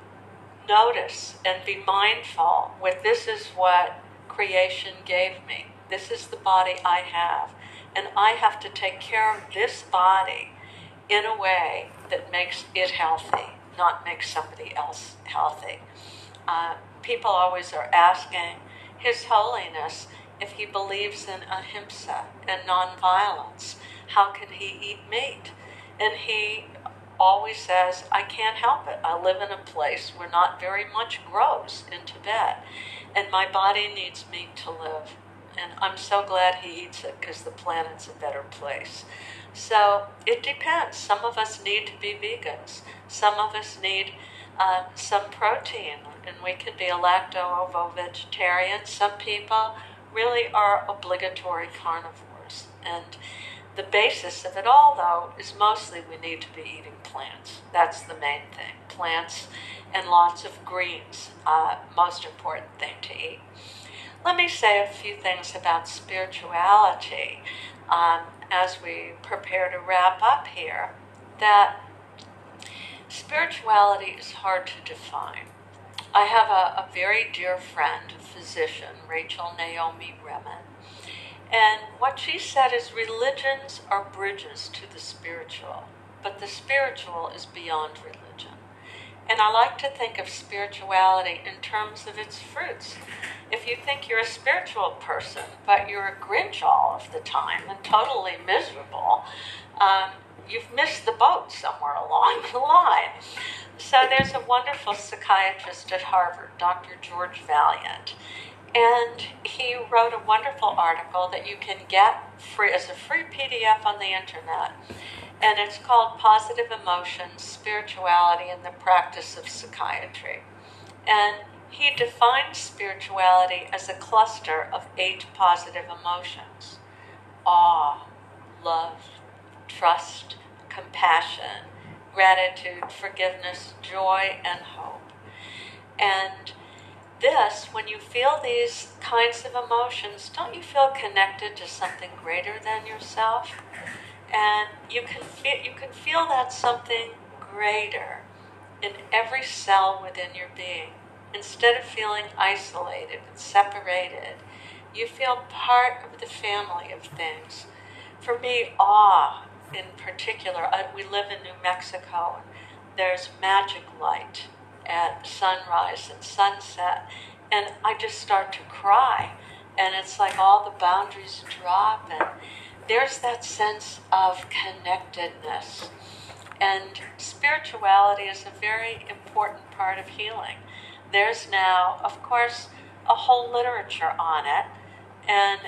notice and be mindful with, this is what creation gave me. This is the body I have. And I have to take care of this body in a way that makes it healthy, not makes somebody else healthy. Uh, people always are asking His Holiness if he believes in ahimsa and nonviolence. How can he eat meat? And he always says, I can't help it. I live in a place where not very much grows in Tibet, and my body needs meat to live. And I'm so glad he eats it, because the planet's a better place. So it depends. Some of us need to be vegans. Some of us need uh, some protein, and we can be a lacto-ovo vegetarian. Some people really are obligatory carnivores. And the basis of it all, though, is mostly we need to be eating plants. That's the main thing. Plants and lots of greens, uh, most important thing to eat. Let me say a few things about spirituality um, as we prepare to wrap up here, that spirituality is hard to define. I have a, a very dear friend, a physician, Rachel Naomi Remen, and what she said is religions are bridges to the spiritual, but the spiritual is beyond religion. And I like to think of spirituality in terms of its fruits. If you think you're a spiritual person, but you're a Grinch all of the time and totally miserable, um, you've missed the boat somewhere along the line. So there's a wonderful psychiatrist at Harvard, Doctor George Valiant, and he wrote a wonderful article that you can get free as a free P D F on the internet. And it's called Positive Emotions, Spirituality, and the Practice of Psychiatry. And he defines spirituality as a cluster of eight positive emotions: awe, love, trust, compassion, gratitude, forgiveness, joy, and hope. And this, when you feel these kinds of emotions, don't you feel connected to something greater than yourself? And you can feel, you can feel that something greater in every cell within your being. Instead of feeling isolated and separated, you feel part of the family of things. For me, awe in particular, I, we live in New Mexico. There's magic light at sunrise and sunset, and I just start to cry. And it's like all the boundaries drop, and there's that sense of connectedness. And spirituality is a very important part of healing. There's now, of course, a whole literature on it, and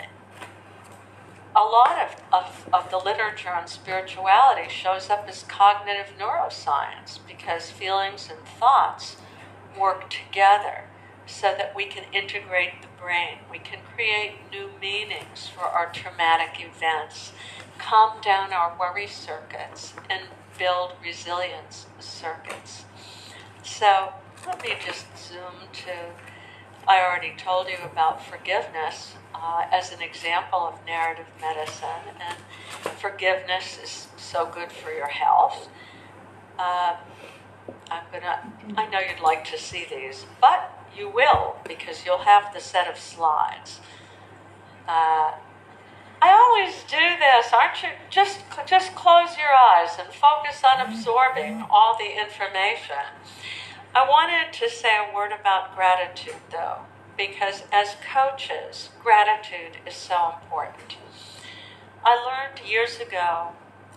a lot of, of, of the literature on spirituality shows up as cognitive neuroscience, because feelings and thoughts work together so that we can integrate the brain. We can create new meanings for our traumatic events, calm down our worry circuits, and build resilience circuits. So let me just zoom to, I already told you about forgiveness uh, as an example of narrative medicine, and forgiveness is so good for your health. Uh, I'm gonna, I know you'd like to see these, but you will, because you'll have the set of slides. Uh, I always do this, aren't you? Just, just close your eyes and focus on absorbing all the information. I wanted to say a word about gratitude, though, because as coaches, gratitude is so important. I learned years ago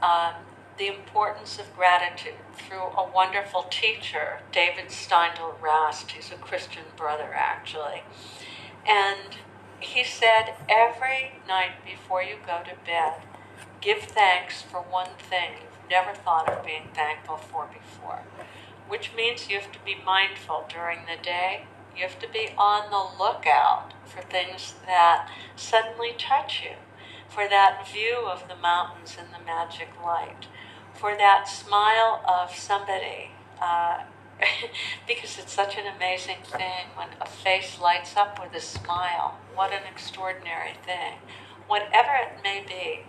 um, the importance of gratitude through a wonderful teacher, David Steindl-Rast. He's a Christian brother, actually. And he said, every night before you go to bed, give thanks for one thing you've never thought of being thankful for before. Which means you have to be mindful during the day. You have to be on the lookout for things that suddenly touch you, for that view of the mountains and the magic light, for that smile of somebody, uh, because it's such an amazing thing when a face lights up with a smile. What an extraordinary thing. Whatever it may be,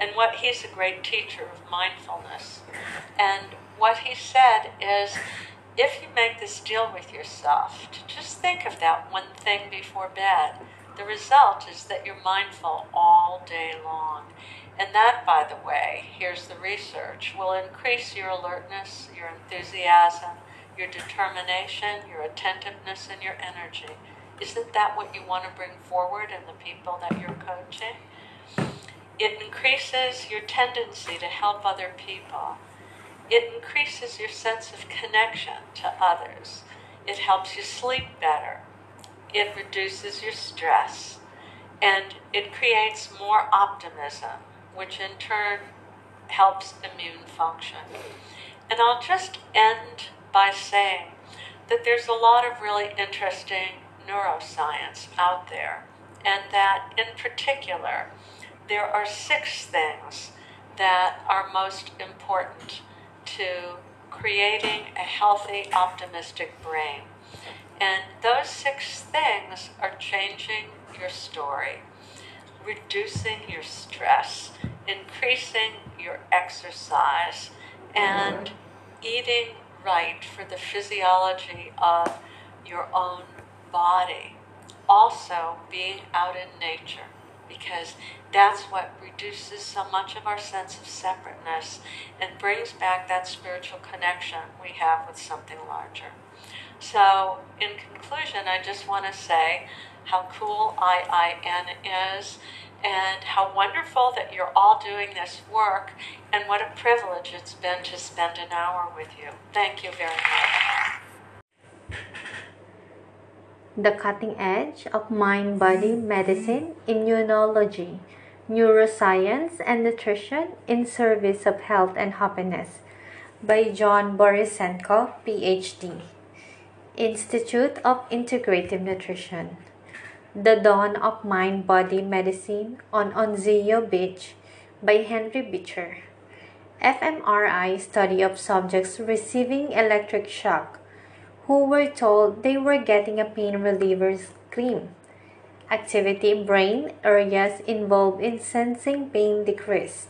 and what he's a great teacher of mindfulness. And what he said is, if you make this deal with yourself, to just think of that one thing before bed, the result is that you're mindful all day long. And that, by the way, here's the research, will increase your alertness, your enthusiasm, your determination, your attentiveness, and your energy. Isn't that what you want to bring forward in the people that you're coaching? It increases your tendency to help other people. It increases your sense of connection to others. It helps you sleep better. It reduces your stress. And it creates more optimism, which in turn helps immune function. And I'll just end by saying that there's a lot of really interesting neuroscience out there, and that in particular there are six things that are most important to creating a healthy, optimistic brain. And those six things are changing your story, reducing your stress, increasing your exercise, and eating right for the physiology of your own body. Also being out in nature, because that's what reduces so much of our sense of separateness and brings back that spiritual connection we have with something larger. So in conclusion, I just want to say how cool I I N is, and how wonderful that you're all doing this work, and what a privilege it's been to spend an hour with you. Thank you very much. The Cutting Edge of Mind-Body Medicine, Immunology, Neuroscience and Nutrition in Service of Health and Happiness by John Borysenko, P H D, Institute of Integrative Nutrition. The Dawn of Mind-Body Medicine on Onzio Beach by Henry Beecher. F M R I study of subjects receiving electric shock who were told they were getting a pain reliever cream. Activity in brain areas involved in sensing pain decrease.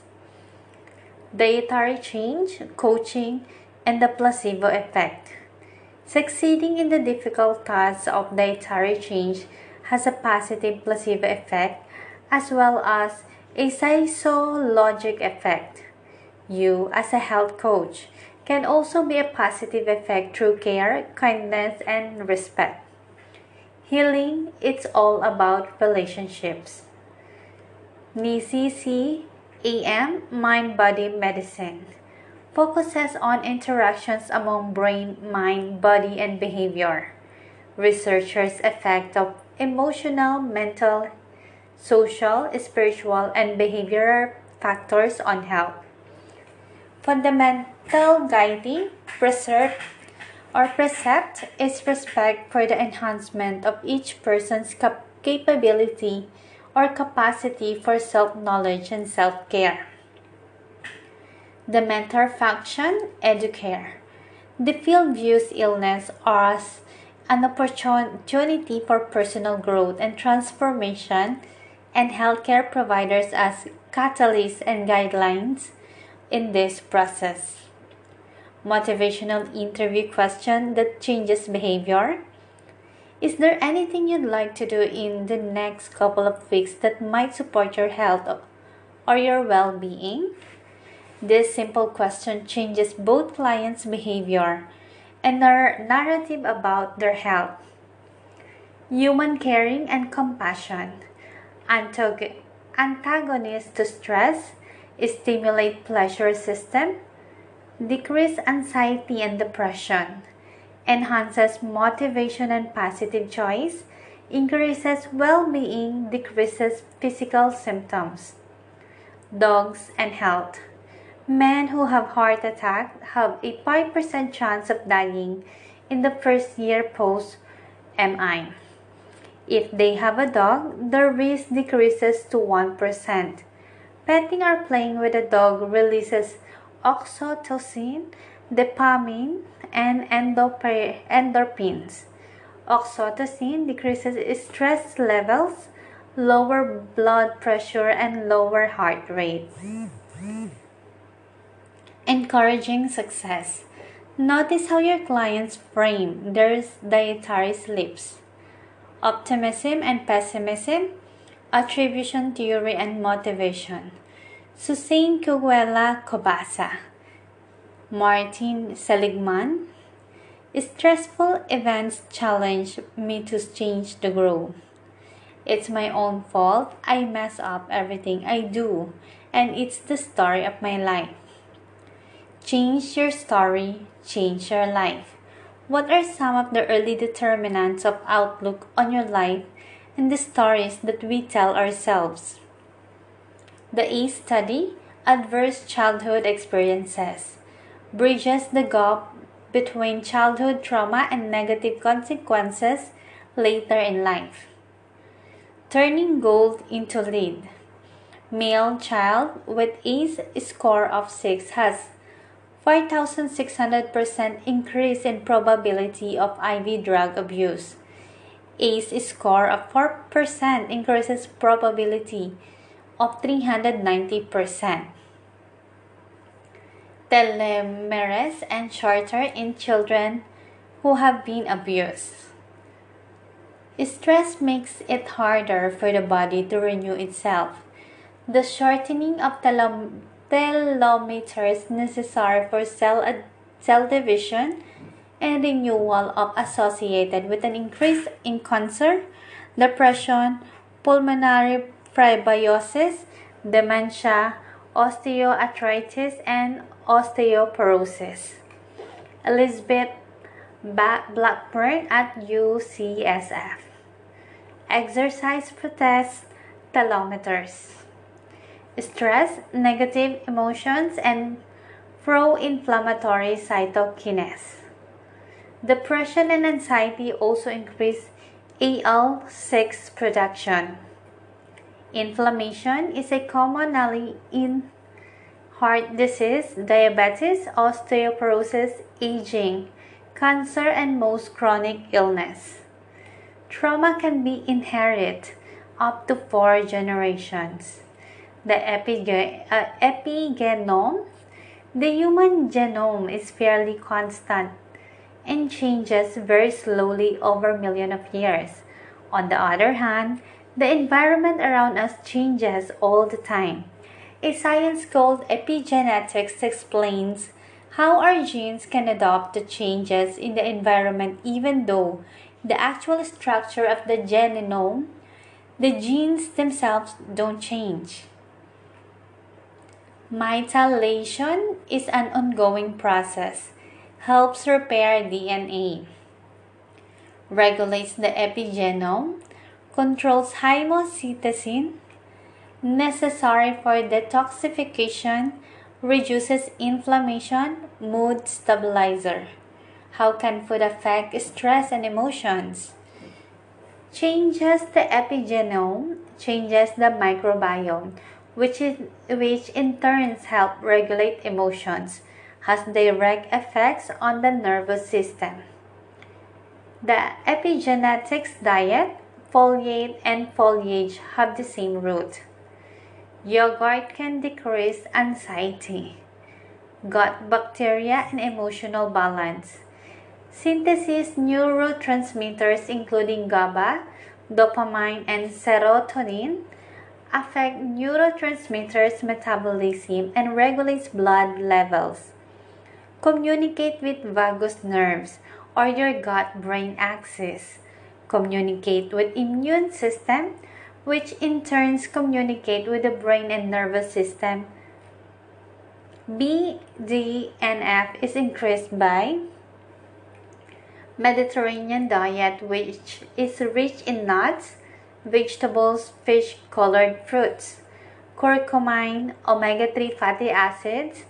Dietary change, coaching, and the placebo effect. Succeeding in the difficult tasks of dietary change has a positive placebo effect as well as a psychologic effect. You, as a health coach, can also be a positive effect through care, kindness, and respect. Healing, it's all about relationships. N I C C A M Mind-Body Medicine focuses on interactions among brain, mind, body, and behavior. Researchers' effect of emotional, mental, social, spiritual, and behavioral factors on health. Fundamental guiding precept or precept is respect for the enhancement of each person's cap capability or capacity for self-knowledge and self-care. The mentor function, educare. The field views illness as an opportunity for personal growth and transformation, and healthcare providers as catalysts and guidelines in this process. Motivational interview question that changes behavior. Is there anything you'd like to do in the next couple of weeks that might support your health or your well-being? This simple question changes both clients' behavior and their narrative about their health. Human caring and compassion. Antagonists to stress, stimulate pleasure system, decrease anxiety and depression, enhances motivation and positive choice, increases well-being, decreases physical symptoms. Dogs and health. Men who have heart attack have a five percent chance of dying in the first year post-M I. If they have a dog, their risk decreases to one percent. Petting or playing with a dog releases oxytocin, dopamine, and endorphins. Oxytocin decreases stress levels, lower blood pressure, and lower heart rates. Encouraging success. Notice how your clients frame their dietary slips. Optimism and pessimism, attribution theory, and motivation. Suzanne Kobasa, Martin Seligman. Stressful events challenge me to change the groove. It's my own fault. I mess up everything I do, and it's the story of my life. Change your story, change your life. What are some of the early determinants of outlook on your life and the stories that we tell ourselves? The A study, adverse childhood experiences, bridges the gap between childhood trauma and negative consequences later in life. Turning gold into lead. Male child with A C E score of six has four thousand six hundred percent increase in probability of I V drug abuse. A C E score of four percent increases probability of three hundred ninety percent. Telomeres and shorter in children who have been abused. Stress makes it harder for the body to renew itself. The shortening of telom telomeres necessary for cell, cell division and renewal of associated with an increase in cancer, depression, pulmonary fibrosis, dementia, osteoarthritis, and osteoporosis. Elizabeth Blackburn at U C S F. Exercise protests telomeres. Stress, negative emotions, and pro-inflammatory cytokines. Depression and anxiety also increase A L six production. Inflammation is a common malady in heart disease, diabetes, osteoporosis, aging, cancer, and most chronic illness. Trauma can be inherited up to four generations. The epige uh, epigenome, the human genome is fairly constant and changes very slowly over millions of years. On the other hand, the environment around us changes all the time. A science called epigenetics explains how our genes can adapt to changes in the environment even though the actual structure of the genome, the genes themselves, don't change. Methylation is an ongoing process, helps repair D N A, regulates the epigenome, controls homocysteine, necessary for detoxification, reduces inflammation, mood stabilizer. How can food affect stress and emotions? Changes the epigenome, changes the microbiome, which, is, which in turn help regulate emotions, has direct effects on the nervous system. The epigenetics diet, foliate, and foliage have the same root. Yogurt can decrease anxiety, gut bacteria, and emotional balance. Synthesis neurotransmitters including GABA, dopamine, and serotonin affect neurotransmitters metabolism and regulates blood levels. Communicate with vagus nerves or your gut-brain axis. Communicate with immune system, which in turn communicate with the brain and nervous system. B D N F is increased by Mediterranean diet, which is rich in nuts, vegetables, fish, colored fruits, curcumine, omega three fatty acids,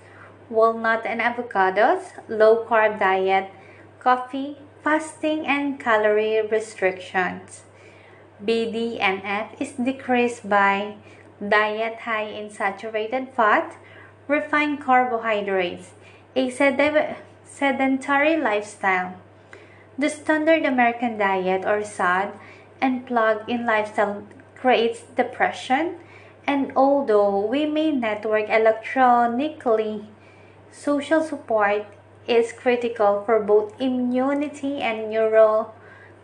walnut and avocados, low-carb diet, coffee, fasting, and calorie restrictions. B D N F is decreased by diet high in saturated fat, refined carbohydrates, a sed sedentary lifestyle. The standard American diet or S A D and plug-in lifestyle creates depression, and although we may network electronically, social support is critical for both immunity and neural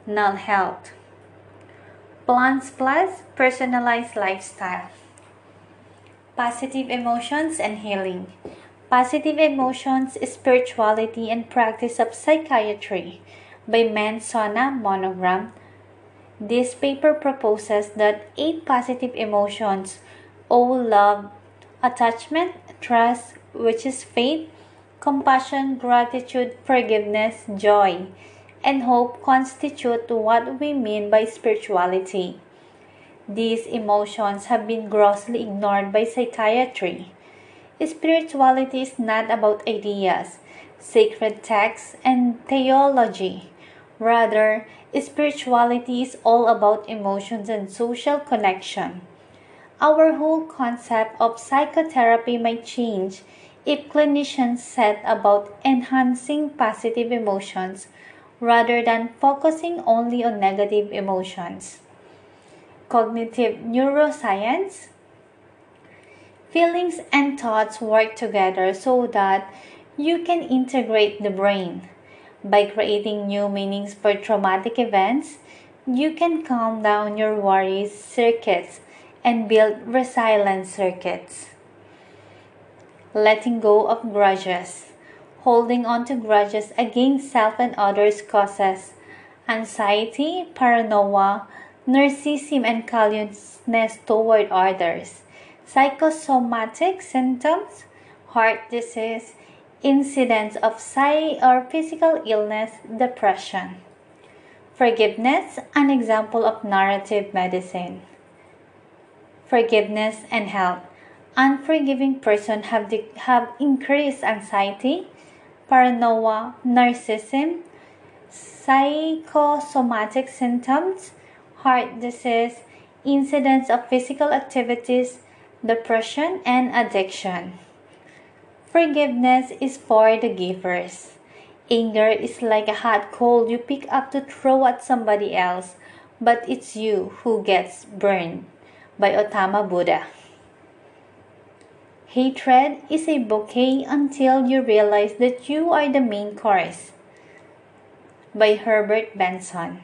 health. Plants Plus Personalized Lifestyle. Positive Emotions and Healing. Positive Emotions, Spirituality and Practice of Psychiatry by Mensona Monogram. This paper proposes that eight positive emotions, all love, attachment, trust, which is faith, compassion, gratitude, forgiveness, joy, and hope, constitute what we mean by spirituality. These emotions have been grossly ignored by psychiatry. Spirituality is not about ideas, sacred texts, and theology. Rather, spirituality is all about emotions and social connection. Our whole concept of psychotherapy might change if clinicians set about enhancing positive emotions rather than focusing only on negative emotions. Cognitive neuroscience. Feelings and thoughts work together so that you can integrate the brain. By creating new meanings for traumatic events, you can calm down your worries circuits and build resilience circuits. Letting go of grudges. Holding on to grudges against self and others causes anxiety, paranoia, narcissism, and callousness toward others. Psychosomatic symptoms, heart disease, incidents of psy or physical illness, depression. Forgiveness, an example of narrative medicine. Forgiveness and health. Unforgiving persons have, have increased anxiety, paranoia, narcissism, psychosomatic symptoms, heart disease, incidents of physical activities, depression, and addiction. Forgiveness is for the givers. Anger is like a hot coal you pick up to throw at somebody else, but it's you who gets burned, by Gautama Buddha. Hatred is a bouquet until you realize that you are the main course, by Herbert Benson.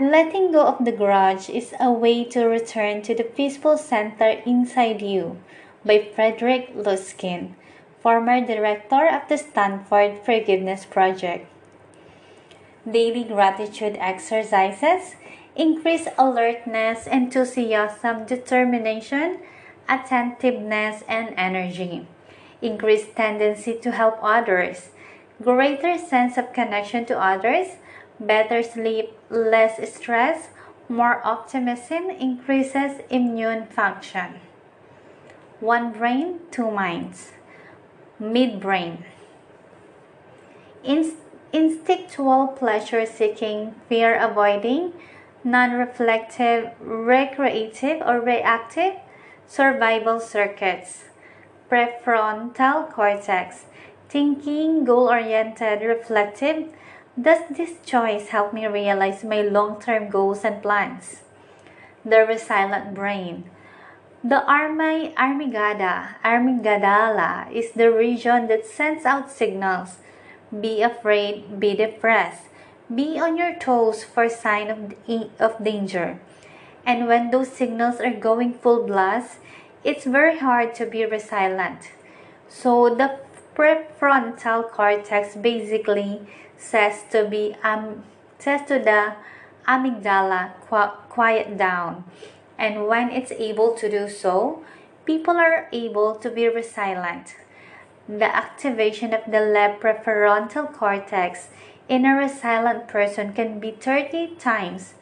Letting go of the grudge is a way to return to the peaceful center inside you, by Frederick Luskin, former director of the Stanford Forgiveness Project. Daily gratitude exercises increase alertness, enthusiasm, determination, attentiveness, and energy. Increase tendency to help others, greater sense of connection to others, better sleep, less stress, more optimism, increases immune function. One brain, two minds. Midbrain. Inst- instinctual pleasure seeking, fear avoiding, non-reflective, recreative, or reactive, survival circuits. Prefrontal cortex, thinking, goal-oriented, reflective. Does this choice help me realize my long-term goals and plans? The resilient brain. The armi, armigada, armigadala is the region that sends out signals. Be afraid, be depressed, be on your toes for sign of, of danger. And when those signals are going full blast, it's very hard to be resilient. So the prefrontal cortex basically says to be um, says to the amygdala, quiet down, and when it's able to do so, people are able to be resilient. The activation of the left prefrontal cortex in a resilient person can be thirty times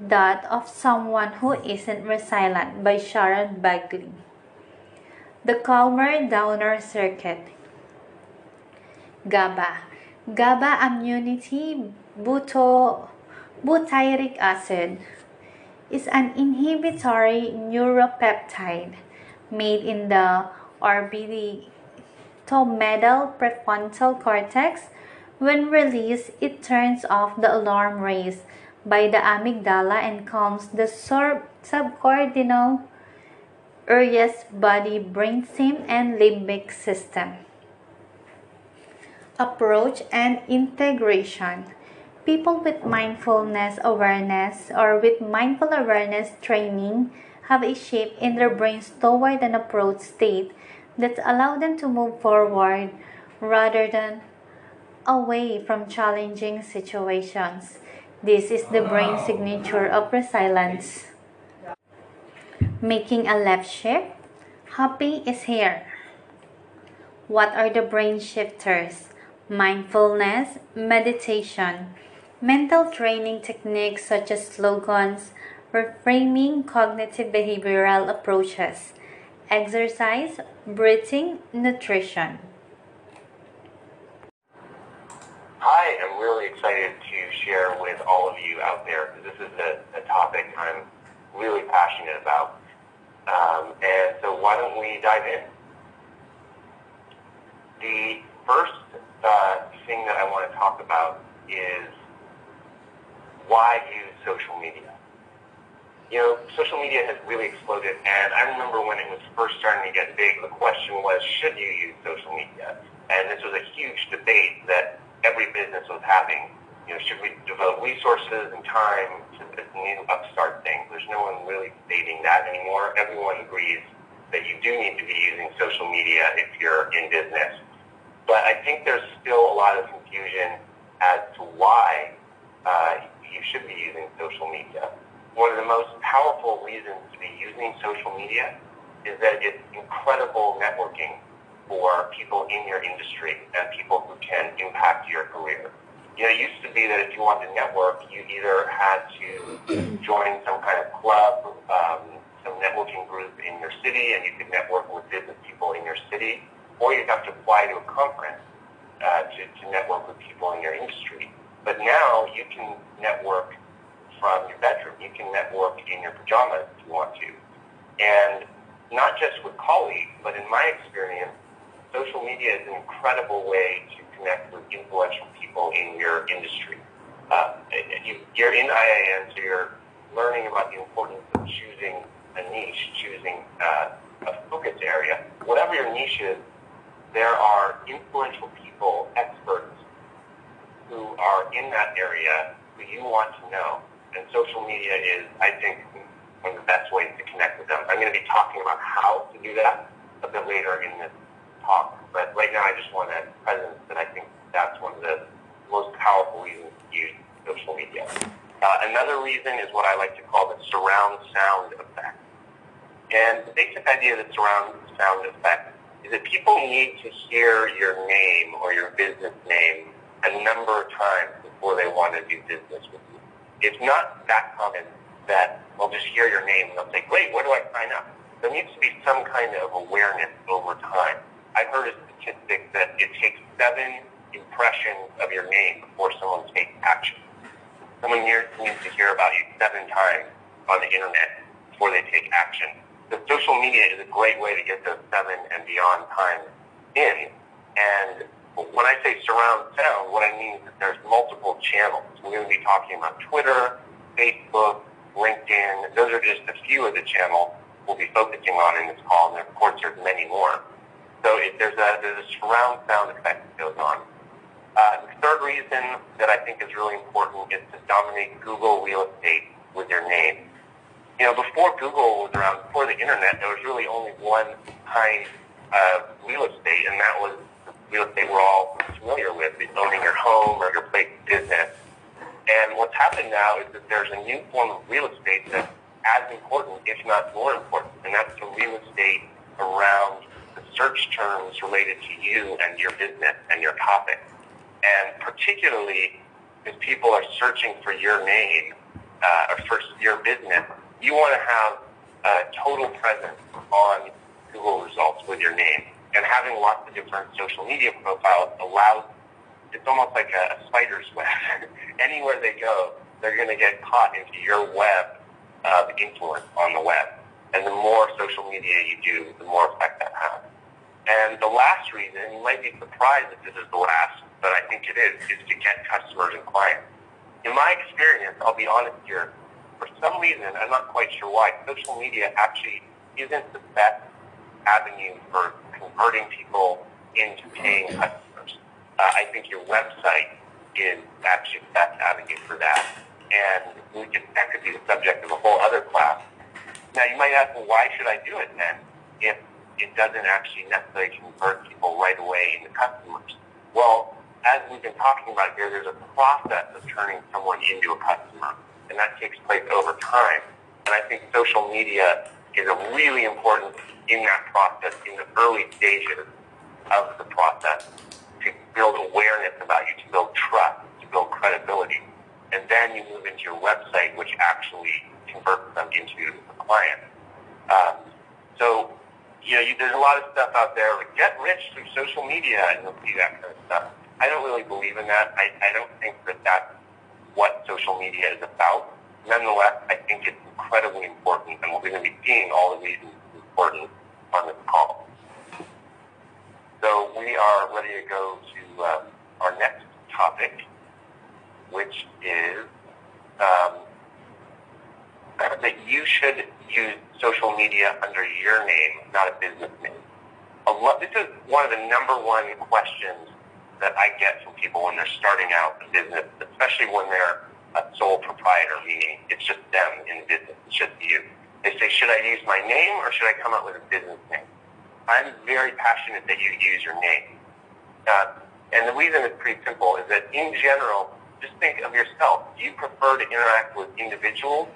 that of someone who isn't resilient, by Sharon Begley. The calmer downer circuit. GABA. GABA immunity, buto, butyric acid, is an inhibitory neuropeptide made in the orbitomedial prefrontal cortex. When released, it turns off the alarm rays by the amygdala and calms the subcortical areas, body, brainstem, and limbic system. Approach and integration. People with mindfulness awareness or with mindful awareness training have a shift in their brains toward an approach state that allows them to move forward rather than away from challenging situations. This is the brain's signature of resilience. Making a left shift. Happy is here. What are the brain shifters? Mindfulness, meditation, mental training techniques such as slogans, reframing, cognitive behavioral approaches, exercise, breathing, nutrition. I am really excited to share with all of you out there, because this is a, a topic I'm really passionate about. Um, and so why don't we dive in? The first uh, thing that I want to talk about is why use social media. You know, social media has really exploded, and I remember when it was first starting to get big, the question was, should you use social media? And this was a huge debate that every business was having. You know, should we devote resources and time to this new upstart thing? There's no one really debating that anymore. Everyone agrees that you do need to be using social media if you're in business. But I think there's still a lot of confusion as to why uh, you should be using social media. One of the most powerful reasons to be using social media is that it's incredible networking for people in your industry and people who can impact your career. You know, it used to be that if you wanted to network, you either had to join some kind of club, um, some networking group in your city, and you could network with business people in your city, or you'd have to fly to a conference uh, to, to network with people in your industry. But now you can network from your bedroom. You can network in your pajamas if you want to. And not just with colleagues, but in my experience, social media is an incredible way to connect with influential people in your industry. Uh, you, you're in I I N, so you're learning about the importance of choosing a niche, choosing uh, a focus area. Whatever your niche is, there are influential people, experts, who are in that area who you want to know. And social media is, I think, one of the best ways to connect with them. I'm going to be talking about how to do that a bit later in this talk, but right now I just want to present that I think that's one of the most powerful reasons to use social media. Uh, another reason is what I like to call the surround sound effect. And the basic idea of the surround sound effect is that people need to hear your name or your business name a number of times before they want to do business with you. It's not that common that they'll just hear your name and they'll say, great, where do I sign up? There needs to be some kind of awareness over time. I heard a statistic that it takes seven impressions of your name before someone takes action. Someone needs to hear about you seven times on the internet before they take action. So social media is a great way to get those seven and beyond times in. And when I say surround sound, what I mean is that there's multiple channels. We're going to be talking about Twitter, Facebook, LinkedIn. Those are just a few of the channels we'll be focusing on in this call, and of course there's many more. So it, there's, a, there's a surround sound effect that goes on. Uh, the third reason that I think is really important is to dominate Google real estate with your name. You know, before Google was around, before the internet, there was really only one kind of real estate, and that was real estate we're all familiar with, owning your home or your place of business. And what's happened now is that there's a new form of real estate that's as important, if not more important, and that's the real estate around the search terms related to you and your business and your topic. And particularly, if people are searching for your name uh, or for your business, you want to have a total presence on Google results with your name. And having lots of different social media profiles allows, it's almost like a, a spider's web. Anywhere they go, they're going to get caught into your web of influence on the web. And the more social media you do, the more effect that has. And the last reason, you might be surprised if this is the last, but I think it is, is to get customers and clients. In my experience, I'll be honest here, for some reason, I'm not quite sure why, social media actually isn't the best avenue for converting people into paying customers. Uh, I think your website is actually the best avenue for that. And we could, that could be the subject of a whole other class. Now, you might ask, well, why should I do it then if it doesn't actually necessarily convert people right away into customers? Well, as we've been talking about here, there's a process of turning someone into a customer, and that takes place over time. And I think social media is a really important in that process, in the early stages of the process, to build awareness about you, to build trust, to build credibility. And then you move into your website, which actually converts them into a client. Um, so, you know, you, there's a lot of stuff out there, like get rich through social media, and you'll see that kind of stuff. I don't really believe in that. I, I don't think that that's what social media is about. Nonetheless, I think it's incredibly important, and we're going to be seeing all the reasons it's important on this call. So we are ready to go to um, our next topic, which is um, that you should use social media under your name, not a business name. A lot, this is one of the number one questions that I get from people when they're starting out in business, especially when they're a sole proprietor, meaning it's just them in the business, it's just you. They say, should I use my name or should I come up with a business name? I'm very passionate that you use your name. Uh, and the reason it's pretty simple is that in general, just think of yourself. Do you prefer to interact with individuals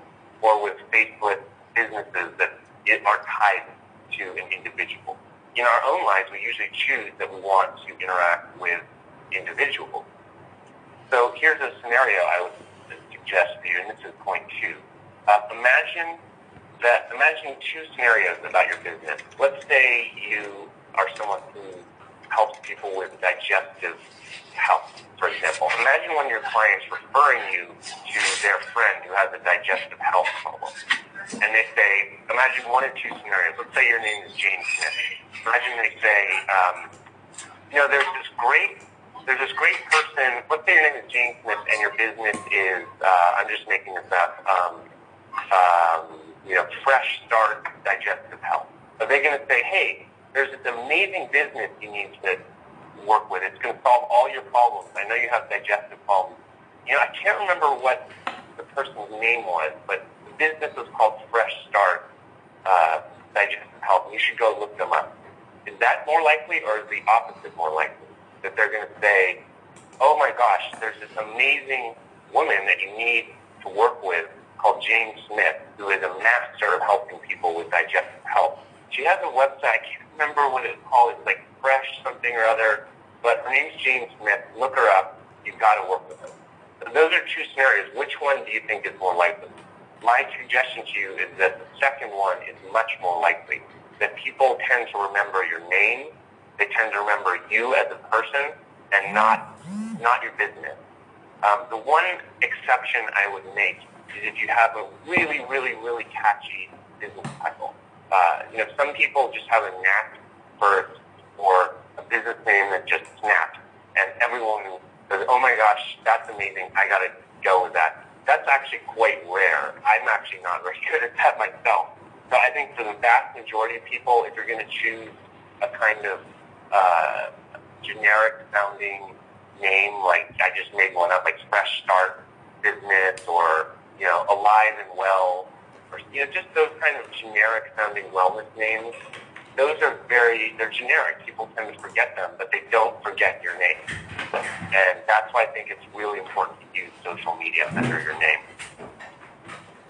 or with faceless businesses that are tied to an individual? In our own lives, we usually choose that we want to interact with individuals. So here's a scenario I would suggest for you, and this is point two. Uh, imagine that, imagine two scenarios about your business. Let's say you are someone who helps people with digestive health, for example. Imagine one of your clients referring you to their friend who has a digestive health problem. And they say, imagine one of two scenarios. Let's say your name is Jane Smith. Imagine they say, um, you know, there's this great, there's this great person. Let's say your name is Jane Smith and your business is, uh, I'm just making this up, um, um, you know, Fresh Start Digestive Health. Are they going to say, hey, there's this amazing business you need to work with. It's going to solve all your problems. I know you have digestive problems. You know, I can't remember what the person's name was, but the business was called Fresh Start uh, Digestive Health. You should go look them up. Is that more likely, or is the opposite more likely? That they're going to say, oh my gosh, there's this amazing woman that you need to work with called Jane Smith, who is a master of helping people with digestive health. She has a website. I can't remember what it's called. It's like Fresh something or other. But her name's Jane Smith. Look her up. You've got to work with her. So those are two scenarios. Which one do you think is more likely? My suggestion to you is that the second one is much more likely. That people tend to remember your name. They tend to remember you as a person and not not your business. Um, the one exception I would make is if you have a really, really, really catchy business title. Uh, you know, some people just have a knack for, or a business name that just snaps, and everyone says, oh my gosh, that's amazing, I gotta go with that. That's actually quite rare. I'm actually not very good at that myself. So I think for the vast majority of people, if you're gonna choose a kind of uh, generic sounding name, like I just made one up, like Fresh Start Business, or, you know, Alive and Well, or, you know, just those kind of generic sounding wellness names, those are very, they're generic. People tend to forget them, but they don't forget your name. And that's why I think it's really important to use social media under your name.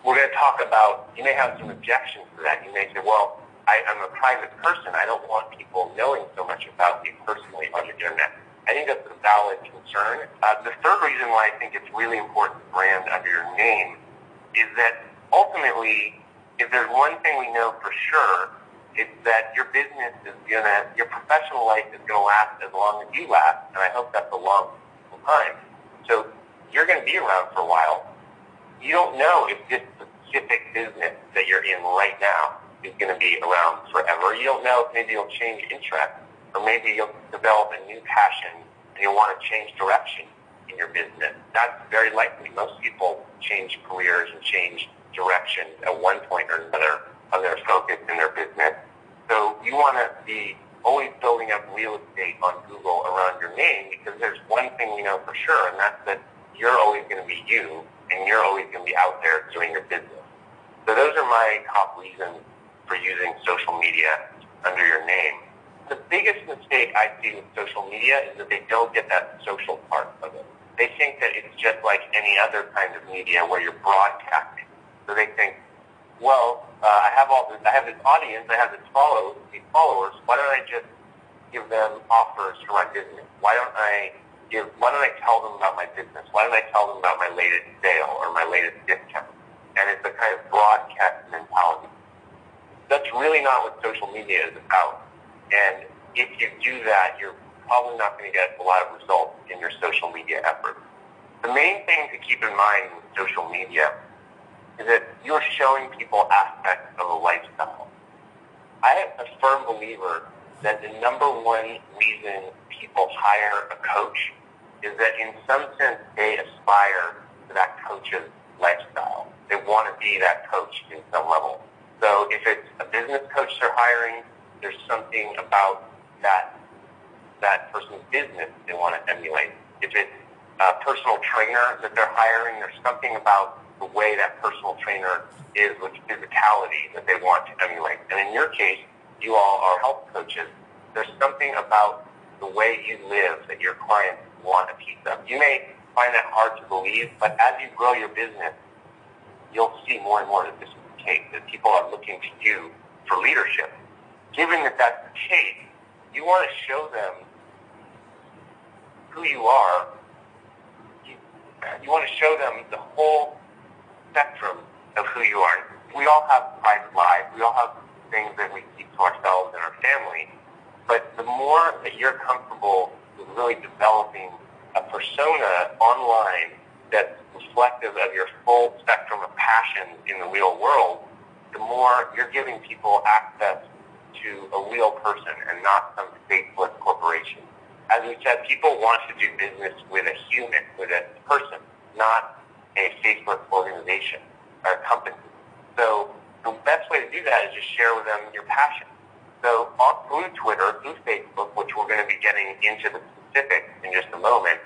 We're going to talk about, you may have some objections to that. You may say, well, I, I'm a private person. I don't want people knowing so much about me personally on the internet. I think that's a valid concern. Uh, the third reason why I think it's really important to brand under your name is that ultimately, if there's one thing we know for sure, it's that your business is going to, your professional life is going to last as long as you last, and I hope that's a long time. So you're going to be around for a while. You don't know if this specific business that you're in right now is going to be around forever. You don't know if maybe you'll change interest, or maybe you'll develop a new passion and you'll want to change direction. in your business. That's very likely. Most people change careers and change direction at one point or another of their focus in their business. So you want to be always building up real estate on Google around your name, because there's one thing we know for sure, and that's that you're always going to be you, and you're always going to be out there doing your business. So those are my top reasons for using social media under your name. The biggest mistake I see with social media is that they don't get that social part of it. They think that it's just like any other kind of media where you're broadcasting. So they think, well, uh, I have all this, I have this audience, I have this follow, these followers. Why don't I just give them offers for my business? Why don't I give? Why don't I tell them about my business? Why don't I tell them about my latest sale or my latest discount? And it's a kind of broadcast mentality. That's really not what social media is about. And if you do that, you're probably not going to get a lot of results in your social media efforts. The main thing to keep in mind with social media is that you're showing people aspects of a lifestyle. I am a firm believer that the number one reason people hire a coach is that in some sense they aspire to that coach's lifestyle. They want to be that coach in some level. So if it's a business coach they're hiring, there's something about that that person's business they want to emulate. If it's a personal trainer that they're hiring, there's something about the way that personal trainer is with physicality that they want to emulate. And in your case, you all are health coaches. There's something about the way you live that your clients want a piece of. You may find that hard to believe, but as you grow your business, you'll see more and more that this is the case, that people are looking to you for leadership. Given that that's the case, you want to show them who you are. You, you want to show them the whole spectrum of who you are. We all have private lives. We all have things that we keep to ourselves and our family. But the more that you're comfortable with really developing a persona online that's reflective of your full spectrum of passions in the real world, the more you're giving people access to a real person and not some faceless corporation. As we said, people want to do business with a human, with a person, not a faceless organization or a company. So the best way to do that is just share with them your passion. So on, through Twitter, through Facebook, which we're going to be getting into the specifics in just a moment,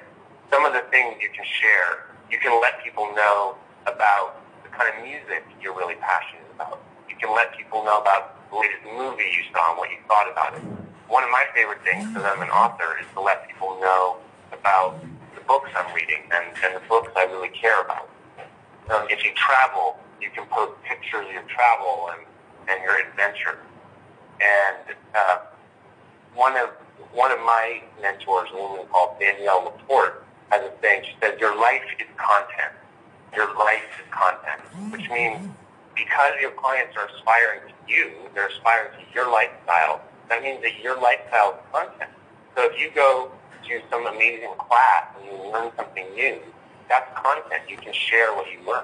some of the things you can share, you can let people know about the kind of music you're really passionate about. You can let people know about the latest movie you saw and what you thought about it. One of my favorite things, because I'm an author, is to let people know about the books I'm reading and, and the books I really care about. Um, if you travel, you can post pictures of your travel and, and your adventure. And uh, one of one of my mentors, a woman called Danielle Laporte, has a saying. She said, "Your life is content. Your life is content," which means, because your clients are aspiring to you, they're aspiring to your lifestyle, that means that your lifestyle is content. So if you go to some amazing class and you learn something new, that's content. You can share what you learn.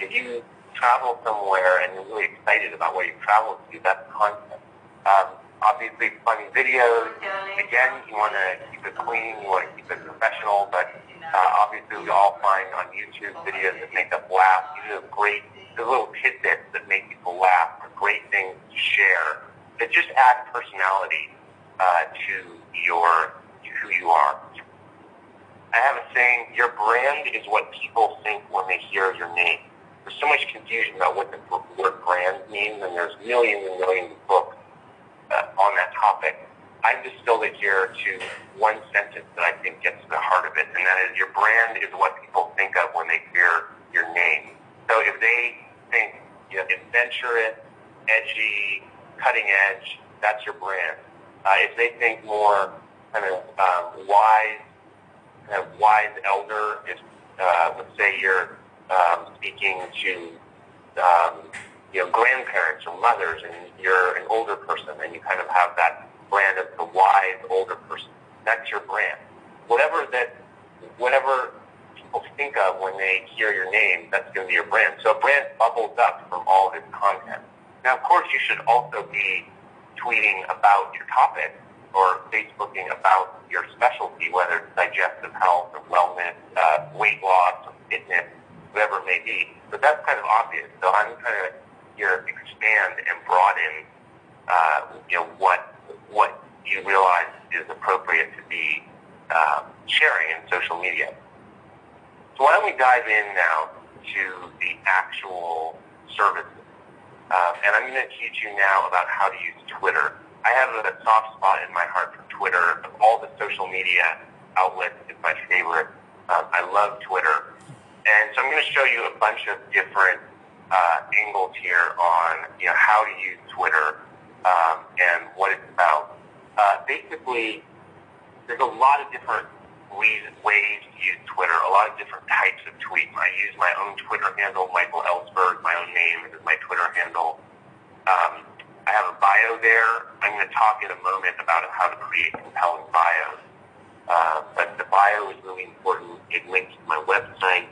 If you travel somewhere and you're really excited about where you travel to, that's content. Um, obviously, funny videos. Again, you want to keep it clean, you want to keep it professional, but uh, obviously we all find on YouTube videos that make us laugh. These are great. The little tidbits that make people laugh are great things to share that just add personality uh, to your to who you are. I have a saying: your brand is what people think when they hear your name. There's so much confusion about what the word brand means, and there's millions and millions of books uh, on that topic. I've distilled it here to one sentence that I think gets to the heart of it, and that is: your brand is what people think of when they hear your name. So if they think, you know, adventurous, edgy, cutting edge, that's your brand. Uh, if they think more kind of um, wise, kind of wise elder, if uh, let's say you're um, speaking to um, you know grandparents or mothers, and you're an older person, and you kind of have that brand of the wise older person, that's your brand. Whatever that, whatever. Think of when they hear your name, that's going to be your brand. So a brand bubbles up from all this content. Now, of course, you should also be tweeting about your topic, or Facebooking about your specialty, whether it's digestive health or wellness, uh, weight loss, or fitness, whatever it may be. But that's kind of obvious. So I'm trying to here expand and broaden, uh, you know, what what you realize is appropriate to be uh, sharing in social media. So why don't we dive in now to the actual services? Uh, and I'm going to teach you now about how to use Twitter. I have a soft spot in my heart for Twitter. Of all the social media outlets, it's my favorite. Um, I love Twitter. And so I'm going to show you a bunch of different uh, angles here on, you know, how to use Twitter um, and what it's about. Uh, basically, there's a lot of different ways to use Twitter, a lot of different types of tweets. I use my own Twitter handle, Michael Ellsberg, my own name is my Twitter handle. Um, I have a bio there. I'm going to talk in a moment about how to create compelling bios. Uh, but the bio is really important. It links to my website.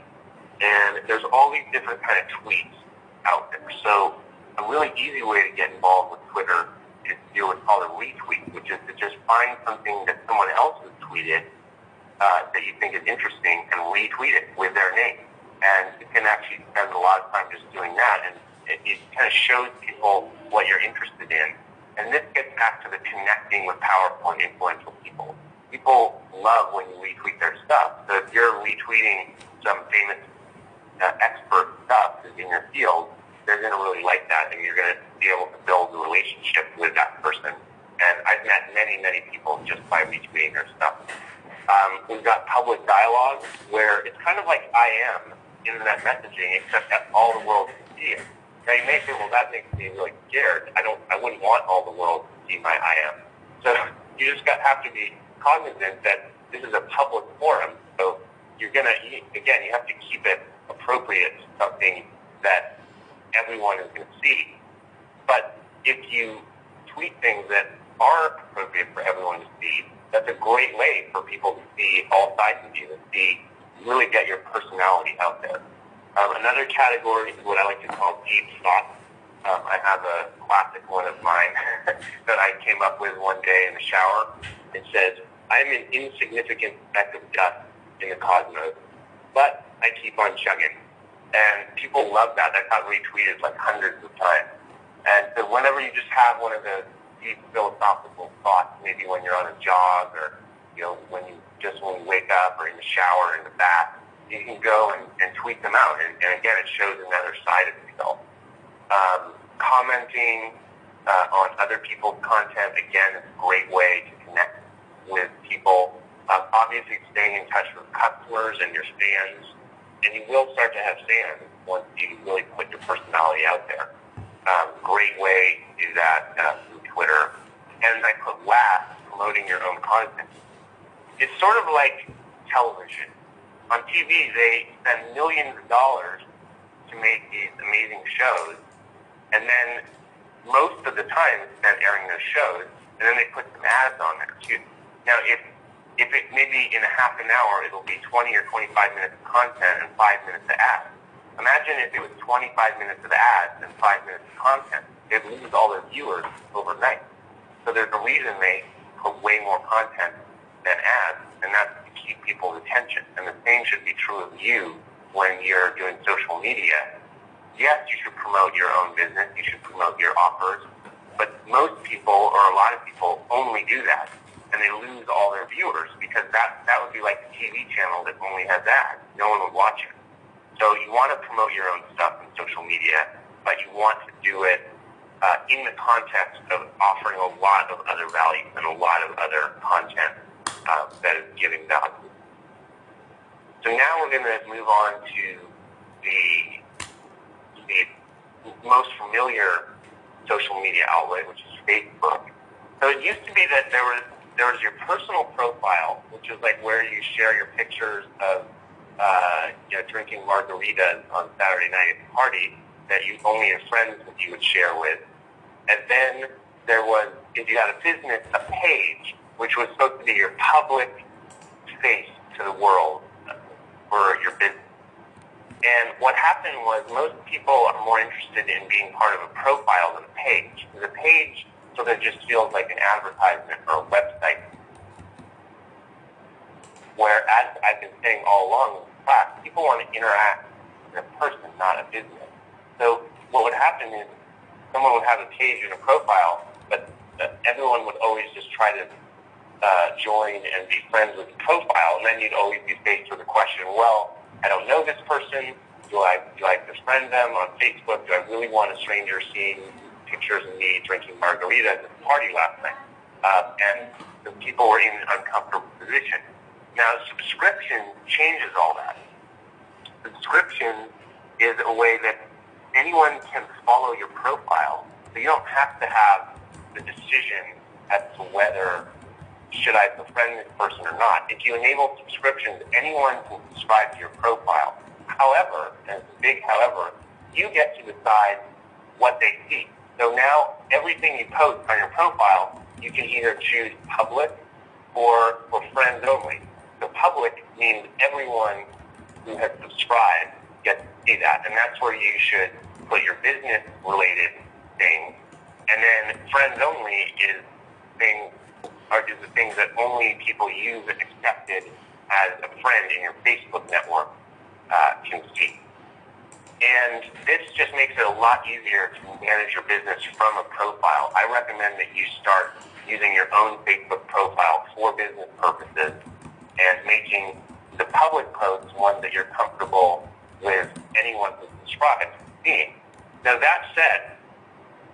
And there's all these different kind of tweets out there. So a really easy way to get involved with Twitter is to do what's called a retweet, which is to just find something that someone else has tweeted Uh, that you think is interesting and retweet it with their name. And you can actually spend a lot of time just doing that, and it, it kind of shows people what you're interested in. And this gets back to the connecting with powerful and influential people. People love when you retweet their stuff. So if you're retweeting some famous uh, expert stuff in your field, they're going to really like that, and you're going to be able to build a relationship with that person. And I've met many, many people just by retweeting their stuff. Um, we've got public dialogue, where it's kind of like I am internet messaging, except that all the world can see it. Now you may say, well, that makes me really scared. I don't, I wouldn't want all the world to see my I am. So you just got have to be cognizant that this is a public forum. So you're gonna, again, you have to keep it appropriate, something that everyone is gonna see. But if you tweet things that are appropriate for everyone to see, that's a great way for people to see all sides of you, to see, really get your personality out there. Um, another category is what I like to call deep thoughts. Um, I have a classic one of mine that I came up with one day in the shower. It says, I'm an insignificant speck of dust in the cosmos, but I keep on chugging. And people love that. That got retweeted like hundreds of times. And so whenever you just have one of those deep philosophical thoughts, maybe when you're on a jog, or you know, when you just when you wake up, or in the shower, in the bath, you can go and, and tweet them out, and, and again, it shows another side of yourself. Um, commenting uh, on other people's content, again, is a great way to connect with people. Um, obviously, staying in touch with customers and your fans, and you will start to have fans once you really put your personality out there. Um, great way to do that. Uh, Twitter, and I put last, promoting your own content. It's sort of like television. On T V, they spend millions of dollars to make these amazing shows, and then most of the time it's spent airing those shows, and then they put some ads on there too. Now, if if it maybe in a half an hour, it'll be twenty or twenty-five minutes of content and five minutes of ads. Imagine if it was twenty-five minutes of ads and five minutes of content. It loses all their viewers overnight. So there's a reason they put way more content than ads, and that's to keep people's attention. And the same should be true of you when you're doing social media. Yes, you should promote your own business, you should promote your offers, but most people, or a lot of people, only do that, and they lose all their viewers, because that, that would be like the T V channel that only has ads. No one would watch it. So you want to promote your own stuff in social media, but you want to do it Uh, in the context of offering a lot of other value and a lot of other content uh, that is giving value. So now we're going to move on to the, the most familiar social media outlet, which is Facebook. So it used to be that there was, there was your personal profile, which is like where you share your pictures of uh, you know, drinking margaritas on Saturday night at the party that you only your friends that you would share with. And then there was, if you had a business, a page, which was supposed to be your public face to the world for your business. And what happened was most people are more interested in being part of a profile than a page. The page so that it just feels like an advertisement or a website. Where, as I've been saying all along in this class, people want to interact with a person, not a business. So what would happen is someone would have a page and a profile, but everyone would always just try to uh, join and be friends with the profile, and then you'd always be faced with the question, well, I don't know this person. Do I, do I befriend them on Facebook? Do I really want a stranger seeing pictures of me drinking margaritas at the party last night? Uh, and the people were in an uncomfortable position. Now, subscription changes all that. Subscription is a way that anyone can follow your profile, so you don't have to have the decision as to whether should I befriend this person or not. If you enable subscriptions, anyone can subscribe to your profile. However, and it's a big however, you get to decide what they see. So now everything you post on your profile, you can either choose public or for friends only. The public means everyone who has subscribed gets to see that. And that's where you should put your business-related things. And then friends only is things, are just the things that only people you've accepted as a friend in your Facebook network uh, can see. And this just makes it a lot easier to manage your business from a profile. I recommend that you start using your own Facebook profile for business purposes and making the public posts one that you're comfortable with anyone who subscribes seeing. Now, that said,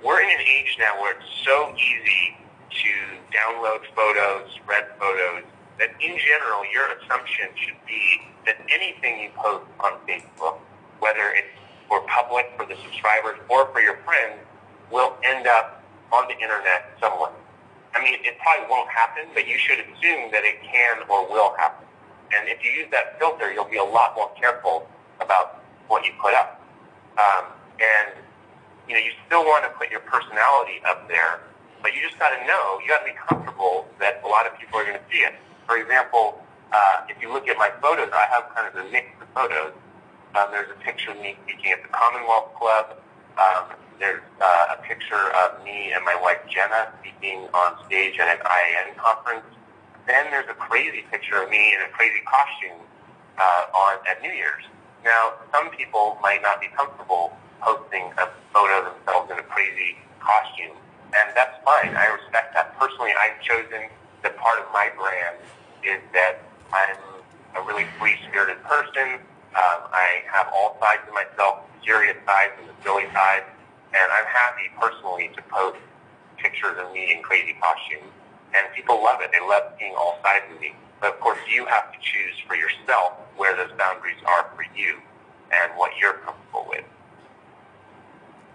we're in an age now where it's so easy to download photos, spread photos, that in general your assumption should be that anything you post on Facebook, whether it's for public, for the subscribers, or for your friends, will end up on the internet somewhere. I mean, it probably won't happen, but you should assume that it can or will happen. And if you use that filter, you'll be a lot more careful about what you put up. Um, and, you know, you still want to put your personality up there, but you just got to know, you got to be comfortable that a lot of people are going to see it. For example, uh, if you look at my photos, I have kind of a mix of photos. Um, there's a picture of me speaking at the Commonwealth Club. Um, There's uh, a picture of me and my wife Jenna speaking on stage at an I A N conference. Then there's a crazy picture of me in a crazy costume uh, on at New Year's. Now, some people might not be comfortable posting a photo of themselves in a crazy costume, and that's fine. I respect that. Personally, I've chosen that part of my brand is that I'm a really free-spirited person. Um, I have all sides of myself, the serious sides and the silly sides. And I'm happy, personally, to post pictures of me in crazy costumes. And people love it. They love seeing all sides of me. But, of course, you have to choose for yourself where those boundaries are for you and what you're comfortable with.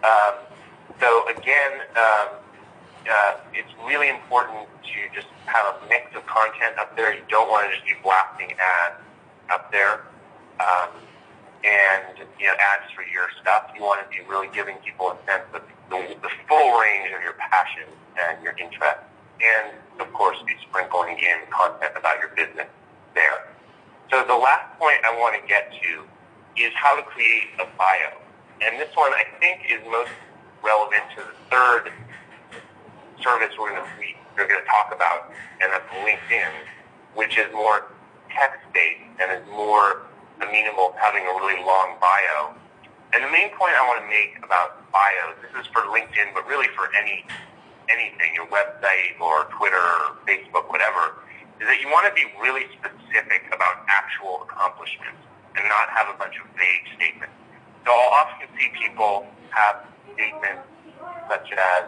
Um, so, again, um, uh, it's really important to just have a mix of content up there. You don't want to just be blasting ads up there. Um, and, you know, ads for your stuff. You want to be really giving people a sense of the, the full range of your passion and your interest. And, of course, be sprinkling in content about your business there. So the last point I want to get to is how to create a bio. And this one, I think, is most relevant to the third service we're going to, we're going to talk about, and that's LinkedIn, which is more text-based and is more amenable to having a really long bio. And the main point I want to make about bios, this is for LinkedIn, but really for any anything, your website or Twitter or Facebook, whatever, is that you want to be really specific about actual accomplishments and not have a bunch of vague statements. So I'll often see people have statements such as,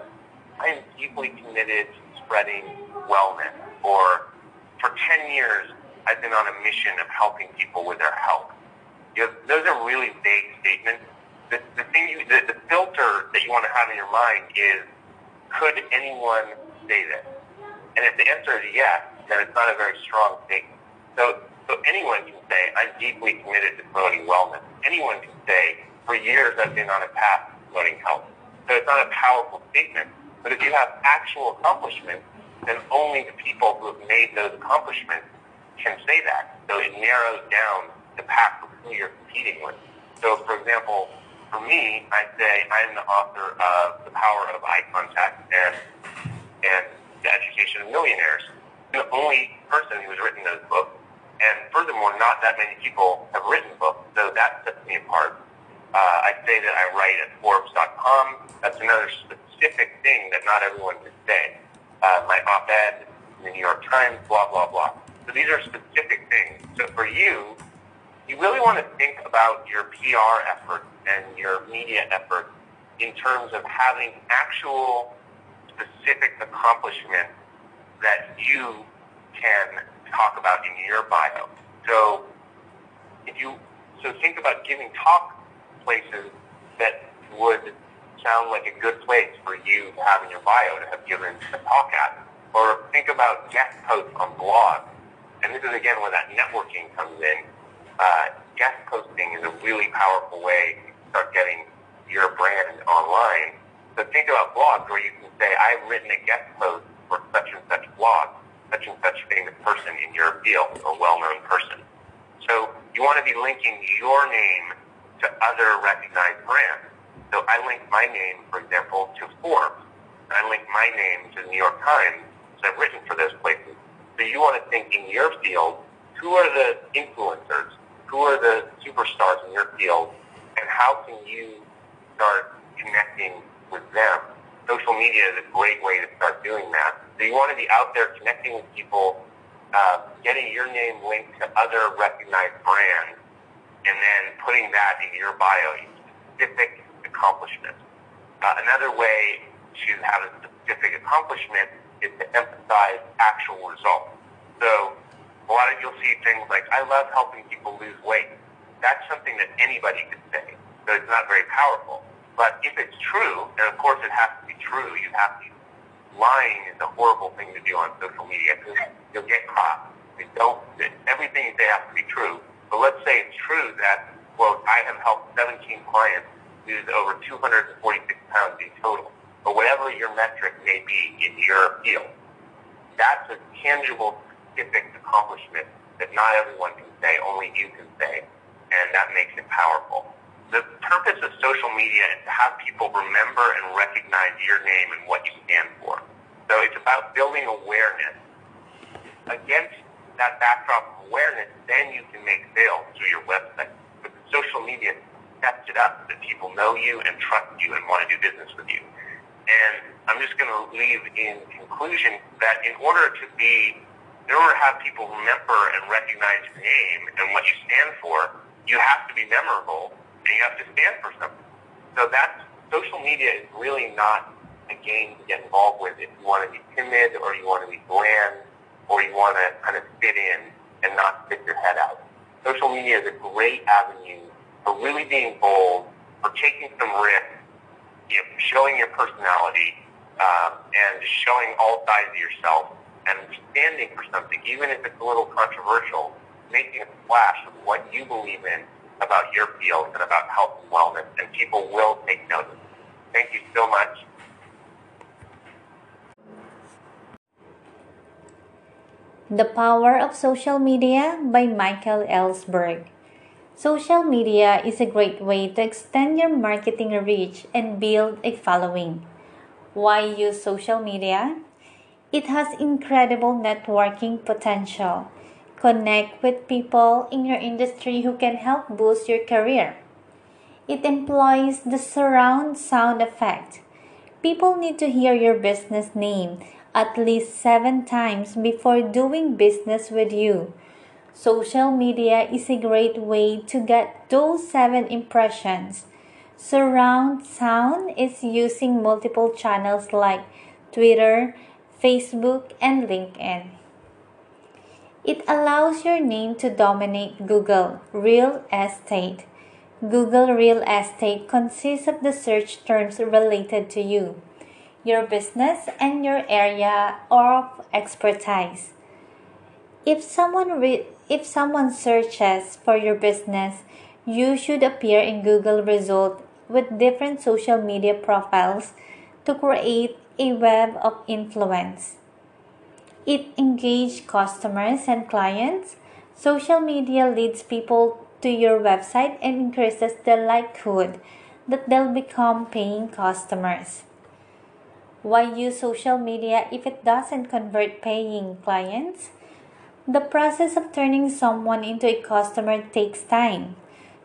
I am deeply committed to spreading wellness, or for ten years, I've been on a mission of helping people with their health. You know, those are really vague statements. The, the thing, you, the, the filter that you want to have in your mind is, could anyone say this? And if the answer is yes, then it's not a very strong statement. So, so anyone can say, I'm deeply committed to promoting wellness. Anyone can say, for years I've been on a path to promoting health. So it's not a powerful statement. But if you have actual accomplishments, then only the people who have made those accomplishments can say that. So it narrows down the path of who you're competing with. So, for example, for me, I say I'm the author of The Power of Eye Contact, and millionaires. The only person who has written those books, and furthermore, not that many people have written books, so that sets me apart. Uh, I say that I write at Forbes dot com. That's another specific thing that not everyone can say. Uh, my op-ed in the New York Times, blah, blah, blah. So these are specific things. So for you, you really want to think about your P R efforts and your media efforts in terms of having actual specific accomplishments that you can talk about in your bio. So if you so think about giving talk places that would sound like a good place for you to have in your bio to have given a talk at, or think about guest posts on blogs. And this is again where that networking comes in. Uh, guest posting is a really powerful way to start getting your brand online. So think about blogs where you can say, I've written a guest post for such and such blog, such and such famous person in your field, or well-known person. So you want to be linking your name to other recognized brands. So I link my name, for example, to Forbes. I link my name to the New York Times, so I've written for those places. So you want to think in your field, who are the influencers? Who are the superstars in your field? And how can you start connecting with them? Social media is a great way to start doing that. So you want to be out there connecting with people, uh, getting your name linked to other recognized brands, and then putting that in your bio, a specific accomplishment. Uh, another way to have a specific accomplishment is to emphasize actual results. So a lot of you'll see things like, I love helping people lose weight. That's something that anybody could say, so it's not very powerful. But if it's true, and of course it has to be true, you have to. Lying is a horrible thing to do on social media because you'll get caught. They don't, everything you say has to be true. But let's say it's true that, quote, I have helped seventeen clients lose over two hundred forty-six pounds in total, or whatever your metric may be in your field. That's a tangible, specific accomplishment that not everyone can say, only you can say, and that makes it powerful. The purpose of social media is to have people remember and recognize your name and what you stand for. So it's about building awareness. Against that backdrop of awareness, then you can make sales through your website. But social media sets it up that people know you and trust you and want to do business with you. And I'm just going to leave in conclusion that in order to be, in order to have people remember and recognize your name and what you stand for, you have to be memorable and you have to stand for something. So that's, social media is really not a game to get involved with if you want to be timid or you want to be bland or you want to kind of fit in and not stick your head out. Social media is a great avenue for really being bold, for taking some risks, you know, showing your personality, um, and showing all sides of yourself and standing for something, even if it's a little controversial, making a splash of what you believe in about your field and about health and wellness, and people will take notice. Thank you so much. The Power of Social Media by Michael Ellsberg. Social media is a great way to extend your marketing reach and build a following. Why use social media? It has incredible networking potential. Connect with people in your industry who can help boost your career. It employs the surround sound effect. People need to hear your business name at least seven times before doing business with you. Social media is a great way to get those seven impressions. Surround sound is using multiple channels like Twitter, Facebook, and LinkedIn. It allows your name to dominate Google Real Estate. Google Real Estate consists of the search terms related to you, your business, and your area of expertise. If someone re- if someone searches for your business, you should appear in Google results with different social media profiles to create a web of influence. It engages customers and clients. Social media leads people to your website and increases the likelihood that they'll become paying customers. Why use social media if it doesn't convert paying clients? The process of turning someone into a customer takes time.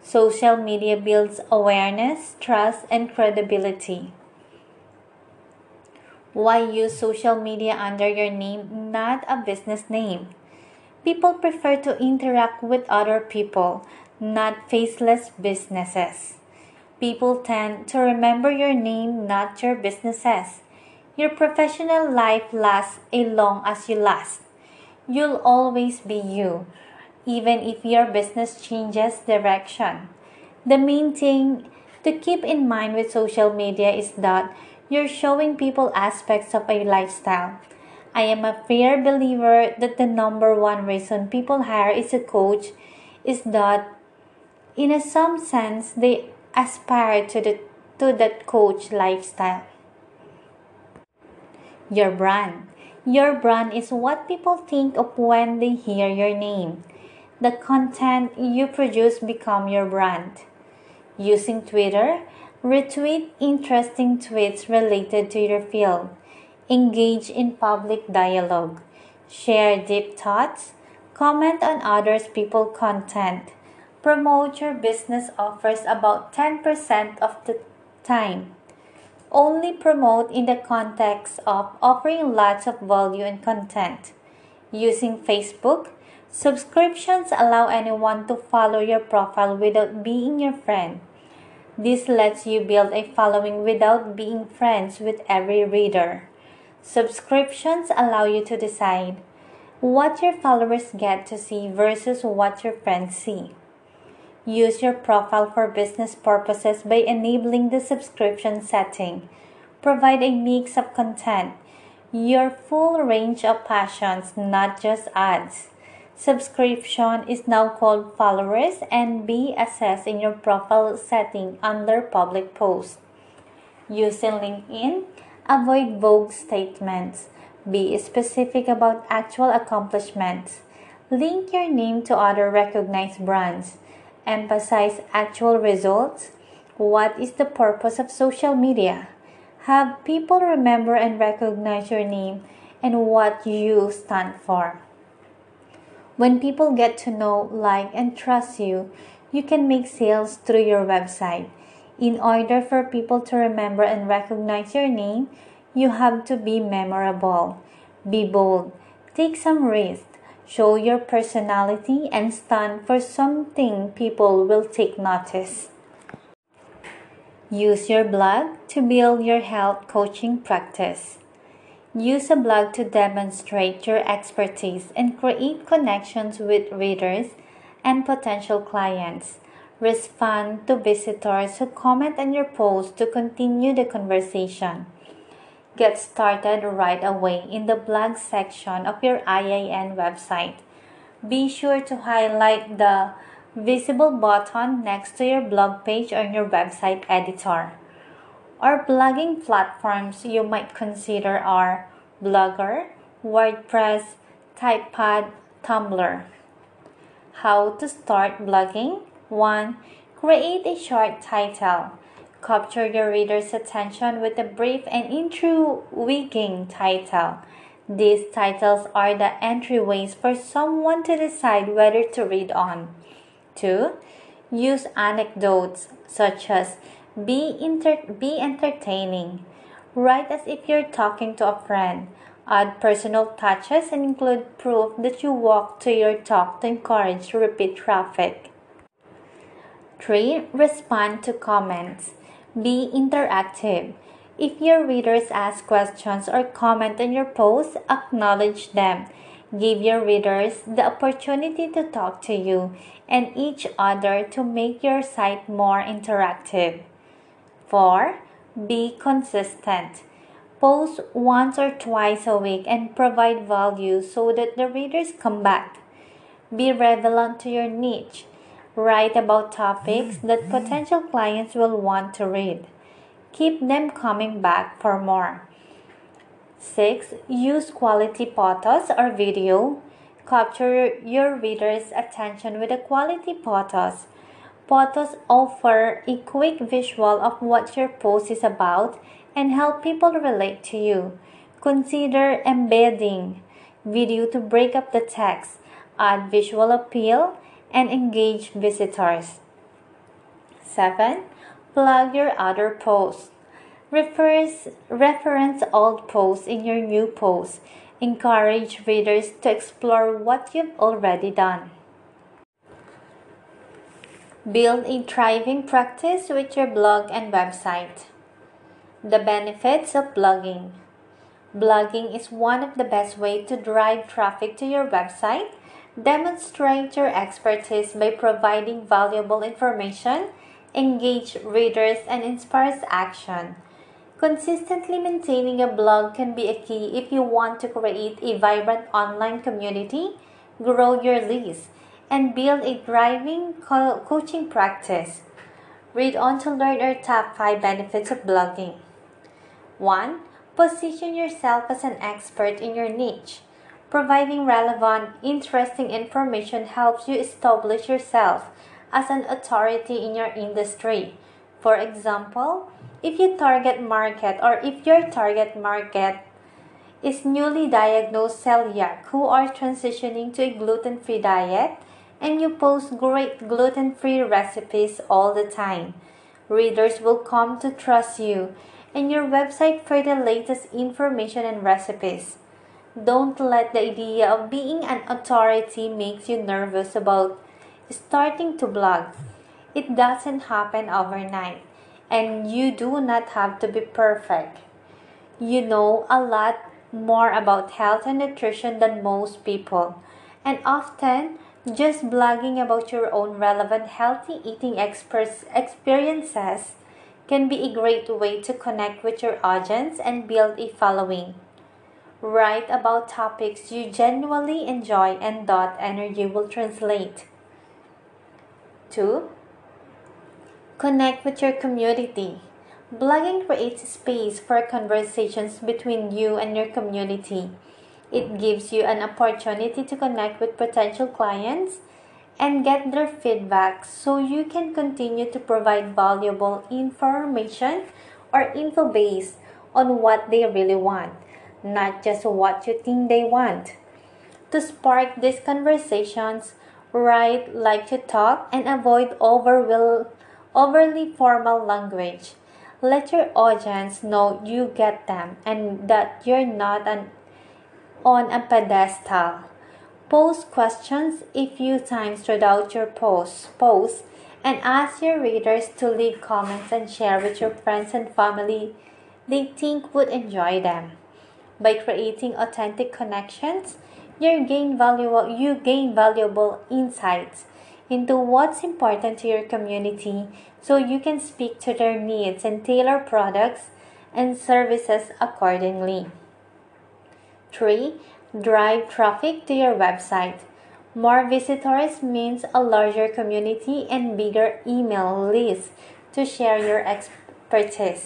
Social media builds awareness, trust, and credibility. Why use social media under your name, not a business name? People prefer to interact with other people, not faceless businesses. People tend to remember your name, not your businesses. Your professional life lasts as long as you last. You'll always be you, even if your business changes direction. The main thing to keep in mind with social media is that you're showing people aspects of a lifestyle. I am a fair believer that the number one reason people hire is a coach is that, in a some sense, they aspire to the to that coach lifestyle. Your brand. Your brand is what people think of when they hear your name. The content you produce becomes your brand. Using Twitter, retweet interesting tweets related to your field. Engage in public dialogue. Share deep thoughts. Comment on others' people's content. Promote your business offers about ten percent of the time. Only promote in the context of offering lots of value and content. Using Facebook, subscriptions allow anyone to follow your profile without being your friend. This lets you build a following without being friends with every reader. Subscriptions allow you to decide what your followers get to see versus what your friends see. Use your profile for business purposes by enabling the subscription setting. Provide a mix of content, your full range of passions, not just ads. Subscription is now called followers and be assessed in your profile setting under public posts. Using LinkedIn, avoid vague statements. Be specific about actual accomplishments. Link your name to other recognized brands. Emphasize actual results. What is the purpose of social media? Have people remember and recognize your name and what you stand for. When people get to know, like, and trust you, you can make sales through your website. In order for people to remember and recognize your name, you have to be memorable. Be bold. Take some risks. Show your personality and stand for something people will take notice. Use your blog to build your health coaching practice. Use a blog to demonstrate your expertise and create connections with readers and potential clients. Respond to visitors who comment on your post to continue the conversation. Get started right away in the blog section of your I I N website. Be sure to highlight the visible button next to your blog page on your website editor. Or blogging platforms you might consider are Blogger, WordPress, TypePad, Tumblr. How to start blogging? one. Create a short title. Capture your reader's attention with a brief and intriguing title. These titles are the entryways for someone to decide whether to read on. two. Use anecdotes such as Be inter- be entertaining. Write as if you're talking to a friend. Add personal touches and include proof that you walk to your talk to encourage repeat traffic. three. Respond to comments. Be interactive. If your readers ask questions or comment on your posts, acknowledge them. Give your readers the opportunity to talk to you and each other to make your site more interactive. four. Be consistent. Post once or twice a week and provide value so that the readers come back. Be relevant to your niche. Write about topics that potential clients will want to read. Keep them coming back for more. six. Use quality photos or video. Capture your readers' attention with a quality photos. Photos offer a quick visual of what your post is about and help people relate to you. Consider embedding video to break up the text, add visual appeal, and engage visitors. seven. Plug your other posts. Refers, reference old posts in your new posts. Encourage readers to explore what you've already done. Build a thriving practice with your blog and website. The benefits of blogging. Blogging is one of the best ways to drive traffic to your website. Demonstrate your expertise by providing valuable information, engage readers, and inspires action. Consistently maintaining a blog can be a key if you want to create a vibrant online community, grow your list, and build a thriving co- coaching practice. Read on to learn our top five benefits of blogging. one. Position yourself as an expert in your niche. Providing relevant, interesting information helps you establish yourself as an authority in your industry. For example, if your target market or if your target market is newly diagnosed celiac who are transitioning to a gluten-free diet and you post great gluten-free recipes all the time, readers will come to trust you and your website for the latest information and recipes. Don't let the idea of being an authority make you nervous about starting to blog. It doesn't happen overnight, and you do not have to be perfect. You know a lot more about health and nutrition than most people, and often just blogging about your own relevant healthy eating experiences can be a great way to connect with your audience and build a following. Write about topics you genuinely enjoy and that energy will translate. two. Connect with your community. Blogging creates space for conversations between you and your community. It gives you an opportunity to connect with potential clients and get their feedback so you can continue to provide valuable information or info based on what they really want, not just what you think they want. To spark these conversations, write like you talk and avoid overwill, overly formal language. Let your audience know you get them and that you're not an, on a pedestal. Post questions a few times throughout your posts, posts and ask your readers to leave comments and share with your friends and family they think would enjoy them. By creating authentic connections, you gain valuable, you gain valuable insights into what's important to your community so you can speak to their needs and tailor products and services accordingly. three. Drive traffic to your website. More visitors means a larger community and bigger email list to share your expertise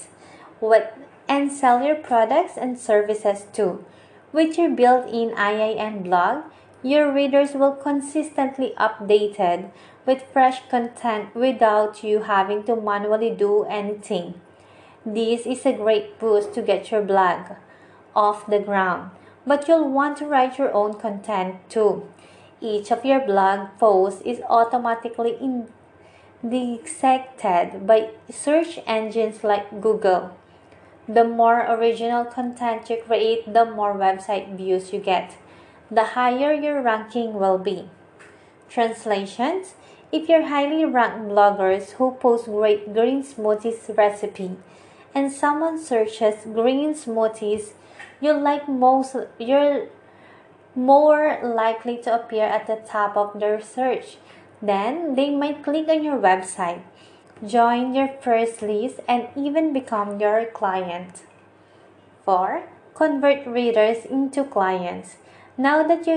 with and sell your products and services too. With your built-in I I N blog, your readers will consistently updated with fresh content without you having to manually do anything. This is a great boost to get your blog off the ground, but you'll want to write your own content too. Each of your blog posts is automatically indexed by search engines like Google. The more original content you create, the more website views you get. The higher your ranking will be. Translations. If you're highly ranked bloggers who post great green smoothies recipe and someone searches green smoothies, you're like most you're more likely to appear at the top of their search. Then they might click on your website, join your first list, and even become your client. four. Convert readers into clients. Now that you,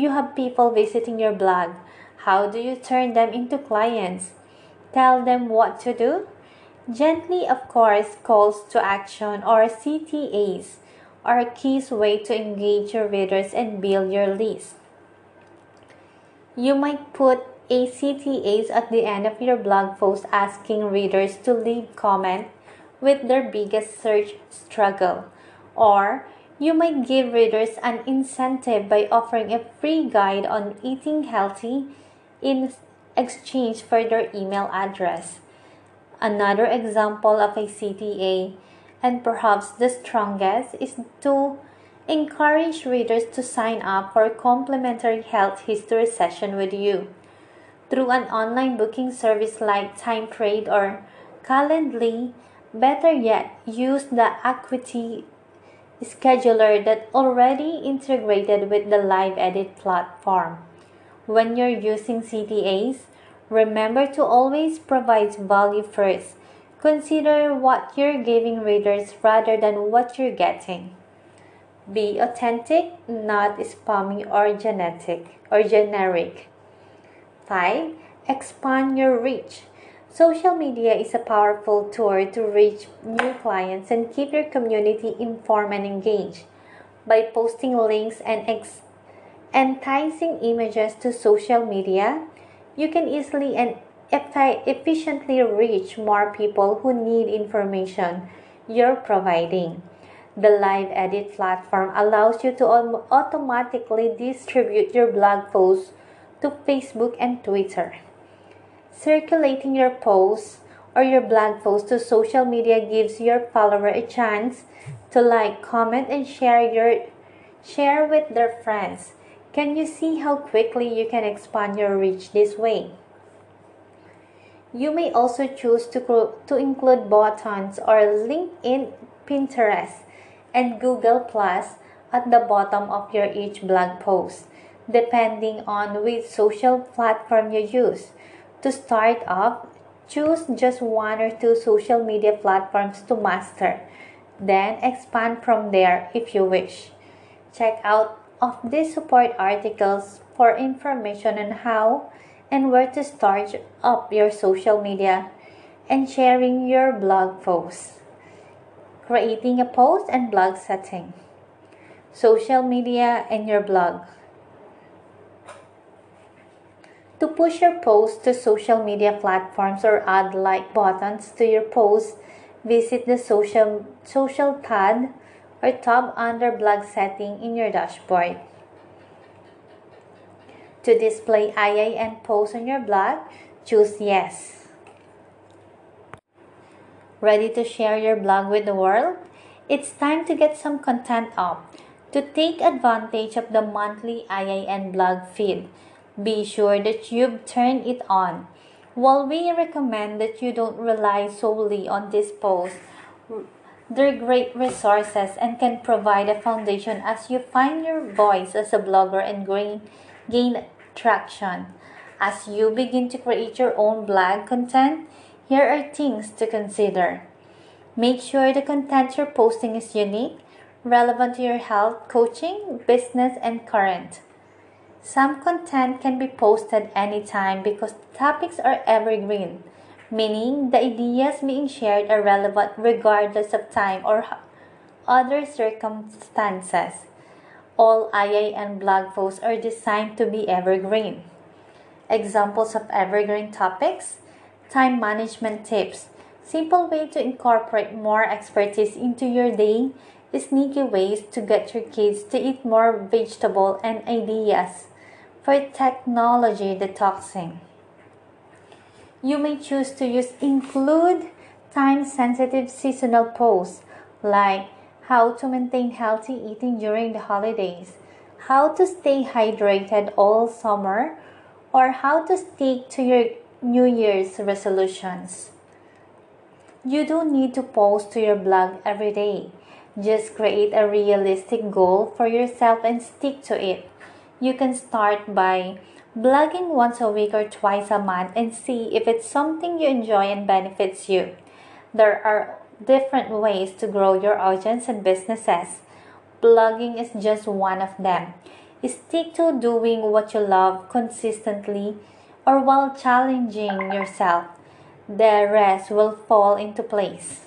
you have people visiting your blog, how do you turn them into clients? Tell them what to do? Gently, of course, calls to action or C T As are a key way to engage your readers and build your list. You might put a C T As at the end of your blog post asking readers to leave comment with their biggest search struggle. Or you might give readers an incentive by offering a free guide on eating healthy in exchange for their email address. Another example of a C T A, and perhaps the strongest, is to encourage readers to sign up for a complimentary health history session with you. Through an online booking service like TimeTrade or Calendly, better yet, use the Acuity scheduler that already integrated with the live edit platform. When you're using C T As, remember to always provide value first. Consider what you're giving readers rather than what you're getting. Be authentic, not spammy or genetic or generic. five. Expand your reach. Social media is a powerful tool to reach new clients and keep your community informed and engaged. By posting links and ex enticing images to social media, you can easily and efficiently reach more people who need information you're providing. The live edit platform allows you to automatically distribute your blog posts to Facebook and Twitter. Circulating your posts or your blog posts to social media gives your follower a chance to like, comment, and share your share with their friends. Can you see how quickly you can expand your reach this way? You may also choose to, to include buttons or LinkedIn, Pinterest, and Google Plus at the bottom of your each blog post, depending on which social platform you use. To start off, choose just one or two social media platforms to master, then expand from there if you wish. Check out of these support articles for information on how and where to start up your social media and sharing your blog posts. Creating a post and blog setting. Social media and your blog. To push your posts to social media platforms or add like buttons to your posts, visit the social, social tab or tab under blog setting in your dashboard. To display I I N posts on your blog, choose yes. Ready to share your blog with the world? It's time to get some content up. To take advantage of the monthly I I N blog feed, be sure that you've turned it on. While we recommend that you don't rely solely on these posts, they're great resources and can provide a foundation as you find your voice as a blogger and gain traction. As you begin to create your own blog content, here are things to consider. Make sure the content you're posting is unique, relevant to your health, coaching, business, and current. Some content can be posted anytime because topics are evergreen, meaning the ideas being shared are relevant regardless of time or other circumstances. All I I N blog posts are designed to be evergreen. Examples of evergreen topics: time management tips, simple way to incorporate more expertise into your day, sneaky ways to get your kids to eat more vegetables, and ideas for technology detoxing. You may choose to use include time-sensitive seasonal posts like how to maintain healthy eating during the holidays, how to stay hydrated all summer, or how to stick to your New Year's resolutions. You don't need to post to your blog every day. Just create a realistic goal for yourself and stick to it. You can start by blogging once a week or twice a month and see if it's something you enjoy and benefits you. There are different ways to grow your audience and businesses. Blogging is just one of them. Stick to doing what you love consistently or while challenging yourself. The rest will fall into place.